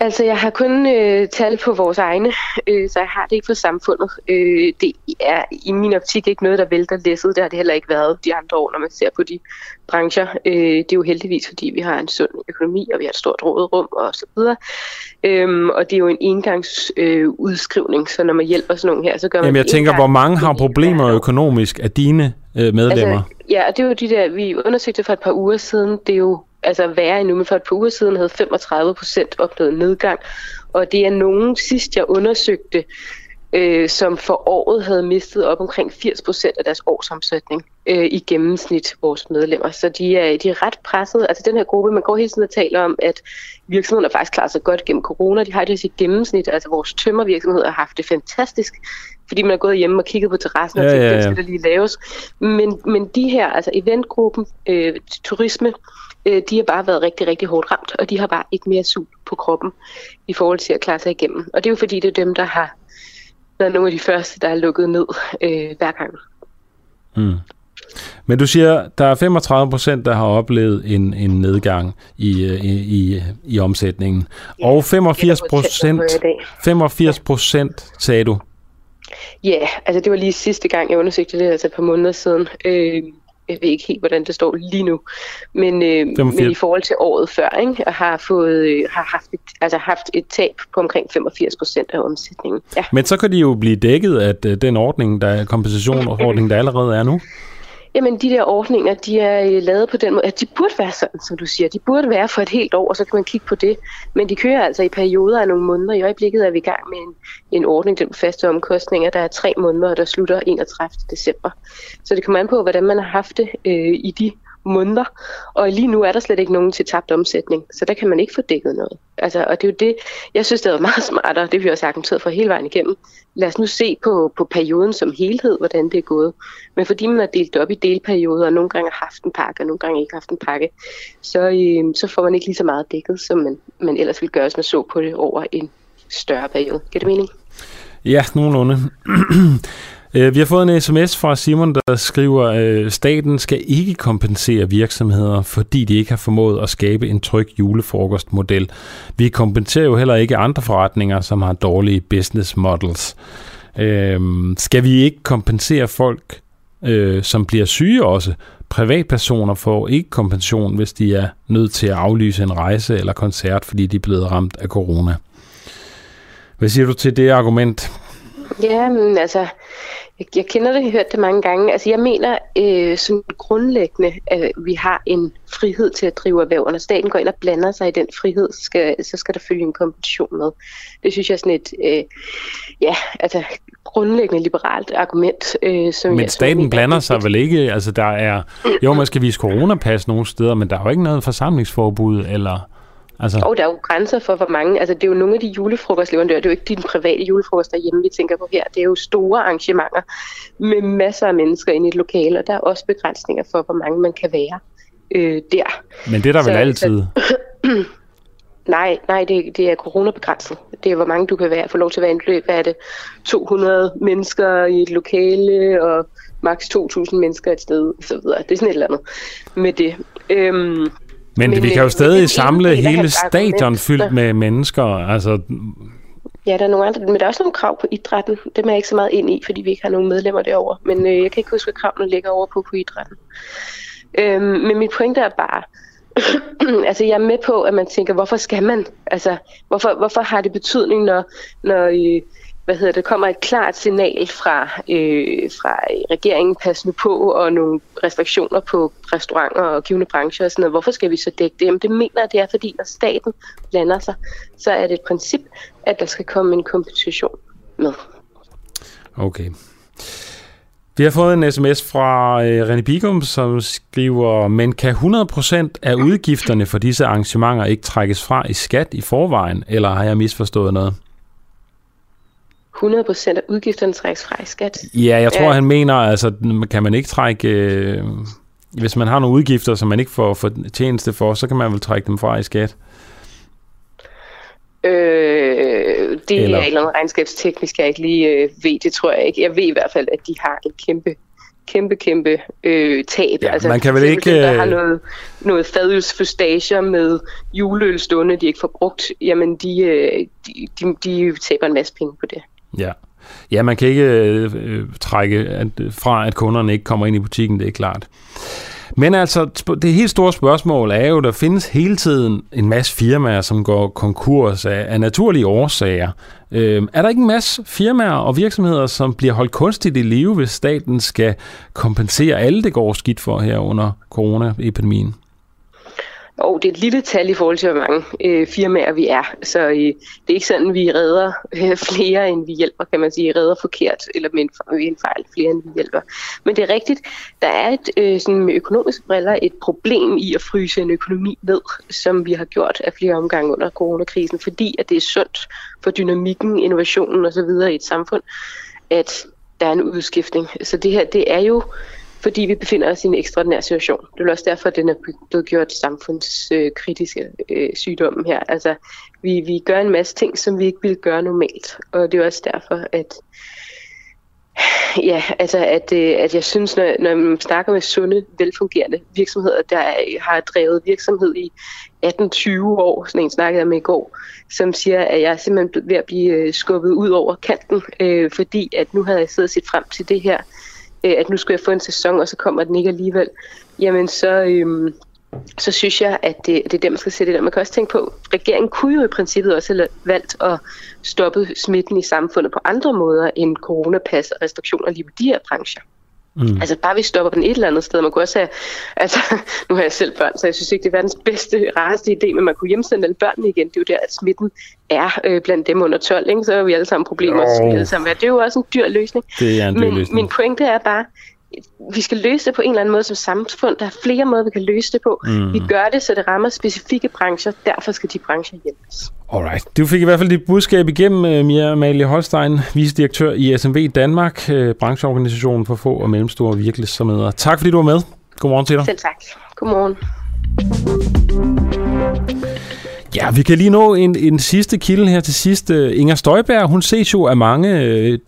Altså, jeg har kun tal på vores egne, så jeg har det ikke for samfundet. Det er i min optik ikke noget, der vælter læsset. Det har det heller ikke været de andre år, når man ser på de brancher. Det er jo heldigvis, fordi vi har en sund økonomi, og vi har et stort råderum og så videre. Og det er jo en engangsudskrivning, så når man hjælper sådan nogle her, så gør man... Jamen, jeg tænker, hvor mange har problemer økonomisk af dine medlemmer? Altså, ja, og det er jo de der, vi undersøgte for et par uger siden, det er jo... Altså værre endnu, men for et par uger siden havde 35% oplevet nedgang. Og det er nogen sidst, jeg undersøgte, som for året havde mistet op omkring 80% af deres årsomsætning i gennemsnit, vores medlemmer. Så de er ret pressede. Altså den her gruppe, man går hele tiden og taler om, at virksomhederne faktisk klarer sig godt gennem corona. De har det i gennemsnit. Altså vores tømmervirksomheder har haft det fantastisk, fordi man er gået hjemme og kigget på terrassen og tænkt, det skal der lige laves. Men de her, altså eventgruppen, turisme, de har bare været rigtig, rigtig hårdt ramt, og de har bare ikke mere sult på kroppen i forhold til at klare sig igennem. Og det er jo fordi, det er dem, der har været nogle af de første, der er lukket ned hver gang. Mm. Men du siger, der er 35%, der har oplevet en nedgang i omsætningen. Ja, og 85%, sagde du? Ja, altså det var lige sidste gang, jeg undersøgte det, altså et par måneder siden. Jeg ved ikke helt, hvordan det står lige nu. Men i forhold til året før, ikke, og har haft et tab på omkring 85% af omsætningen. Ja. Men så kan de jo blive dækket af den ordning, der er kompensationsordningen, der allerede er nu. Jamen, de der ordninger, de er lavet på den måde, at de burde være sådan, som du siger. De burde være for et helt år, og så kan man kigge på det. Men de kører altså i perioder af nogle måneder. I øjeblikket er vi i gang med en ordning til faste omkostninger, der er 3 måneder, der slutter 31. december. Så det kommer an på, hvordan man har haft det i de måneder. Og lige nu er der slet ikke nogen til tabt omsætning, så der kan man ikke få dækket noget. Altså, og det er jo det, jeg synes, det er meget smartere, det vi også har argumenteret for hele vejen igennem. Lad os nu se på perioden som helhed, hvordan det er gået. Men fordi man har delt op i delperioder, og nogle gange har haft en pakke, og nogle gange ikke haft en pakke, så får man ikke lige så meget dækket, som man ellers ville gøre, hvis man så på det over en større periode. Giver det mening? Ja, nogenlunde. Vi har fået en sms fra Simon, der skriver, at staten skal ikke kompensere virksomheder, fordi de ikke har formået at skabe en tryg julefrokostmodel. Vi kompenserer jo heller ikke andre forretninger, som har dårlige business models. Skal vi ikke kompensere folk, som bliver syge også? Privatpersoner får ikke kompensation, hvis de er nødt til at aflyse en rejse eller koncert, fordi de er blevet ramt af corona. Hvad siger du til det argument? Ja, men altså, jeg kender det, jeg har hørt det mange gange. Altså, jeg mener sådan grundlæggende, at vi har en frihed til at drive erhverv, og når staten går ind og blander sig i den frihed, så skal der følge en kompensation med. Det synes jeg er sådan et grundlæggende liberalt argument. Men staten blander sig vel ikke? Altså, der er jo, man skal vise coronapas nogle steder, men der er jo ikke noget forsamlingsforbud eller... Altså. Og der er jo grænser for, hvor mange. Altså, det er jo nogle af de julefrokostleverandører. Det er jo ikke din private julefrokost derhjemme, vi tænker på her. Det er jo store arrangementer med masser af mennesker inde i et lokale, og der er også begrænsninger for, hvor mange man kan være der. Men det er der vel altid? Nej, det er coronabegrænset. Det er, hvor mange du kan være. Få lov til at være indløb. Hvad er det? 200 mennesker i et lokale, og maks 2.000 mennesker et sted, og så videre. Det er sådan et eller andet med det. Men vi kan jo stadig samle hele stadion fyldt med mennesker. Altså... Ja, der er nogle andre, men der er også nogle krav på idrætten. Dem er jeg ikke så meget ind i, fordi vi ikke har nogen medlemmer derovre. Men jeg kan ikke huske, hvad kravene ligger over på idrætten. Men mit pointe er bare... altså, jeg er med på, at man tænker, hvorfor skal man? Altså, hvorfor har det betydning, når kommer et klart signal fra regeringen, pas nu på, og nogle restriktioner på restauranter og givende brancher og sådan noget. Hvorfor skal vi så dække det? Jamen, det mener jeg, det er, fordi når staten blander sig, så er det et princip, at der skal komme en kompensation med. Okay. Vi har fået en sms fra René Bigum, som skriver, men kan 100% af udgifterne for disse arrangementer ikke trækkes fra i skat i forvejen, eller har jeg misforstået noget? 100% af udgifterne trækkes fra i skat. Ja, jeg tror, han mener, altså, kan man ikke trække... hvis man har nogle udgifter, som man ikke får tjeneste for, så kan man vel trække dem fra i skat? Det er et eller andet regnskabsteknisk, jeg ikke lige ved. Det tror jeg ikke. Jeg ved i hvert fald, at de har et kæmpe tab. Ja, altså, man kan vel ikke... Der har noget fadølsfustager med juleølstående, de ikke får brugt. Jamen, de taber en masse penge på det. Ja, man kan ikke trække fra, at kunderne ikke kommer ind i butikken, det er klart. Men altså, det helt store spørgsmål er jo, der findes hele tiden en masse firmaer, som går konkurs af naturlige årsager. Er der ikke en masse firmaer og virksomheder, som bliver holdt kunstigt i live, hvis staten skal kompensere alle, det går skidt for her under coronaepidemien? Og det er et lille tal i forhold til, hvor mange firmaer vi er. Så det er ikke sådan, vi redder flere, end vi hjælper, kan man sige. Redder forkert, eller med en fejl flere, end vi hjælper. Men det er rigtigt, der er sådan med økonomiske briller et problem i at fryse en økonomi ned, som vi har gjort af flere omgange under coronakrisen, fordi at det er sundt for dynamikken, innovationen osv. i et samfund, at der er en udskiftning. Så det her, det er jo... fordi vi befinder os i en ekstraordinær situation. Det er også derfor, at den er blevet gjort samfundskritiske sygdommen her. Altså, vi gør en masse ting, som vi ikke ville gøre normalt. Og det er også derfor, at Ja, altså at jeg synes, når man snakker med sunde, velfungerende virksomheder, der har drevet virksomhed i 18-20 år, sådan en snakkede jeg med i går, som siger, at jeg er simpelthen ved at blive skubbet ud over kanten, fordi at nu havde jeg siddet og set frem til det her, at nu skulle jeg få en sæson, og så kommer den ikke alligevel. Jamen så synes jeg, at det er der, man skal sætte det der. Man kan også tænke på, at regeringen kunne jo i princippet også have valgt at stoppe smitten i samfundet på andre måder end coronapas og restriktioner lige på de her brancher. Mm. Altså bare vi stopper den et eller andet sted. Man kunne også have, altså nu har jeg selv børn, så jeg synes ikke, det er verdens bedste, rareste idé, men man kunne hjemsende alle børnene igen. Det er jo der, at smitten er blandt dem under 12, ikke? Så er vi alle sammen problemer. Det er jo også en dyr løsning. Det er en dyr løsning. Min pointe er bare, vi skal løse det på en eller anden måde som samfund. Der er flere måder, vi kan løse det på. Mm. Vi gør det, så det rammer specifikke brancher. Derfor skal de brancher hjælpes. Alright. Du fik i hvert fald dit budskab igennem, Mia Amalie Holstein, vicedirektør i SMV Danmark, brancheorganisationen for få og mellemstore virksomheder. Tak fordi du var med. Godmorgen til dig. Selv tak. Godmorgen. Ja, vi kan lige nå en sidste kilde her til sidst. Inger Støjberg, hun ses jo af mange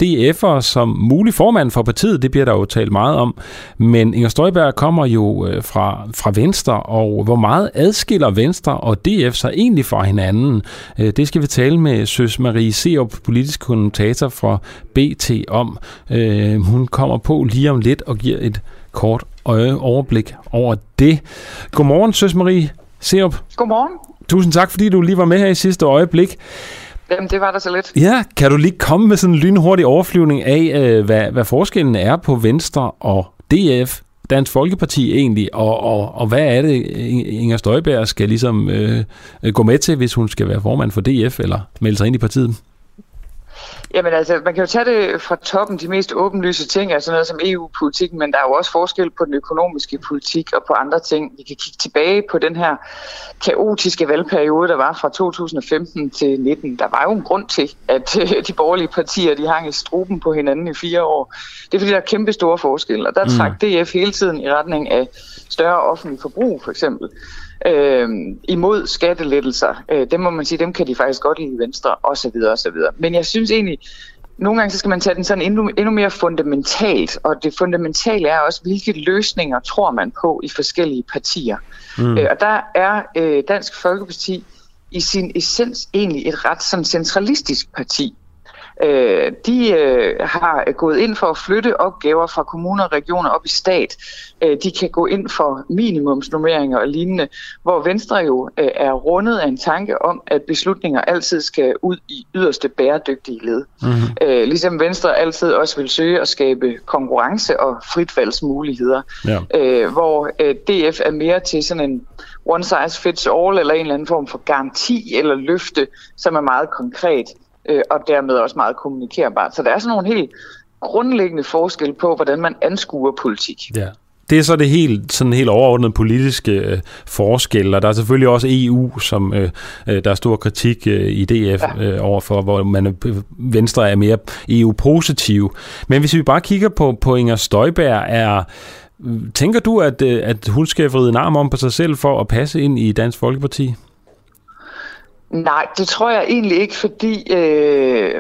DF'ere som mulig formand for partiet. Det bliver der jo talt meget om. Men Inger Støjberg kommer jo fra Venstre, og hvor meget adskiller Venstre og DF sig egentlig fra hinanden? Det skal vi tale med Søs Marie Serup, politisk kommentator fra BT om. Hun kommer på lige om lidt og giver et kort overblik over det. Godmorgen, Søs Marie Serup. Godmorgen. Tusind tak, fordi du lige var med her i sidste øjeblik. Jamen, det var der så lidt. Ja, kan du lige komme med sådan en lynhurtig overflyvning af, hvad forskellen er på Venstre og DF, Dansk Folkeparti egentlig, og hvad er det, Inger Støjberg skal ligesom gå med til, hvis hun skal være formand for DF eller melde sig ind i partiet? Jamen altså, man kan jo tage det fra toppen, de mest åbenlyse ting, altså noget som EU-politikken, men der er jo også forskel på den økonomiske politik og på andre ting. Vi kan kigge tilbage på den her kaotiske valgperiode, der var fra 2015 til 2019. Der var jo en grund til, at de borgerlige partier, de hang i struben på hinanden i 4 år. Det er fordi, der er kæmpe store forskelle, og der trak DF hele tiden i retning af større offentlig forbrug, for eksempel. Imod skattelettelser, dem må man sige, dem kan de faktisk godt lide i Venstre, osv. Men jeg synes egentlig, nogle gange så skal man tage den sådan endnu mere fundamentalt, og det fundamentale er også, hvilke løsninger tror man på i forskellige partier. Og der er Dansk Folkeparti i sin essens egentlig et ret sådan centralistisk parti. De har gået ind for at flytte opgaver fra kommuner og regioner op i stat. De kan gå ind for minimumsnormeringer og lignende, hvor Venstre jo er rundet af en tanke om, at beslutninger altid skal ud i yderste bæredygtige led. Ligesom Venstre altid også vil søge at skabe konkurrence og fritvalgsmuligheder, hvor DF er mere til sådan en one size fits all eller en eller anden form for garanti eller løfte, som er meget konkret og dermed også meget kommunikerbart. Så der er sådan nogle helt grundlæggende forskel på, hvordan man anskuer politik. Ja. Det er så det helt overordnede politiske forskel, og der er selvfølgelig også EU, som der er stor kritik i DF overfor, hvor Venstre er mere EU-positiv. Men hvis vi bare kigger på Inger Støjberg, tænker du, at hun skal vride en arm om på sig selv for at passe ind i Dansk Folkeparti? Nej, det tror jeg egentlig ikke, fordi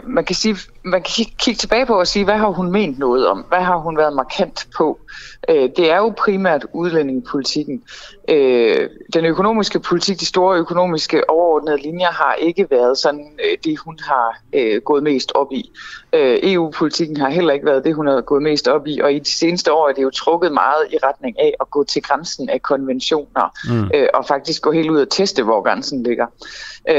man kan kigge tilbage på og sige, hvad har hun ment noget om? Hvad har hun været markant på? Det er jo primært udlændingepolitikken. Den økonomiske politik, de store økonomiske overordnede linjer, har ikke været sådan det, hun har gået mest op i. EU-politikken har heller ikke været det, hun har gået mest op i, og i de seneste år er det jo trukket meget i retning af at gå til grænsen af konventioner og faktisk gå helt ud og teste, hvor grænsen ligger.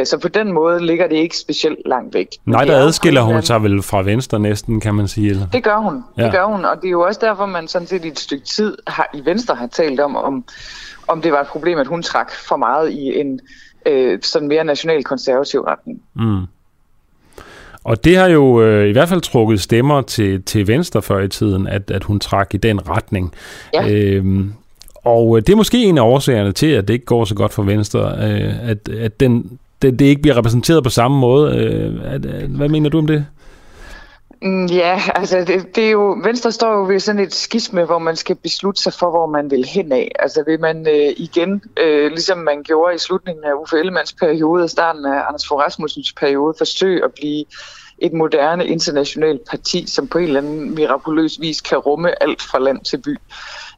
Så på den måde ligger det ikke specielt langt væk. Nej, der adskiller hun sig vel fra Venstre næsten, kan man sige. Eller? Det gør hun. Ja. Det gør hun, og det er jo også derfor, man sådan set i et stykke tid i Venstre har talt om det var et problem, at hun trak for meget i en sådan mere national-konservativ retning. Mm. Og det har jo i hvert fald trukket stemmer til Venstre før i tiden, at hun trak i den retning. Ja. Og det er måske en af årsagerne til, at det ikke går så godt for Venstre, at det ikke bliver repræsenteret på samme måde. Hvad mener du om det? Ja, altså det er jo, Venstre står jo ved sådan et skisme, hvor man skal beslutte sig for, hvor man vil hen af. Altså vil man ligesom man gjorde i slutningen af Uffe Ellemanns periode og starten af Anders Fogh Rasmussens periode, forsøge at blive et moderne internationalt parti, som på en eller anden mirakuløs vis kan rumme alt fra land til by?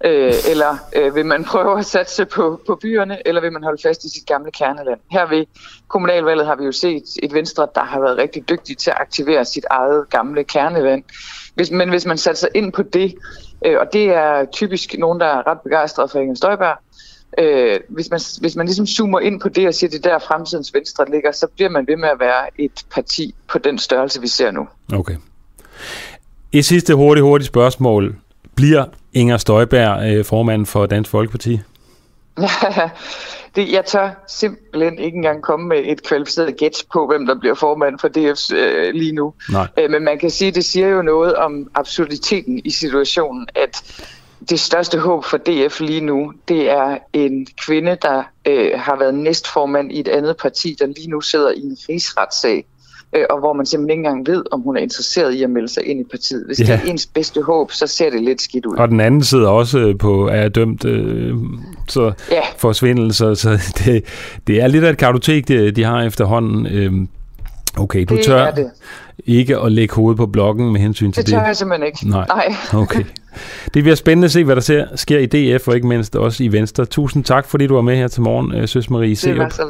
Eller vil man prøve at satse på byerne, eller vil man holde fast i sit gamle kerneland? Her ved kommunalvalget har vi jo set et Venstre, der har været rigtig dygtig til at aktivere sit eget gamle kerneland. Men hvis man satser ind på det, og det er typisk nogen, der er ret begejstret for Inger Støjberg, hvis man ligesom zoomer ind på det og siger, at det der fremtidens Venstre ligger, så bliver man ved med at være et parti på den størrelse, vi ser nu. Okay. Et sidste hurtigt spørgsmål. Bliver Inger Støjberg formand for Dansk Folkeparti? Jeg tør simpelthen ikke engang komme med et kvalificeret gæt på, hvem der bliver formand for DF's lige nu. Men man kan sige, at det siger jo noget om absurditeten i situationen, at det største håb for DF lige nu, det er en kvinde, der har været næstformand i et andet parti, der lige nu sidder i en rigsretssag, og hvor man simpelthen ikke engang ved, om hun er interesseret i at melde sig ind i partiet. Hvis det er ens bedste håb, så ser det lidt skidt ud. Og den anden sidder også på, er dømt for svindel, så det er lidt af et kartotek, de har efterhånden. Okay, du tør ikke at lægge hovedet på blokken med hensyn til det. Det tør jeg simpelthen ikke. Nej. Okay. Det bliver spændende at se, hvad der sker i DF, og ikke mindst også i Venstre. Tusind tak, fordi du var med her til morgen, Søs Marie Serup. Det var så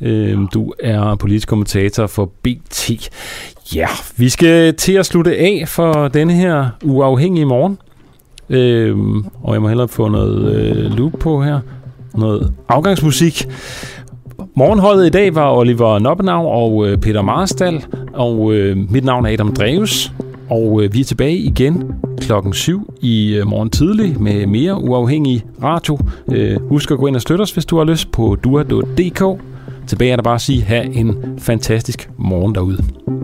lidt. Du er politisk kommentator for BT. Ja, vi skal til at slutte af for denne her uafhængige morgen. Og jeg må hellere få noget loop på her. Noget afgangsmusik. Morgenholdet i dag var Oliver Noppenau og Peter Marstal, og mit navn er Adam Dreves, og vi er tilbage igen klokken 7 i morgen tidlig med mere uafhængig radio. Husk at gå ind og støtte os, hvis du har lyst, på duadot.dk. Tilbage er der bare at sige, have en fantastisk morgen derude.